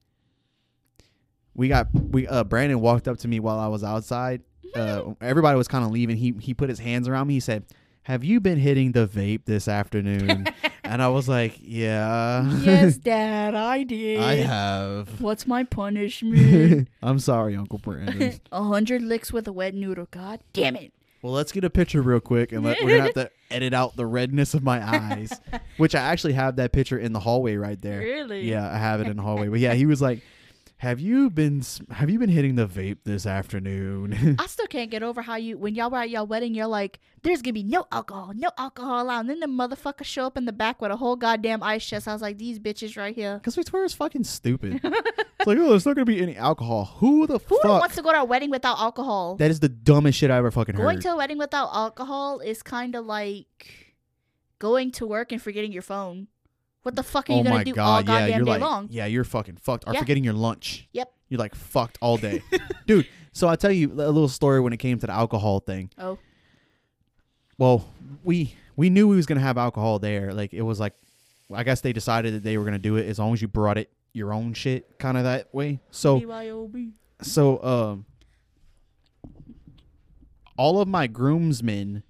walked up to me while I was outside. Everybody was kind of leaving. He put his hands around me. He said, have you been hitting the vape this afternoon? And I was like, yeah. Yes, Dad, I did. I have. What's my punishment? I'm sorry, Uncle Brandon. 100 licks with a wet noodle. God damn it. Well, let's get a picture real quick, and we're going to have to edit out the redness of my eyes, which I actually have that picture in the hallway right there. Really? Yeah, I have it in the hallway. But yeah, he was like, Have you been hitting the vape this afternoon? I still can't get over how when y'all were at y'all wedding, you're like, there's going to be no alcohol allowed. And then the motherfucker show up in the back with a whole goddamn ice chest. I was like, these bitches right here. Because Victoria's fucking stupid. It's like, oh, there's not going to be any alcohol. Who wants to go to a wedding without alcohol? That is the dumbest shit I ever fucking heard. Going to a wedding without alcohol is kind of like going to work and forgetting your phone. What the fuck are you going to do all goddamn day long? Yeah, you're fucking fucked. Or forgetting your lunch. Yep. You're like fucked all day. Dude, so I'll tell you a little story when it came to the alcohol thing. Oh. Well, we knew we was going to have alcohol there. Like, it was like, I guess they decided that they were going to do it as long as you brought it your own shit kind of that way. So, BYOB. So all of my groomsmen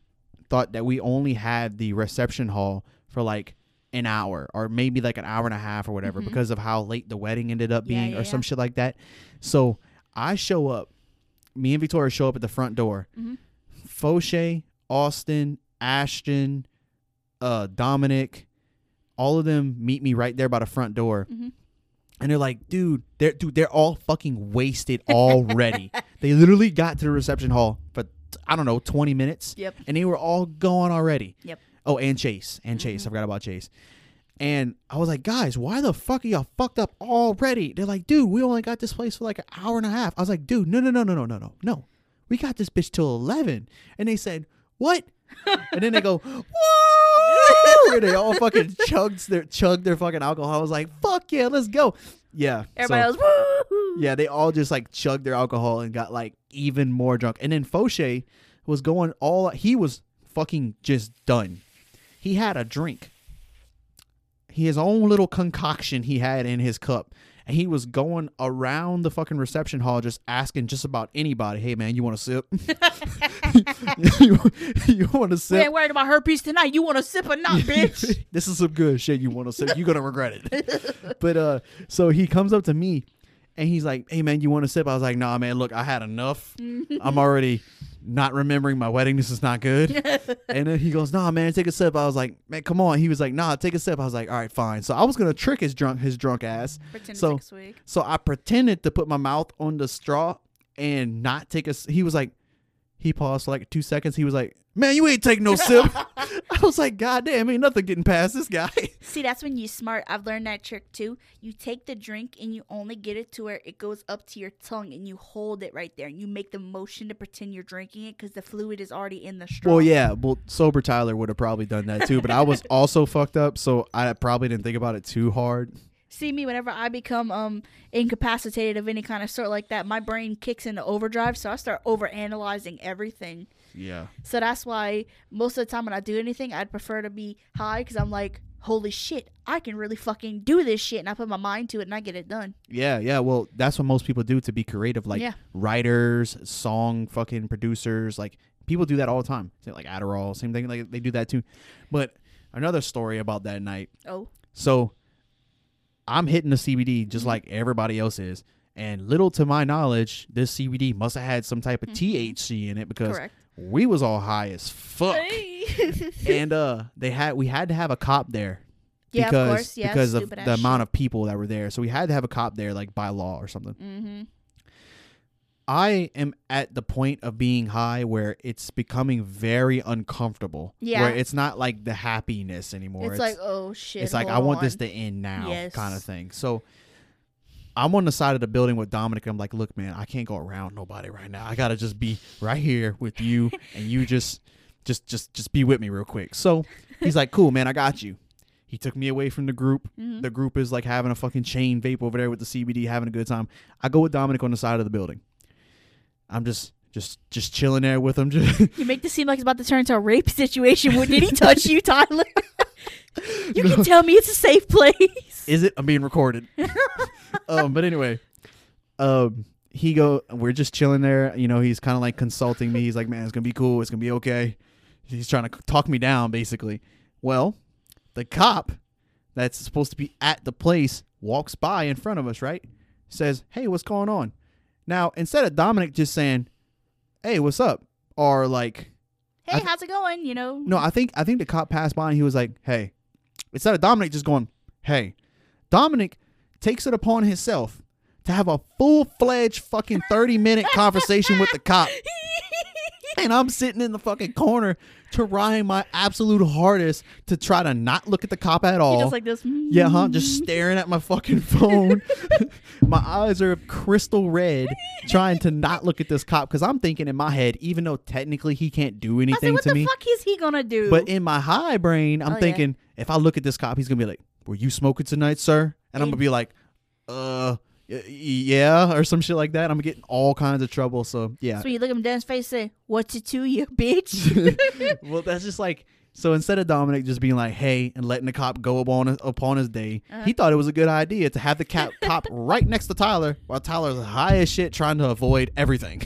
thought that we only had the reception hall for like an hour or maybe like an hour and a half or whatever, mm-hmm. because of how late the wedding ended up being or some shit like that. So I show up, me and Victoria show up at the front door. Mm-hmm. Foshay, Austin, Ashton, Dominic, All of them meet me right there by the front door. Mm-hmm. And they're like, dude, they're all fucking wasted already. They literally got to the reception hall for, I don't know, 20 minutes. Yep. And they were all gone already. Yep. Oh, and Chase. And Chase. Mm-hmm. I forgot about Chase. And I was like, guys, why the fuck are y'all fucked up already? They're like, dude, we only got this place for like an hour and a half. I was like, dude, no. We got this bitch till 11. And they said, what? And then they go, whoa! And they all fucking chugged their fucking alcohol. I was like, fuck yeah, let's go. Yeah. Everybody else, woo! Yeah, they all just like chugged their alcohol and got like even more drunk. And then Fauché was going all, he was fucking just done. He had a drink. His own little concoction he had in his cup, and he was going around the fucking reception hall just asking just about anybody, hey man, you want a sip? you want a sip? We ain't worried about herpes tonight. You want a sip or not, bitch? This is some good shit. You want a sip? You're gonna regret it. But so he comes up to me and he's like, hey man, you want a sip? I was like, nah man, look, I had enough. I'm already not remembering my wedding. This is not good. And then he goes, nah man, take a sip. I was like, man, come on. He was like, nah, take a sip. I was like, all right, fine. So I was gonna trick his drunk ass. So I pretended to put my mouth on the straw and not take a sip. He was like, he paused for like 2 seconds. He was like, man, you ain't take no sip. I was like, god damn, ain't nothing getting past this guy. See, that's when you smart. I've learned that trick too. You take the drink and you only get it to where it goes up to your tongue and you hold it right there and you make the motion to pretend you're drinking it because the fluid is already in the straw. Well, yeah. Well, sober Tyler would have probably done that too, but I was also fucked up, so I probably didn't think about it too hard. See me, whenever I become incapacitated of any kind of sort like that, my brain kicks into overdrive, so I start overanalyzing everything. Yeah. So that's why most of the time when I do anything, I'd prefer to be high because I'm like, holy shit, I can really fucking do this shit, and I put my mind to it and I get it done. Yeah. Well, that's what most people do to be creative, like writers, song fucking producers, like people do that all the time. Like Adderall, same thing, like they do that too. But another story about that night. Oh. So I'm hitting the CBD just like everybody else is. And little to my knowledge, this CBD must have had some type of THC in it because we was all high as fuck. Hey. And we had to have a cop there. Yeah, because, of course. Yeah, because of the amount of people that were there. So we had to have a cop there like by law or something. Mm-hmm. I am at the point of being high where it's becoming very uncomfortable. Yeah. Where it's not like the happiness anymore. It's like, oh shit. It's like, I want this to end now kind of thing. So I'm on the side of the building with Dominic. I'm like, look, man, I can't go around nobody right now. I got to just be right here with you and you just be with me real quick. So he's like, cool, man, I got you. He took me away from the group. Mm-hmm. The group is like having a fucking chain vape over there with the CBD, having a good time. I go with Dominic on the side of the building. I'm just chilling there with him. You make this seem like it's about to turn into a rape situation. Did he touch you, Tyler? No. Can tell me it's a safe place. Is it? I'm being recorded. But anyway, we're just chilling there. You know, he's kind of like consulting me. He's like, man, it's going to be cool. It's going to be okay. He's trying to talk me down, basically. Well, the cop that's supposed to be at the place walks by in front of us, right? Says, hey, what's going on? Now, instead of Dominic just saying, hey, what's up? Or like, hey, how's it going? You know? No, I think the cop passed by and he was like, hey. Instead of Dominic just going, hey. Dominic takes it upon himself to have a full-fledged fucking 30-minute conversation with the cop. And I'm sitting in the fucking corner trying my absolute hardest to try to not look at the cop at all. He just like this. Yeah, huh? Just staring at my fucking phone. My eyes are crystal red trying to not look at this cop because I'm thinking in my head, even though technically he can't do anything to me. What the fuck is he going to do? But in my high brain, I'm thinking if I look at this cop, he's going to be like, were you smoking tonight, sir? And I'm going to be like, yeah, or some shit like that. I'm gonna get in all kinds of trouble. So yeah. So you look at him dead in his face and say, what's it to you, bitch? Well, that's just like, so instead of Dominic just being like, hey, and letting the cop go upon his day, he thought it was a good idea to have the cop right next to Tyler while Tyler's high as shit trying to avoid everything.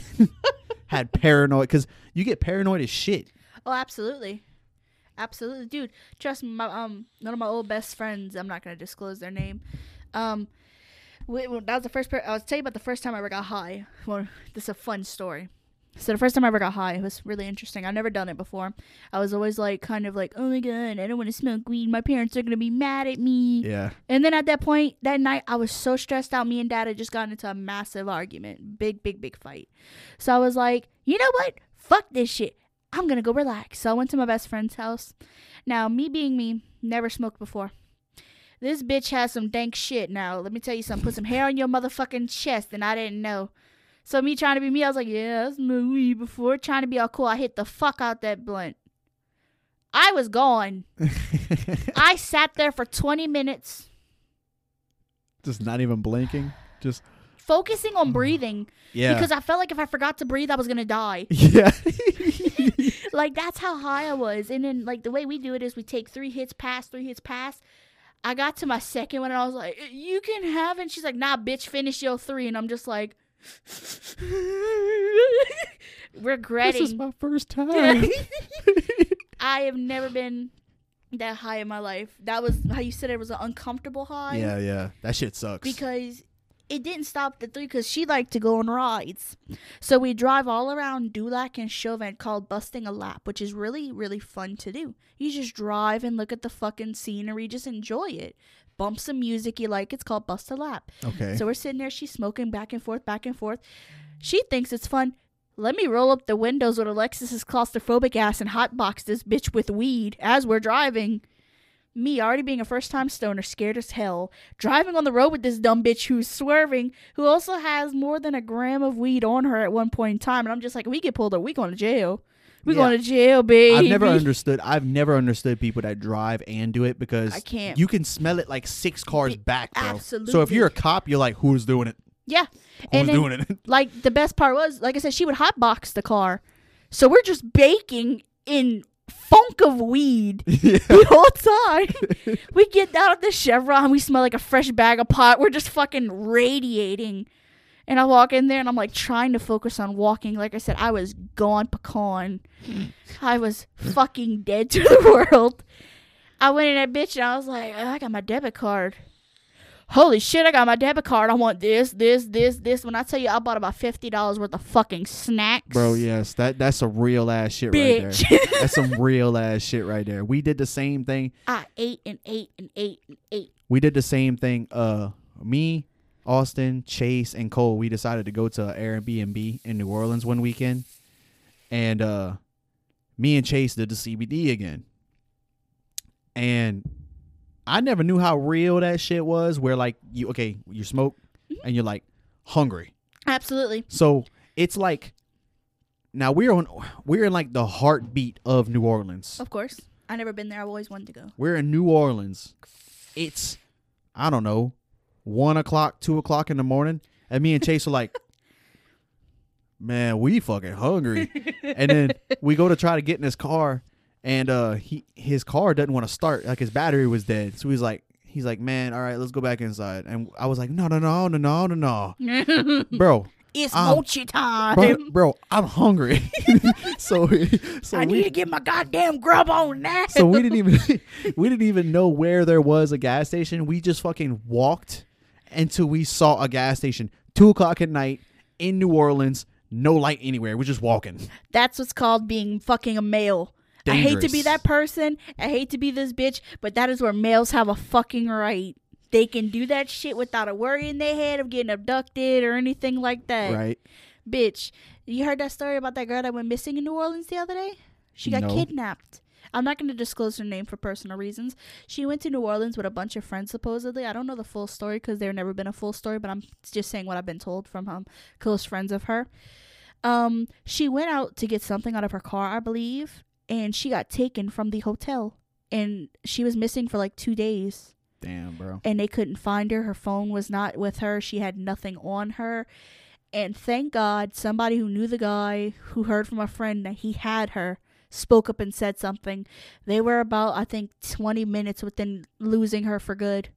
Had paranoid, because you get paranoid as shit. Oh, absolutely. Absolutely. Dude, trust me, none of my old best friends, I'm not gonna disclose their name. That was the first. I was telling you about the first time I ever got high. Well, this is a fun story. So the first time I ever got high, it was really interesting. I've never done it before. I was always like, kind of like, oh my God, I don't want to smoke weed. My parents are going to be mad at me. Yeah. And then at that point, that night, I was so stressed out. Me and Dad had just gotten into a massive argument. Big fight. So I was like, you know what? Fuck this shit. I'm going to go relax. So I went to my best friend's house. Now, me being me, never smoked before. This bitch has some dank shit now. Let me tell you something. Put some hair on your motherfucking chest, and I didn't know. So me trying to be me, I was like, yeah, that's my weed before. Trying to be all cool. I hit the fuck out that blunt. I was gone. I sat there for 20 minutes. Just not even blinking? Just focusing on breathing. Yeah. Because I felt like if I forgot to breathe, I was going to die. Yeah. Like, that's how high I was. And then, like, the way we do it is we take 3 hits, pass. I got to my second one, and I was like, you can have it. And she's like, nah, bitch, finish your 3. And I'm just like... regretting this is my first time. I have never been that high in my life. That was how you said it was an uncomfortable high. Yeah, that shit sucks because it didn't stop the 3 because she liked to go on rides. So we drive all around Dulac and Chauvin called busting a lap, which is really, really fun to do. You just drive and look at the fucking scenery, just enjoy it. Bump some music you like. It's called Bust a Lap. Okay. So we're sitting there. She's smoking back and forth. She thinks it's fun. Let me roll up the windows with Alexis's claustrophobic ass and hotbox this bitch with weed as we're driving. Me, already being a first-time stoner, scared as hell, driving on the road with this dumb bitch who's swerving, who also has more than a gram of weed on her at one point in time. And I'm just like, we get pulled up, we going to jail. We're going to jail, baby. I've never understood people that drive and do it because you can smell it like 6 cars back, bro. Absolutely. So if you're a cop, you're like, who's doing it? Yeah. Who's doing it? Like, the best part was, like I said, she would hotbox the car. So we're just baking in funk of weed the whole time. We get out of the Chevron. We smell like a fresh bag of pot. We're just fucking radiating. And I walk in there, and I'm, like, trying to focus on walking. Like I said, I was gone pecan. I was fucking dead to the world. I went in that bitch, and I was like, oh, I got my debit card. Holy shit, I got my debit card. I want this. When I tell you I bought about $50 worth of fucking snacks. Bro, yes. That's some real-ass shit bitch. Right there. That's some real-ass shit right there. We did the same thing. I ate. We did the same thing. Me... Austin, Chase, and Cole, we decided to go to an Airbnb in New Orleans one weekend. And me and Chase did the CBD again. And I never knew how real that shit was where, like, you smoke and you're, like, hungry. Absolutely. So it's like, now we're in, like, the heartbeat of New Orleans. Of course. I've never been there. I've always wanted to go. We're in New Orleans. It's, I don't know. 1 o'clock, 2 o'clock in the morning, and me and Chase are like, man, we fucking hungry. And then we go to try to get in his car, and his car doesn't want to start. Like, his battery was dead. So he's like, man, all right, let's go back inside. And I was like, no. Bro. It's mochi time. Bro, I'm hungry. so I need to get my goddamn grub on now. So we didn't even know where there was a gas station. We just fucking walked until we saw a gas station. 2 o'clock at night in New Orleans, no light anywhere. We're just walking. That's what's called being fucking a male. Dangerous. I hate to be that person. I hate to be this bitch, but that is where males have a fucking right. They can do that shit without a worry in their head of getting abducted or anything like that. Right. Bitch, you heard that story about that girl that went missing in New Orleans the other day? She got kidnapped. I'm not going to disclose her name for personal reasons. She went to New Orleans with a bunch of friends, supposedly. I don't know the full story because there's never been a full story, but I'm just saying what I've been told from close friends of her. She went out to get something out of her car, I believe, and she got taken from the hotel. And she was missing for like 2 days. Damn, bro. And they couldn't find her. Her phone was not with her. She had nothing on her. And thank God somebody who knew the guy, who heard from a friend that he had her, spoke up and said something. They were about, I think, 20 minutes within losing her for good.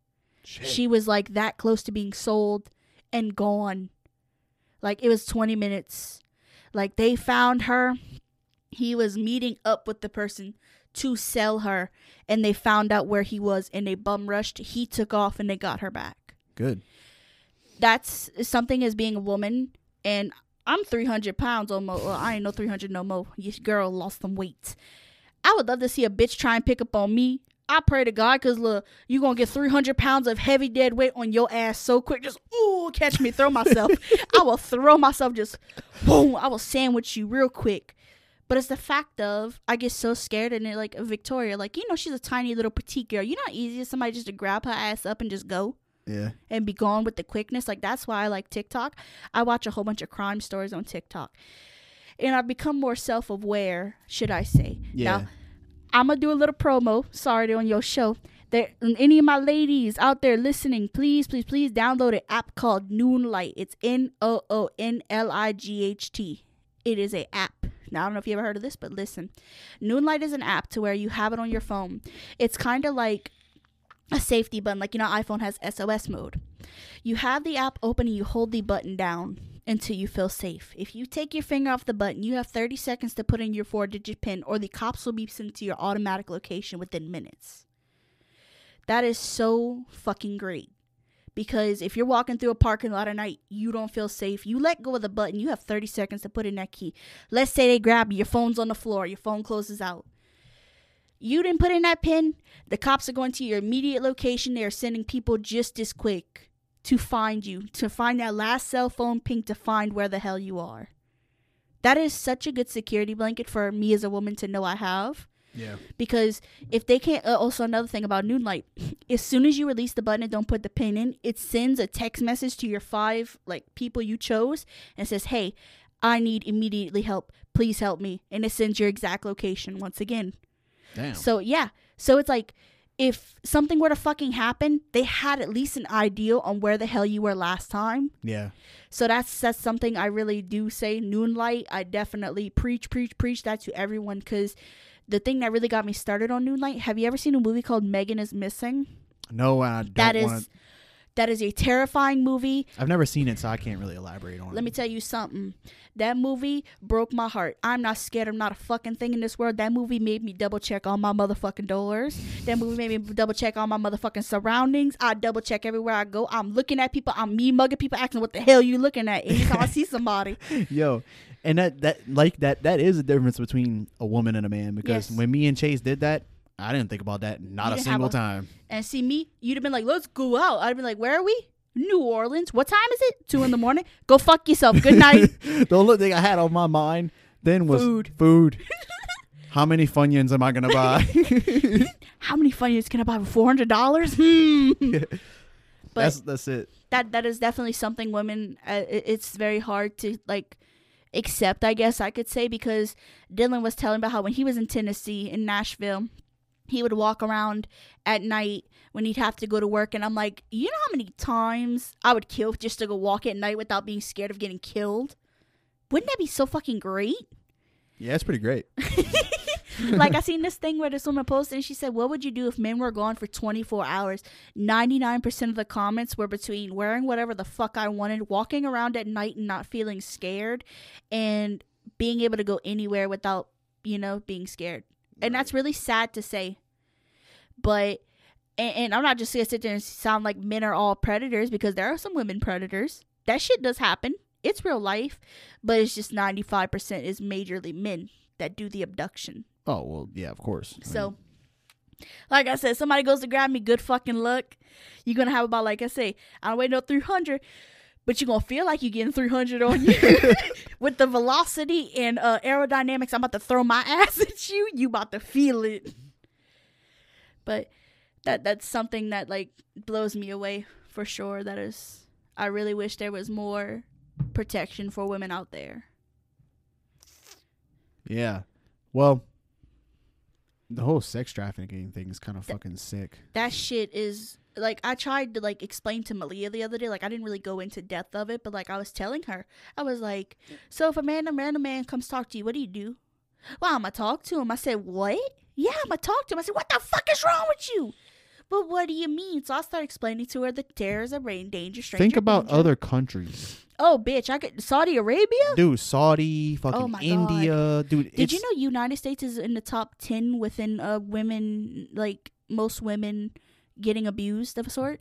Shit. She was like that close to being sold and gone. Like, it was 20 minutes. Like, they found her. He was meeting up with the person to sell her, and they found out where he was, and they bum rushed. He took off, and they got her back. Good. That's something as being a woman, and I'm 300 pounds almost. Well, I ain't no 300 no more. This girl lost some weight. I would love to see a bitch try and pick up on me. I pray to God, because look, you going to get 300 pounds of heavy dead weight on your ass so quick. Just, ooh, catch me, throw myself. I will throw myself, just, boom, I will sandwich you real quick. But it's the fact of, I get so scared, and it, like, Victoria, like, you know, she's a tiny little petite girl. You know how easy it's somebody just to grab her ass up and just go? Yeah. And be gone with the quickness. Like, that's why I like TikTok. I watch a whole bunch of crime stories on TikTok. And I've become more self-aware, should I say. Yeah. Now, I'm going to do a little promo. Sorry, on your show. There, any of my ladies out there listening, please, please, please download an app called Noonlight. It's Noonlight. It is a app. Now, I don't know if you ever heard of this, but listen. Noonlight is an app to where you have it on your phone. It's kind of like a safety button. Like, you know, iPhone has SOS mode. You have the app open and you hold the button down until you feel safe. If you take your finger off the button, you have 30 seconds to put in your 4-digit PIN, or the cops will be sent to your automatic location within minutes. That is so fucking great. Because if you're walking through a parking lot at night, you don't feel safe, you let go of the button, you have 30 seconds to put in that key. Let's say they grab you, your phone's on the floor, your phone closes out. You didn't put in that pin, the cops are going to your immediate location. They are sending people just as quick to find you, to find that last cell phone ping, to find where the hell you are. That is such a good security blanket for me as a woman to know I have. Yeah. Because if they can't, also another thing about Noonlight, as soon as you release the button and don't put the pin in, it sends a text message to your 5 like people you chose and says, hey, I need immediately help. Please help me. And it sends your exact location once again. Damn. So, yeah. So, it's like, if something were to fucking happen, they had at least an idea on where the hell you were last time. Yeah. So, that's something I really do say. Noonlight, I definitely preach that to everyone. Because the thing that really got me started on Noonlight, have you ever seen a movie called Megan is Missing? No, I don't. That is a terrifying movie. I've never seen it, so I can't really elaborate on it. Let me tell you something. That movie broke my heart. I'm not scared. I'm not a fucking thing in this world. That movie made me double check all my motherfucking doors. That movie made me double check all my motherfucking surroundings. I double check everywhere I go. I'm looking at people. I'm me mugging people, asking what the hell you looking at anytime I see somebody. Yo, and that is the difference between a woman and a man, because yes, when me and Chase did that, I didn't think about that not a single time. And see me, you'd have been like, let's go out. I'd have been like, where are we? New Orleans. What time is it? 2 a.m. Go fuck yourself. Good night. The only thing I had on my mind then was food. How many Funyuns am I going to buy? How many Funyuns can I buy for $400? Yeah. But that's it. That is definitely something women, it's very hard to like accept, I guess I could say, because Dylan was telling about how when he was in Tennessee, in Nashville, he would walk around at night when he'd have to go to work. And I'm like, you know how many times I would kill just to go walk at night without being scared of getting killed? Wouldn't that be so fucking great? Yeah, it's pretty great. Like, I seen this thing where this woman posted and she said, what would you do if men were gone for 24 hours? 99% of the comments were between wearing whatever the fuck I wanted, walking around at night and not feeling scared, and being able to go anywhere without, you know, being scared. And that's really sad to say. But, and I'm not just going to sit there and sound like men are all predators, because there are some women predators. That shit does happen. It's real life. But it's just 95% is majorly men that do the abduction. Oh, well, yeah, of course. So, like I said, somebody goes to grab me, good fucking luck. You're going to have about, like I say, I don't weigh no 300, but you're going to feel like you're getting 300 on you. With the velocity and aerodynamics, I'm about to throw my ass at you. You about to feel it. But that's something that, like, blows me away for sure. That is, I really wish there was more protection for women out there. Yeah. Well, the whole sex trafficking thing is kind of fucking sick. That shit is... Like, I tried to, like, explain to Malia the other day, like, I didn't really go into depth of it, but, like, I was telling her, I was like, so if a random man comes talk to you, what do you do? Well, I'm going to talk to him. I said, what? Yeah, I'm going to talk to him. I said, what the fuck is wrong with you? But what do you mean? So I started explaining to her that terrors are in danger. Think about danger. Other countries. Oh, bitch. I could Saudi Arabia? Dude, Saudi, fucking India. God. Dude, did you know United States is in the top 10 within women, like, most women getting abused of a sort,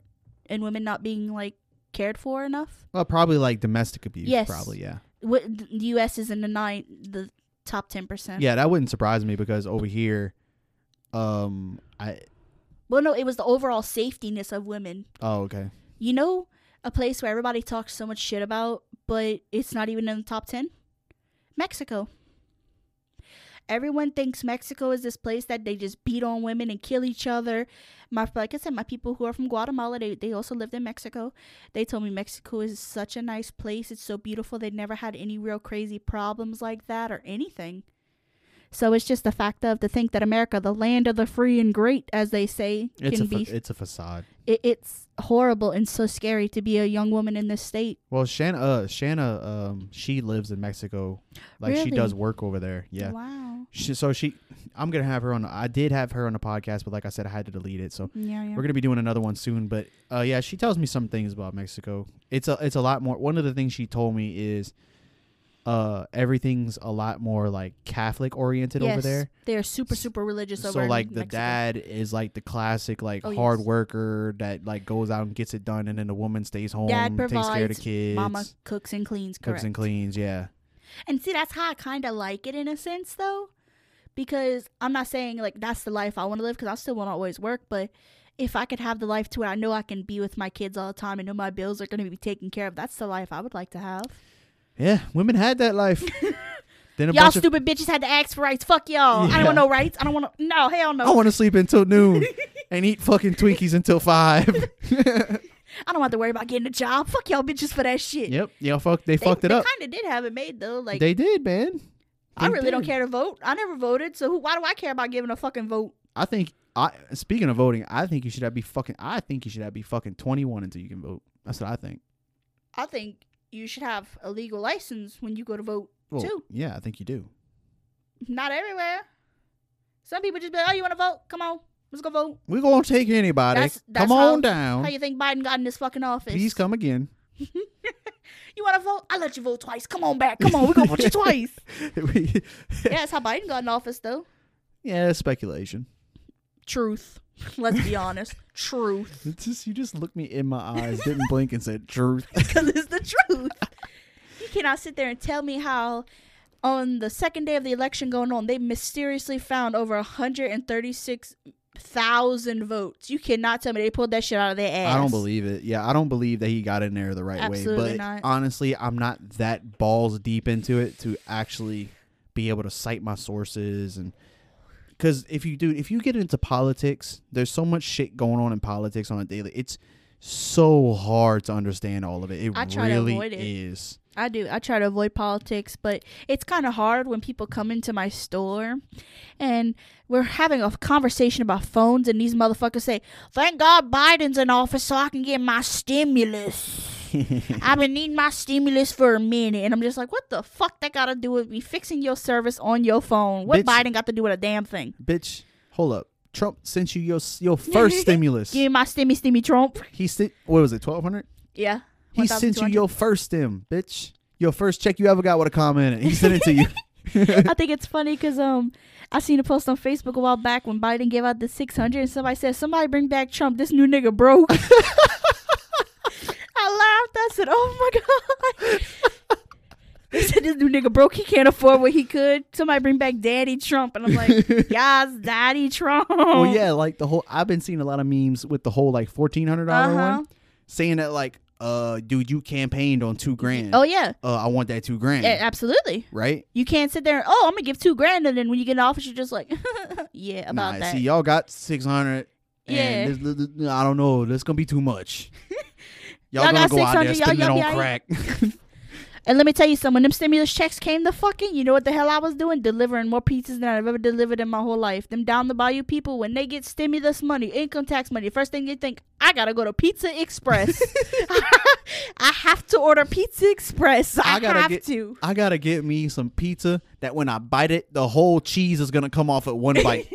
and women not being, like, cared for enough? Well, probably like domestic abuse. Yes, probably. Yeah, the U.S. is in the top 10%. Yeah, that wouldn't surprise me because over here, well, no, it was the overall safetiness of women. Oh, okay. You know, a place where everybody talks so much shit about, but it's not even in the top 10? Mexico. Everyone thinks Mexico is this place that they just beat on women and kill each other. Like I said, my people who are from Guatemala, they also lived in Mexico. They told me Mexico is such a nice place. It's so beautiful. They never had any real crazy problems like that or anything. So it's just the fact of to think that America, the land of the free and great, as they say, it's a facade. It's horrible and so scary to be a young woman in this state. Well, Shanna, she lives in Mexico. Like, really? She does work over there. Yeah. Wow. I'm going to have her on. I did have her on the podcast, but like I said, I had to delete it. So yeah. We're going to be doing another one soon. But yeah, she tells me some things about Mexico. It's a lot more. One of the things she told me is, everything's a lot more like Catholic oriented over there. They're super, super religious over there. So like the Mexico dad is like the classic hard worker that like goes out and gets it done, and then the woman stays home, dad provides, takes care of the kids. Mama cooks and cleans, correct. Cooks and cleans, yeah. And see, that's how I kinda like it in a sense though. Because I'm not saying like that's the life I want to live, because I still want to always work, but if I could have the life to where I know I can be with my kids all the time and know my bills are gonna be taken care of, that's the life I would like to have. Yeah, women had that life. Then y'all stupid bitches had to ask for rights. Fuck y'all. Yeah. I don't want no rights. I don't want to. No, hell no. I want to sleep until noon and eat fucking Twinkies until 5. I don't have to worry about getting a job. Fuck y'all bitches for that shit. Yep. Y'all fucked it up. They kind of did have it made though. Like they did, man. I really don't care to vote. I never voted, so why do I care about giving a fucking vote? Speaking of voting, I think you should be fucking. I think you should be fucking 21 until you can vote. That's what I think. You should have a legal license when you go to vote, too. Yeah, I think you do. Not everywhere. Some people just be like, oh, you want to vote? Come on. Let's go vote. We're going to take anybody. That's come on down. How you think Biden got in this fucking office? Please come again. You want to vote? I let you vote twice. Come on back. Come on. We're going to vote you twice. Yeah, that's how Biden got in office, though. Yeah, that's speculation. Truth. Let's be honest. Truth. You just looked me in my eyes, didn't blink, and said truth. Because it's the truth. You cannot sit there and tell me how on the second day of the election going on, they mysteriously found over 136,000 votes. You cannot tell me they pulled that shit out of their ass. I don't believe it. Yeah, I don't believe that he got in there the right way. But honestly, I'm not that balls deep into it to actually be able to cite my sources and... Because if you get into politics, there's so much shit going on in politics on a daily. It's so hard to understand all of it. I try to avoid it. I do. I try to avoid politics, but it's kind of hard when people come into my store and we're having a conversation about phones, and these motherfuckers say, "Thank God Biden's in office so I can get my stimulus." I've been needing my stimulus for a minute. And I'm just like, what the fuck that got to do with me fixing your service on your phone? What bitch, Biden got to do with a damn thing? Bitch, hold up. Trump sent you your first stimulus. Give me my stimmy, Trump. He sent, what was it, 1,200? Yeah. He sent you your first stim, bitch. Your first check you ever got with a comma in it. He sent it to you. I think it's funny because I seen a post on Facebook a while back when Biden gave out the 600 and somebody said, somebody bring back Trump. This new nigga broke. I laughed. I said, oh my God. They said this new nigga broke. He can't afford what he could. Somebody bring back Daddy Trump. And I'm like, guys, Daddy Trump. Well, yeah, like the whole, I've been seeing a lot of memes with the whole like $1,400 one saying that like, dude, you campaigned on $2,000. Oh, yeah. I want that $2,000. Yeah, absolutely. Right? You can't sit there and, oh, I'm going to give $2,000. And then when you get in office, you're just like, yeah, about that. See, y'all got $600. Yeah. And this, I don't know. That's going to be too much. Y'all gonna go out there spending it on crack. And let me tell you something. When them stimulus checks came to fucking, you know what the hell I was doing? Delivering more pizzas than I've ever delivered in my whole life. Them down the bayou people, when they get stimulus money, income tax money, first thing they think, I gotta go to Pizza Express. I have to order Pizza Express. I gotta get me some pizza that when I bite it, the whole cheese is gonna come off at one bite.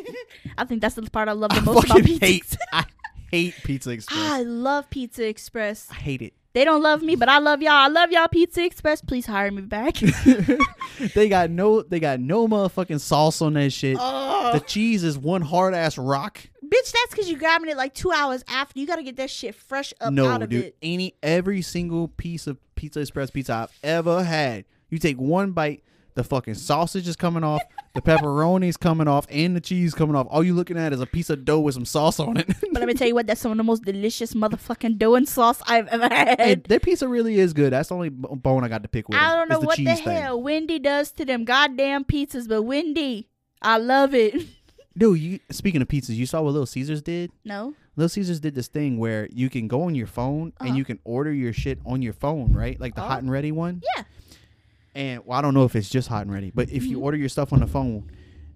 I think that's the part I love the most about pizza. I hate Pizza Express. I love Pizza Express. I hate it. They don't love me, but I love y'all. I love y'all, Pizza Express. Please hire me back. They got no motherfucking sauce on that shit. The cheese is one hard ass rock. Bitch, that's because you grabbing it like 2 hours after. You gotta get that shit fresh up out of it. No, dude. Every single piece of Pizza Express pizza I've ever had, You take one bite, the fucking sausage is coming off, the pepperoni's coming off, and the cheese coming off. All you looking at is a piece of dough with some sauce on it. But let me tell you what, that's some of the most delicious motherfucking dough and sauce I've ever had. Hey, that pizza really is good. That's the only bone I got to pick with. I don't know what the hell Wendy does to them goddamn pizzas, but Wendy, I love it. Dude, speaking of pizzas, you saw what Little Caesars did? No. Little Caesars did this thing where you can go on your phone and you can order your shit on your phone, right? Like the hot and ready one? Yeah. And well, I don't know if it's just hot and ready, but if you order your stuff on the phone,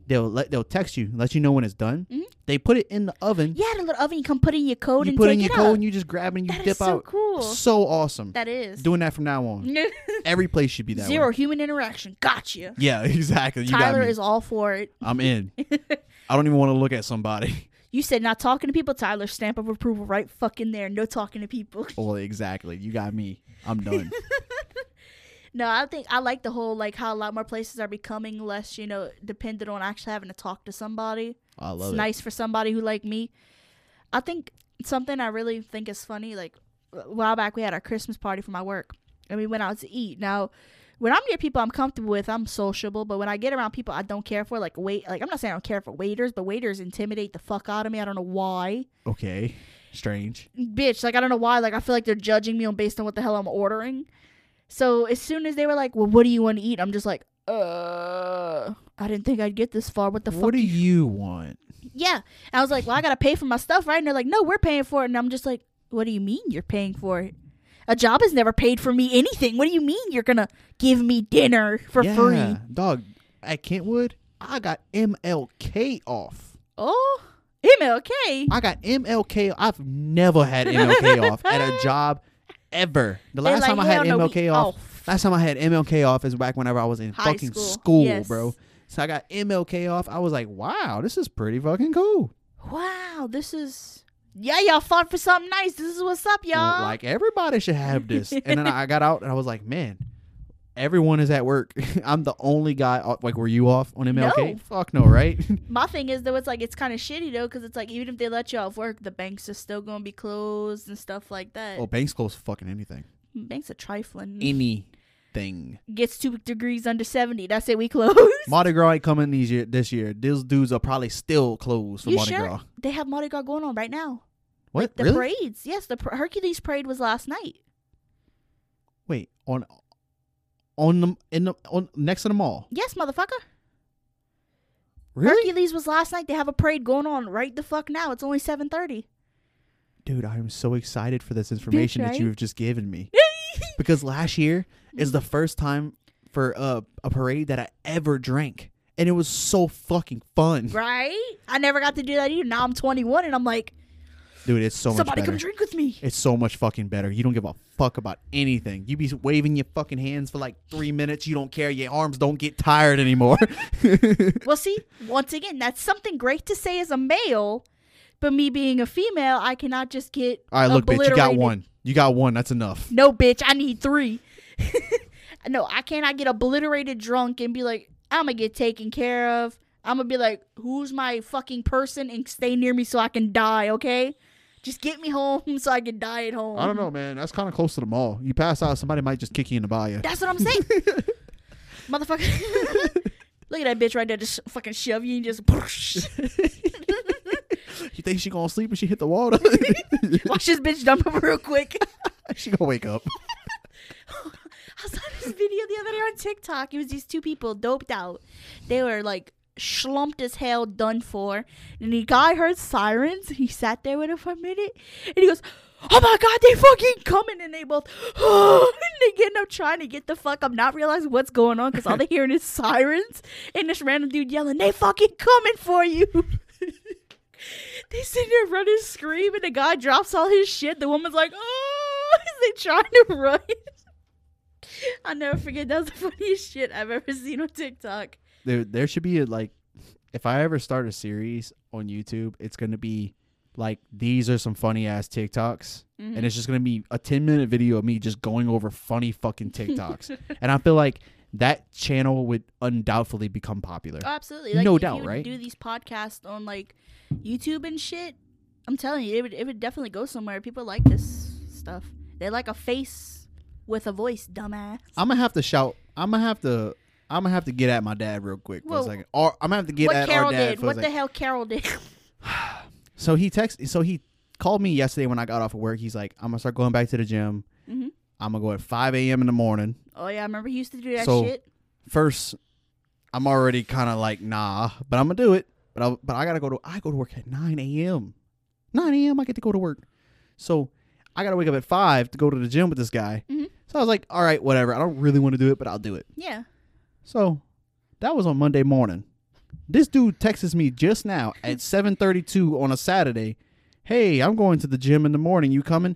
they'll text you, let you know when it's done. Mm-hmm. They put it in the oven. Yeah, the little oven. You can put in your code. You put in your code and you just grab it and you dip out. That is so cool. So awesome. That is. Doing that from now on. Every place should be that. Zero human interaction. Gotcha. Yeah, exactly. You Tyler got me. Is all for it. I'm in. I don't even want to look at somebody. You said not talking to people, Tyler. Stamp of approval right fucking there. No talking to people. Well, exactly. You got me. I'm done. No, I think I like the whole, like, how a lot more places are becoming less, you know, dependent on actually having to talk to somebody. I love it. It's nice for somebody who, like me. I think something I really think is funny, like, a while back we had our Christmas party for my work, and we went out to eat. Now, when I'm near people I'm comfortable with, I'm sociable, but when I get around people I don't care for, like, I'm not saying I don't care for waiters, but waiters intimidate the fuck out of me. I don't know why. Okay. Strange. Bitch, like, I don't know why. Like, I feel like they're judging me on based on what the hell I'm ordering. So as soon as they were like, well, what do you want to eat? I'm just like, I didn't think I'd get this far. What the fuck? What do you want? Yeah. And I was like, well, I got to pay for my stuff, right? And they're like, no, we're paying for it. And I'm just like, what do you mean you're paying for it? A job has never paid for me anything. What do you mean you're going to give me dinner for free? Dog, at Kentwood, I got MLK off. Oh, MLK? I got MLK. I've never had MLK off at a job. Ever. The last time I had MLK off. Last time I had MLK off is back whenever I was in fucking school, bro. So I got MLK off. I was like, wow, this is pretty fucking cool. Wow, this is. Yeah, y'all fought for something nice. This is what's up, y'all. Like, everybody should have this. And then I got out and I was like, man, everyone is at work. I'm the only guy. Like, were you off on MLK? No. Fuck no, right? My thing is, though, it's like, it's kind of shitty, though, because it's like, even if they let you off work, the banks are still going to be closed and stuff like that. Oh, banks close fucking anything. Banks are trifling. Anything. Gets 2 degrees under 70. That's it. We close. Mardi Gras ain't coming this year. These dudes are probably still closed for Mardi Gras. They have Mardi Gras going on right now. What? Like, the parades. Yes, the Hercules parade was last night. Wait, on next to the mall. Yes, motherfucker. Really? Hercules was last night. They have a parade going on right the fuck now. It's only 7:30. Dude, I am so excited for this information that you have just given me. Because last year is the first time for a parade that I ever drank, and it was so fucking fun. Right? I never got to do that either. Now I'm 21, and I'm like, dude, it's so much better. Somebody come drink with me. It's so much fucking better. You don't give a fuck about anything. You be waving your fucking hands for like 3 minutes. You don't care. Your arms don't get tired anymore. Well, see, once again, that's something great to say as a male, but me being a female, I cannot just get all right, look, bitch, you got one. You got one. That's enough. No, bitch, I need three. No, I cannot get obliterated drunk and be like, I'm going to get taken care of. I'm going to be like, who's my fucking person and stay near me so I can die, okay? Just get me home so I can die at home. I don't know, man. That's kind of close to the mall. You pass out, somebody might just kick you in the bayou. That's what I'm saying. Motherfucker. Look at that bitch right there. Just fucking shove you and just... You think she gonna sleep when she hit the water? Watch this bitch dump him real quick. She gonna wake up. I saw this video the other day on TikTok. It was these two people doped out. They were like... schlumped as hell, done for, and the guy heard sirens. He sat there with it for a minute and he goes, oh my god, they fucking coming, and they both and they getting up trying to get the fuck up, not realizing what's going on because all they're hearing is sirens and this random dude yelling, they fucking coming for you. They sit there running, screaming, the guy drops all his shit, the woman's like, oh, they trying to run. I'll never forget, that was the funniest shit I've ever seen on TikTok. There should be, like, if I ever start a series on YouTube, it's going to be, like, these are some funny-ass TikToks. Mm-hmm. And it's just going to be a 10-minute video of me just going over funny fucking TikToks. And I feel like that channel would undoubtedly become popular. Oh, absolutely. Like, no doubt, right? If you do these podcasts on, like, YouTube and shit, I'm telling you, it would definitely go somewhere. People like this stuff. They like a face with a voice, dumbass. I'm going to have to shout I'm gonna have to get at my dad real quick for a second. Or I'm gonna have to get at Carol our dad did. For what a second. What the hell Carol did? So he called me yesterday when I got off of work. He's like, I'm gonna start going back to the gym. Mm-hmm. I'm gonna go at 5 a.m. in the morning. Oh yeah, I remember he used to do that shit. First, I'm already kind of like nah, but I'm gonna do it. But I gotta go to work at 9 a.m. 9 a.m. I get to go to work, so I gotta wake up at 5 to go to the gym with this guy. Mm-hmm. So I was like, all right, whatever. I don't really want to do it, but I'll do it. Yeah. So that was on Monday morning. This dude texts me just now at 7:32 on a Saturday. Hey, I'm going to the gym in the morning. You coming?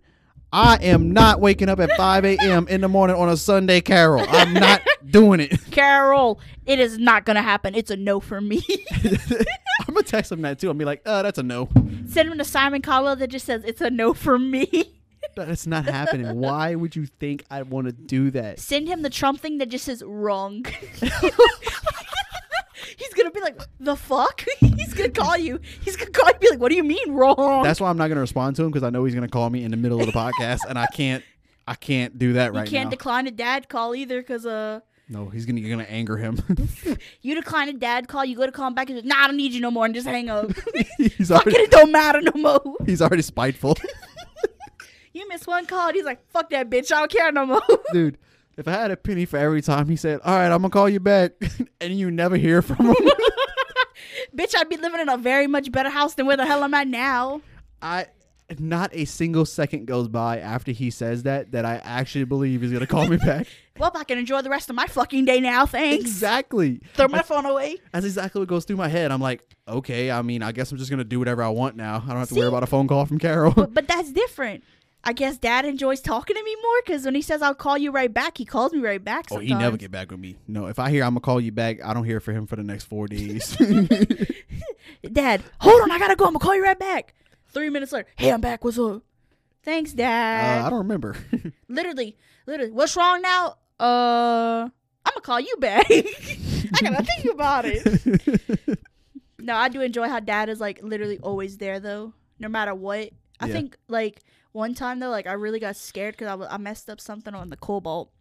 I am not waking up at 5 a.m. in the morning on a Sunday, Carol. I'm not doing it. Carol, it is not going to happen. It's a no for me. I'm going to text him that, too. I'll be like, that's a no. Send him to Simon Cowell that just says, it's a no for me. That's not happening. Why would you think I want to do that? Send him the Trump thing that just says wrong. He's going to be like, the fuck? He's going to call you. He's going to call you and be like, what do you mean wrong? That's why I'm not going to respond to him, because I know he's going to call me in the middle of the podcast, and I can't do that right now. You can't decline a dad call either, because... No, you're going to anger him. You decline a dad call, you go to call him back, and nah, I don't need you no more, and just hang up. It don't matter no more. He's already spiteful. You miss one call, and he's like, fuck that bitch, I don't care no more. Dude. If I had a penny for every time he said, all right, I'm going to call you back, and you never hear from him. Bitch, I'd be living in a very much better house than where the hell am I now. Not a single second goes by after he says that I actually believe he's going to call me back. Well, I can enjoy the rest of my fucking day now, thanks. Exactly. Throw my phone away. That's exactly what goes through my head. I'm like, okay, I mean, I guess I'm just going to do whatever I want now. I don't have to worry about a phone call from Carol. But that's different. I guess dad enjoys talking to me more, because when he says I'll call you right back, he calls me right back sometimes. Oh, he never get back with me. No, if I hear I'm going to call you back, I don't hear from him for the next 4 days. Dad, hold on, I got to go. I'm going to call you right back. 3 minutes later, hey, I'm back. What's up? Thanks, Dad. I don't remember. Literally. What's wrong now? I'm going to call you back. I got to think about it. No, I do enjoy how dad is like literally always there, though, no matter what. I think like... One time, though, like, I really got scared because I messed up something on the Cobalt.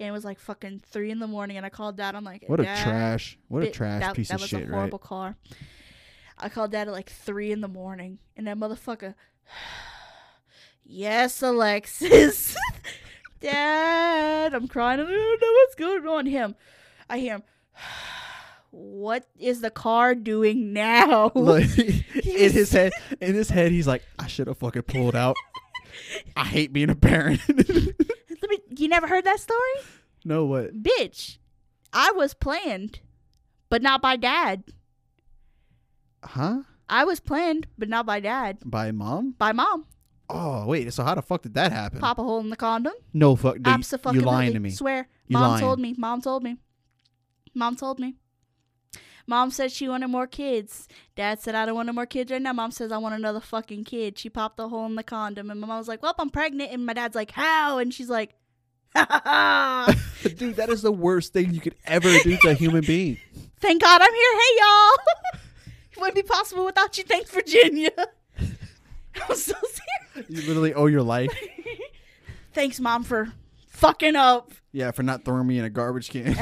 And it was, like, fucking 3 in the morning. And I called Dad. I'm like, what a trash. What a trash piece of shit, right? That was a horrible car. I called Dad at, like, 3 in the morning. And that motherfucker, yes, Alexis. Dad, I'm crying. I don't know what's going on. Him. I hear him. What is the car doing now? Look, in his head, he's like, I should have fucking pulled out. I hate being a parent. You never heard that story? No, what? Bitch, I was planned, but not by dad. Huh? I was planned, but not by dad. By mom? By mom. Oh, wait. So how the fuck did that happen? Pop a hole in the condom. No, fuck. You're lying to me. Swear. Mom told me. Mom said she wanted more kids. Dad said, I don't want no more kids right now. Mom says, I want another fucking kid. She popped a hole in the condom. And my mom was like, well, I'm pregnant. And my dad's like, how? And she's like, ha ha ha. Dude, that is the worst thing you could ever do to a human being. Thank God I'm here. Hey, y'all. It wouldn't be possible without you. Thanks, Virginia. I'm so serious. You literally owe your life. Thanks, Mom, for fucking up. Yeah, for not throwing me in a garbage can.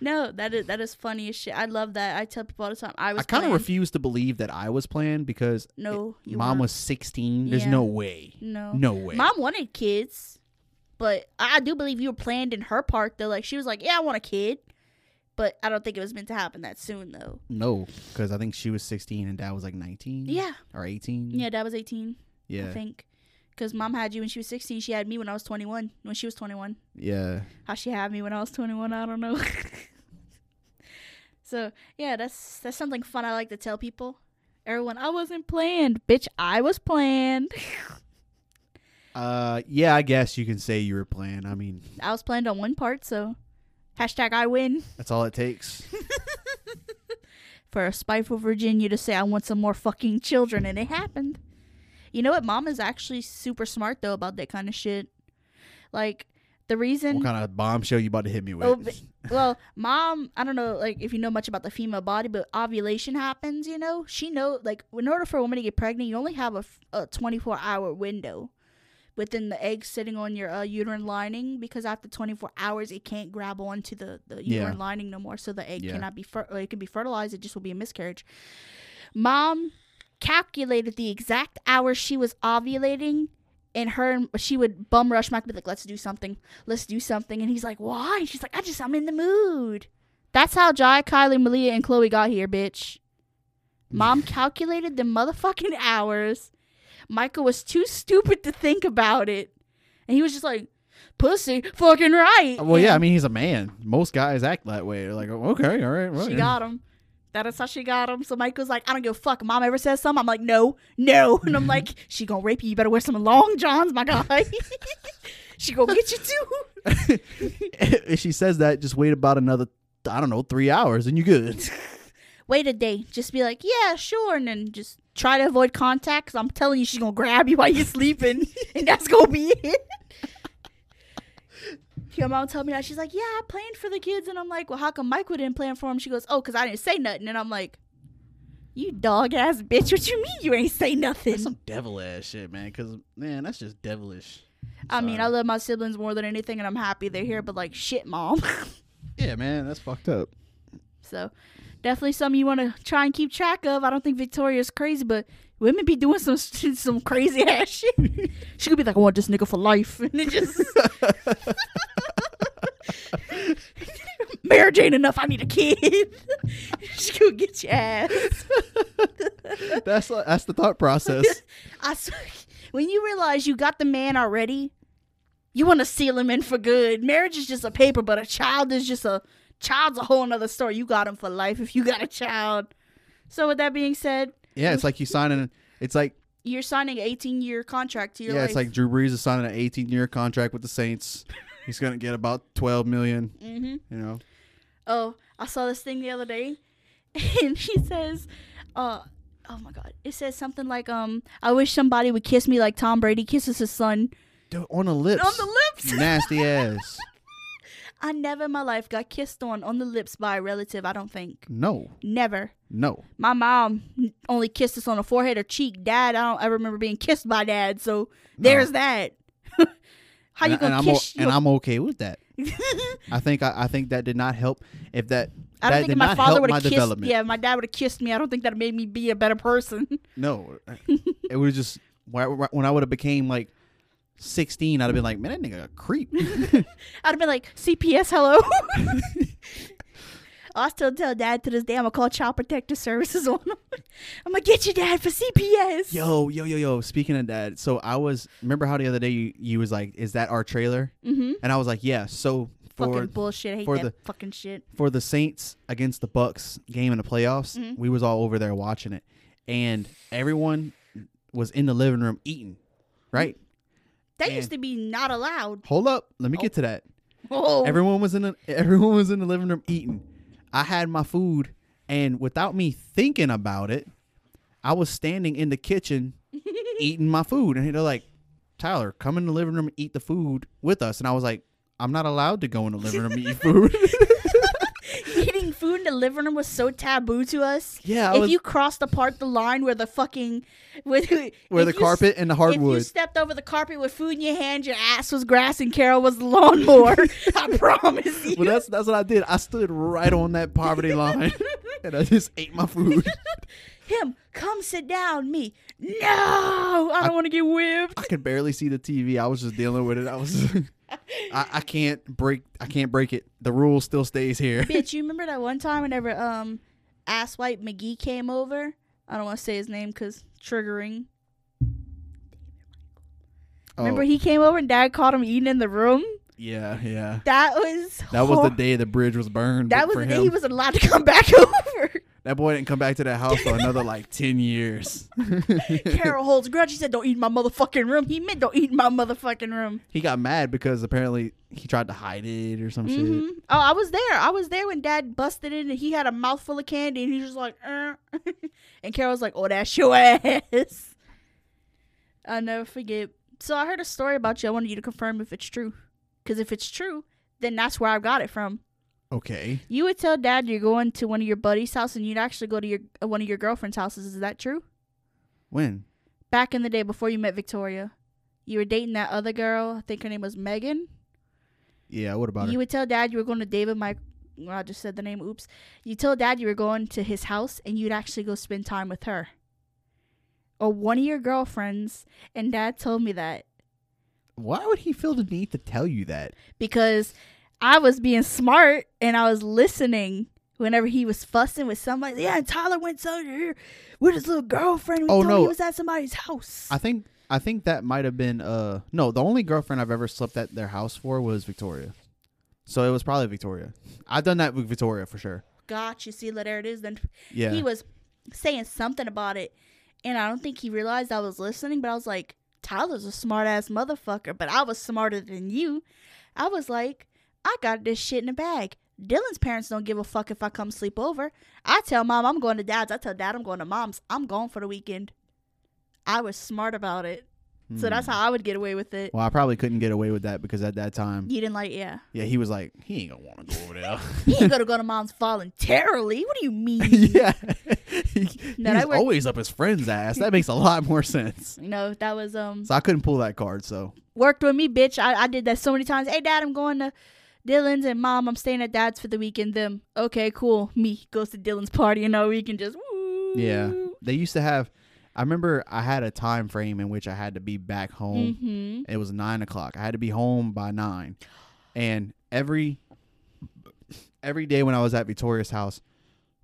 No, that is funny as shit. I love that. I tell people all the time. I kind of refuse to believe that I was planned, because mom was 16. There's no way. No way. Mom wanted kids, but I do believe you were planned in her part, though. Like, she was like, yeah, I want a kid, but I don't think it was meant to happen that soon, though. No, because I think she was 16 and dad was like 19. Yeah. Or 18. Yeah, dad was 18. Yeah. I think. Because mom had you when she was 16. She had me when I was 21. When she was 21. Yeah. How she had me when I was 21, I don't know. So, yeah, that's something fun I like to tell people. Everyone, I wasn't planned. Bitch, I was planned. Yeah, I guess you can say you were planned. I mean, I was planned on one part, so hashtag I win. That's all it takes. For a spiteful Virginia to say, I want some more fucking children, and it happened. You know what? Mom is actually super smart, though, about that kind of shit. Like, the reason... What kind of bombshell you about to hit me with? Well, Mom, I don't know, like, if you know much about the female body, but ovulation happens, you know? She knows, like, in order for a woman to get pregnant, you only have a 24-hour window. within the egg sitting on your uterine lining, because after 24 hours it can't grab onto the uterine lining no more, so the egg cannot be it can be fertilized, it just will be a miscarriage. Mom calculated the exact hour she was ovulating, and she would bum rush Mike, be like, let's do something, and he's like, why? And she's like, I'm in the mood. That's how Jai, Kylie, Malia, and Chloe got here, bitch. Mom calculated the motherfucking hours. Michael was too stupid to think about it, and he was just like, pussy, fucking right. Well, and I mean, he's a man. Most guys act that way. They're like, okay, all right. Well, she got him. That is how she got him. So Michael's like, I don't give a fuck. Mom ever says something? I'm like, no. And I'm like, she gonna rape you. You better wear some long johns, my guy. She gonna get you too. If she says that, just wait about another, 3 hours, and you good. Wait a day. Just be like, yeah, sure. And then just try to avoid contact, because I'm telling you, she's going to grab you while you're sleeping. And that's going to be it. Your mom told me that. She's like, yeah, I planned for the kids. And I'm like, well, how come Michael didn't plan for him? She goes, oh, because I didn't say nothing. And I'm like, you dog-ass bitch. What you mean you ain't say nothing? That's some devil-ass shit, man. Because, man, that's just devilish. I mean, I love my siblings more than anything, and I'm happy they're here. But, like, shit, Mom. Yeah, man, that's fucked up. So definitely something you want to try and keep track of. I don't think Victoria's crazy, but women be doing some crazy ass shit. She could be like, I want this nigga for life, and it just marriage ain't enough, I need a kid. She could get your ass. that's the thought process. I swear, when you realize you got the man already, you want to seal him in for good. Marriage is just a paper, but a child is just a child's a whole nother story. You got him for life if you got a child. So with that being said, yeah, it's like you're signing an 18-year contract to your life. It's like Drew Brees is signing an 18-year contract with the Saints. He's gonna get about $12 million. You know. Oh, I saw this thing the other day, and he says, oh my god, it says something like, I wish somebody would kiss me like Tom Brady kisses his son. Dude, on the lips, nasty ass. I never in my life got kissed on the lips by a relative, I don't think. No. Never. No. My mom only kissed us on the forehead or cheek. Dad, I remember being kissed by Dad, so there's that. How and you going to kiss you? And I'm okay with that. I think that did not help. If that, I don't that think did my not father would have kissed. Yeah, if my dad would have kissed me, I don't think that made me be a better person. No. It would just, when I would have became like 16, I'd have been like, man, that nigga a creep. I'd have been like, CPS, hello. I still tell Dad to this day, I'm gonna call Child Protective Services on him. I'm gonna get you, Dad, for CPS. Yo, speaking of Dad, so remember how the other day you was like, is that our trailer? And I was like, yeah. So for fucking bullshit, I hate that fucking shit. For the Saints against the Bucks game in the playoffs, we was all over there watching it, and everyone was in the living room eating, right? That used to be not allowed. Hold up, let me get to that. Oh. Everyone was in the living room eating. I had my food, and without me thinking about it, I was standing in the kitchen eating my food, and they're like, "Tyler, come in the living room and eat the food with us." And I was like, "I'm not allowed to go in the living room and eat food." Eating food in the living room was so taboo to us. Yeah. If you crossed apart the line where the fucking... Where the carpet and the hardwood. If you stepped over the carpet with food in your hand, your ass was grass and Carol was the lawnmower. I promise you. Well, that's what I did. I stood right on that poverty line, and I just ate my food. Him, come sit down. Me, no, I don't want to get whipped. I could barely see the TV. I was just dealing with it. I can't break it. The rule still stays here. Bitch, you remember that one time whenever Asswipe McGee came over? I don't want to say his name because triggering. Remember he came over and Dad caught him eating in the room? Yeah. That was the day the bridge was burned. That was the day he was allowed to come back over. That boy didn't come back to that house for another like 10 years. Carol holds grudge. He said, don't eat in my motherfucking room. He meant don't eat in my motherfucking room. He got mad because apparently he tried to hide it or some shit. Oh, I was there when Dad busted in and he had a mouthful of candy and he was just like, and Carol's like, oh, that's your ass. I'll never forget. So I heard a story about you. I wanted you to confirm if it's true. Because if it's true, then that's where I got it from. Okay. You would tell Dad you're going to one of your buddies' house, and you'd actually go to one of your girlfriend's houses. Is that true? When? Back in the day before you met Victoria. you were dating that other girl. I think her name was Megan. Yeah, what about her? You would tell Dad you were going to I just said the name, oops. You tell Dad you were going to his house, and you'd actually go spend time with her. Or one of your girlfriends, and Dad told me that. Why would he feel the need to tell you that? Because I was being smart, and I was listening whenever he was fussing with somebody. Yeah, Tyler went here with his little girlfriend. He was at somebody's house. I think that might have been... no, the only girlfriend I've ever slept at their house for was Victoria. So it was probably Victoria. I've done that with Victoria for sure. Gotcha. See, there it is. Then yeah. He was saying something about it, and I don't think he realized I was listening, but I was like, Tyler's a smart-ass motherfucker, but I was smarter than you. I was like, I got this shit in a bag. Dylan's parents don't give a fuck if I come sleep over. I tell Mom I'm going to Dad's. I tell Dad I'm going to Mom's. I'm gone for the weekend. I was smart about it. So that's how I would get away with it. Well, I probably couldn't get away with that because at that time... You didn't like, yeah. Yeah, he was like, he ain't going to want to go over there. He ain't going to go to Mom's voluntarily. What do you mean? Yeah. He's always up his friend's ass. That makes a lot more sense. No, that was... So I couldn't pull that card, so... Worked with me, bitch. I did that so many times. Hey, Dad, I'm going to Dylan's, and Mom, I'm staying at Dad's for the weekend. Them, okay, cool. Me goes to Dylan's party, and all weekend just... Woo. Yeah. They used to have... I remember I had a time frame in which I had to be back home. Mm-hmm. It was 9 o'clock. I had to be home by 9. And every day when I was at Victoria's house,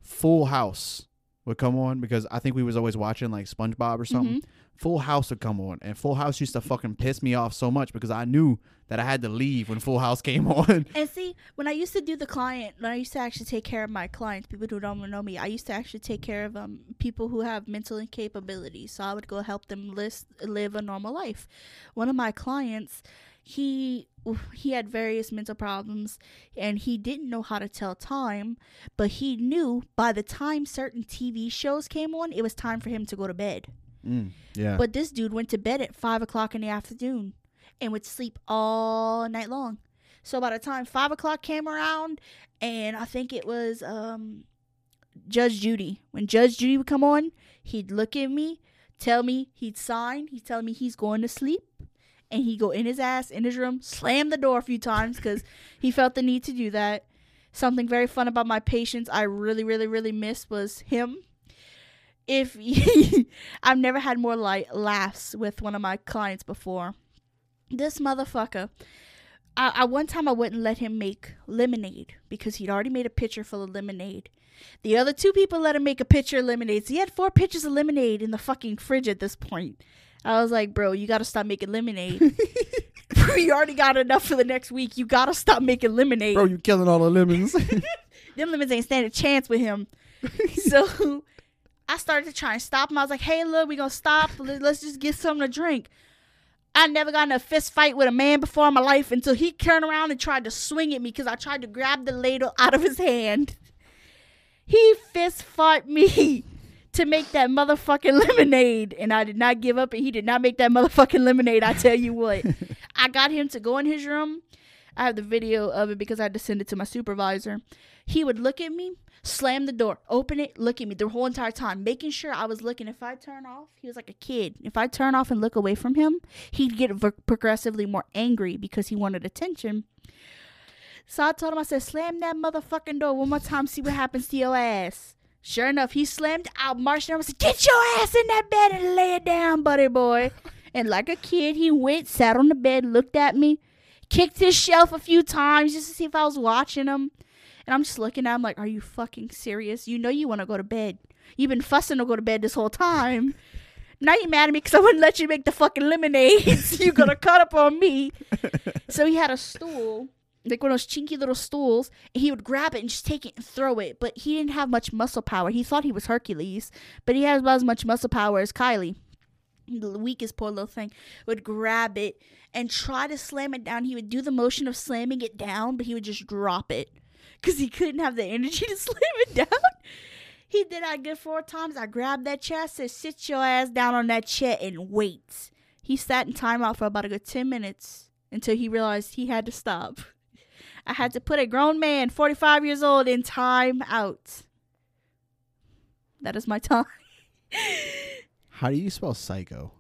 Full House would come on because I think we was always watching like SpongeBob or something. Mm-hmm. Full House would come on, and Full House used to fucking piss me off so much because I knew that I had to leave when Full House came on. And see, when I used to actually take care of my clients, people who don't know me, I used to actually take care of people who have mental incapabilities. So I would go help them live a normal life. One of my clients, he had various mental problems, and he didn't know how to tell time, but he knew by the time certain TV shows came on, it was time for him to go to bed. Mm, yeah. But this dude went to bed at 5 o'clock in the afternoon and would sleep all night long. So by the time 5 o'clock came around, and I think it was Judge Judy. When Judge Judy would come on, he'd look at me, tell me he'd sign. He'd tell me he's going to sleep. And he'd go in his ass, in his room, slam the door a few times because he felt the need to do that. Something very fun about my patients I really, really, really missed was him. I've never had more laughs with one of my clients before. This motherfucker, I one time I wouldn't let him make lemonade because he'd already made a pitcher full of lemonade. The other two people let him make a pitcher of lemonade, so he had 4 pitchers of lemonade in the fucking fridge at this point. I was like, bro, you gotta stop making lemonade. You already got enough for the next week. You gotta stop making lemonade. Bro, you killing all the lemons. Them lemons ain't stand a chance with him. So... I started to try and stop him. I was like, hey, look, we're going to stop. Let's just get something to drink. I never got in a fist fight with a man before in my life until he turned around and tried to swing at me because I tried to grab the ladle out of his hand. He fist fought me to make that motherfucking lemonade, and I did not give up, and he did not make that motherfucking lemonade, I tell you what. I got him to go in his room. I have the video of it because I had to send it to my supervisor. He would look at me. Slam the door, open it, look at me the whole entire time, making sure I was looking. If I turn off, he was like a kid. If I turn off and look away from him, he'd get progressively more angry because he wanted attention. So I told him, I said, slam that motherfucking door one more time, see what happens to your ass. Sure enough, he slammed. I marched him. I said, get your ass in that bed and lay it down, buddy boy. And like a kid, he went, sat on the bed, looked at me, kicked his shelf a few times just to see if I was watching him. And I'm just looking at him like, are you fucking serious? You know you want to go to bed. You've been fussing to go to bed this whole time. Now you're mad at me because I wouldn't let you make the fucking lemonade. So you're going to cut up on me. So he had a stool, like one of those chinky little stools. And he would grab it and just take it and throw it. But he didn't have much muscle power. He thought he was Hercules. But he had about as much muscle power as Kylie. The weakest poor little thing would grab it and try to slam it down. He would do the motion of slamming it down, but he would just drop it. Because he couldn't have the energy to slam it down. He did that good 4 times. I grabbed that chair. I said, sit your ass down on that chair and wait. He sat in timeout for about a good 10 minutes until he realized he had to stop. I had to put a grown man, 45 years old, in timeout. That is my time. How do you spell psycho?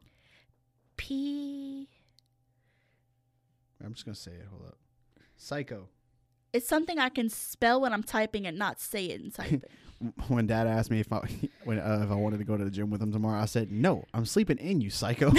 P I'm just going to say it. Hold up. Psycho. It's something I can spell when I'm typing and not say it in typing. When Dad asked me if I wanted to go to the gym with him tomorrow, I said, no, I'm sleeping in, you psycho.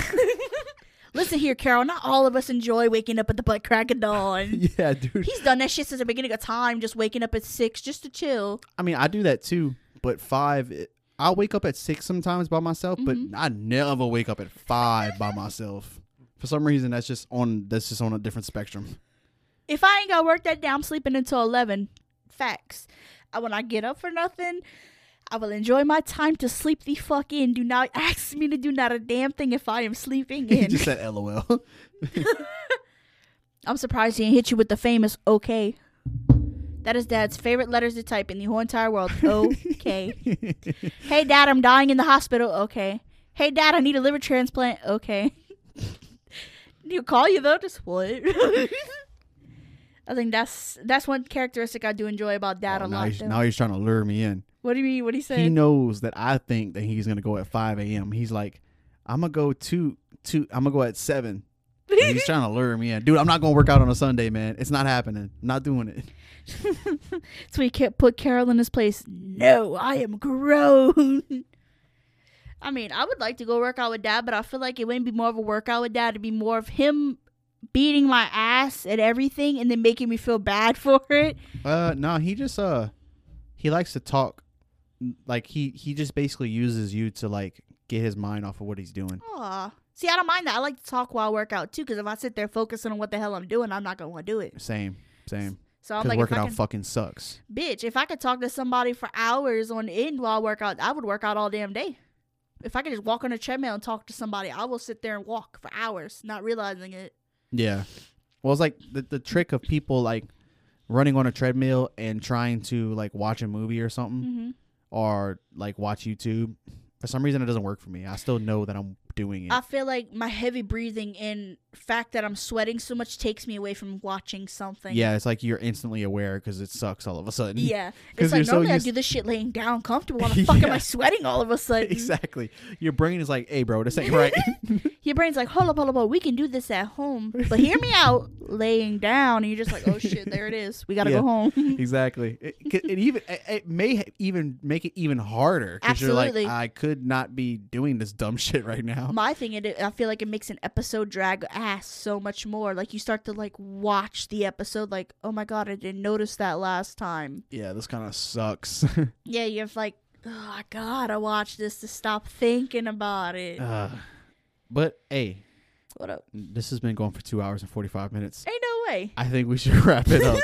Listen here, Carol, not all of us enjoy waking up at the butt crack of dawn. Yeah, dude. He's done that shit since the beginning of time, just waking up at 6 just to chill. I mean, I do that too, but 5... I'll wake up at 6 sometimes by myself, mm-hmm. but I never wake up at 5 by myself. For some reason, that's just on a different spectrum. If I ain't gonna work that day, I'm sleeping until 11. Facts. I will not get up for nothing. I will enjoy my time to sleep the fuck in. Do not ask me to do not a damn thing if I am sleeping in. He just said LOL. I'm surprised he didn't hit you with the famous okay. That is Dad's favorite letters to type in the whole entire world. Okay. Hey, Dad, I'm dying in the hospital. Okay. Hey, Dad, I need a liver transplant. Okay. He'll call you, though. Just what? I think that's one characteristic I do enjoy about Dad a lot. Now he's trying to lure me in. What do you mean? What he said? He knows that I think that he's going to go at 5 a.m. He's like, I'm going to go I'm going to go at 7. And he's trying to lure me in. Dude, I'm not going to work out on a Sunday, man. It's not happening. I'm not doing it. So he can't put Carol in his place. No, I am grown. I mean, I would like to go work out with Dad, but I feel like it wouldn't be more of a workout with Dad. It'd be more of him beating my ass at everything and then making me feel bad for it. No, he just, he likes to talk. Like, he just basically uses you to, like, get his mind off of what he's doing. Aw. See, I don't mind that. I like to talk while I work out, too, because if I sit there focusing on what the hell I'm doing, I'm not going to want to do it. Same. So I'm like, working out fucking sucks. Bitch, if I could talk to somebody for hours on end while I work out, I would work out all damn day. If I could just walk on a treadmill and talk to somebody, I will sit there and walk for hours, not realizing it. Yeah. Well, it's like the trick of people, like, running on a treadmill and trying to, like, watch a movie or something mm-hmm. or, like, watch YouTube. For some reason, it doesn't work for me. I still know that I'm doing it. I feel like my heavy breathing and fact that I'm sweating so much takes me away from watching something. Yeah, it's like you're instantly aware because it sucks all of a sudden. Yeah. It's like normally I do this shit laying down comfortable. Why the fuck am I sweating all of a sudden? Exactly. Your brain is like, hey, bro, this ain't right. Your brain's like, hold up. We can do this at home. But hear me out. Laying down. And you're just like, oh, shit, there it is. We got to go home. Exactly. It may even make it even harder. Absolutely. You're like, I could not be doing this dumb shit right now. My thing, I feel like it makes an episode drag ass so much more. Like, you start to, like, watch the episode like, oh my god, I didn't notice that last time. Yeah, this kind of sucks. Yeah, you're like, oh, I gotta watch this to stop thinking about it. But hey, what up? This has been going for 2 hours and 45 minutes. Ain't no way. I think we should wrap it up.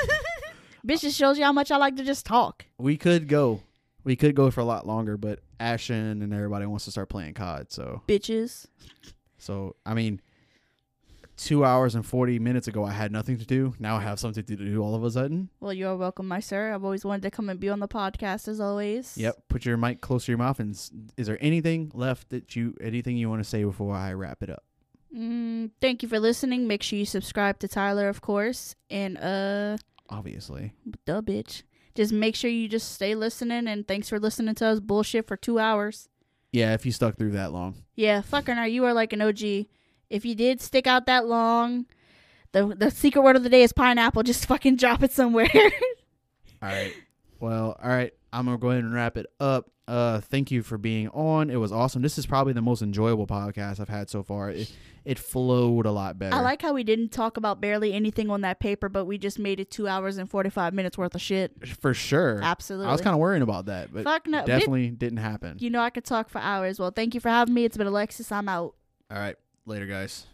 Bitch, just shows you how much I like to just talk. We could go for a lot longer, but Ashton and everybody wants to start playing COD, so. Bitches. So, I mean, 2 hours and 40 minutes ago, I had nothing to do. Now I have something to do all of a sudden. Well, you're welcome, my sir. I've always wanted to come and be on the podcast, as always. Yep. Put your mic close to your mouth. And is there anything left anything you want to say before I wrap it up? Thank you for listening. Make sure you subscribe to Tyler, of course. And, obviously. Duh, bitch. Just make sure you just stay listening, and thanks for listening to us bullshit for 2 hours. Yeah, if you stuck through that long. Yeah, fucking are you are like an OG. If you did stick out that long, the secret word of the day is pineapple. Just fucking drop it somewhere. All right. Well, all right. I'm going to go ahead and wrap it up. Thank you for being on. It was awesome. This is probably the most enjoyable podcast I've had so far. It flowed a lot better. I like how we didn't talk about barely anything on that paper, but we just made it 2 hours and 45 minutes worth of shit. For sure. Absolutely. I was kind of worrying about that, but definitely didn't happen. You know I could talk for hours. Well, thank you for having me. It's been Alexis. I'm out. All right. Later, guys.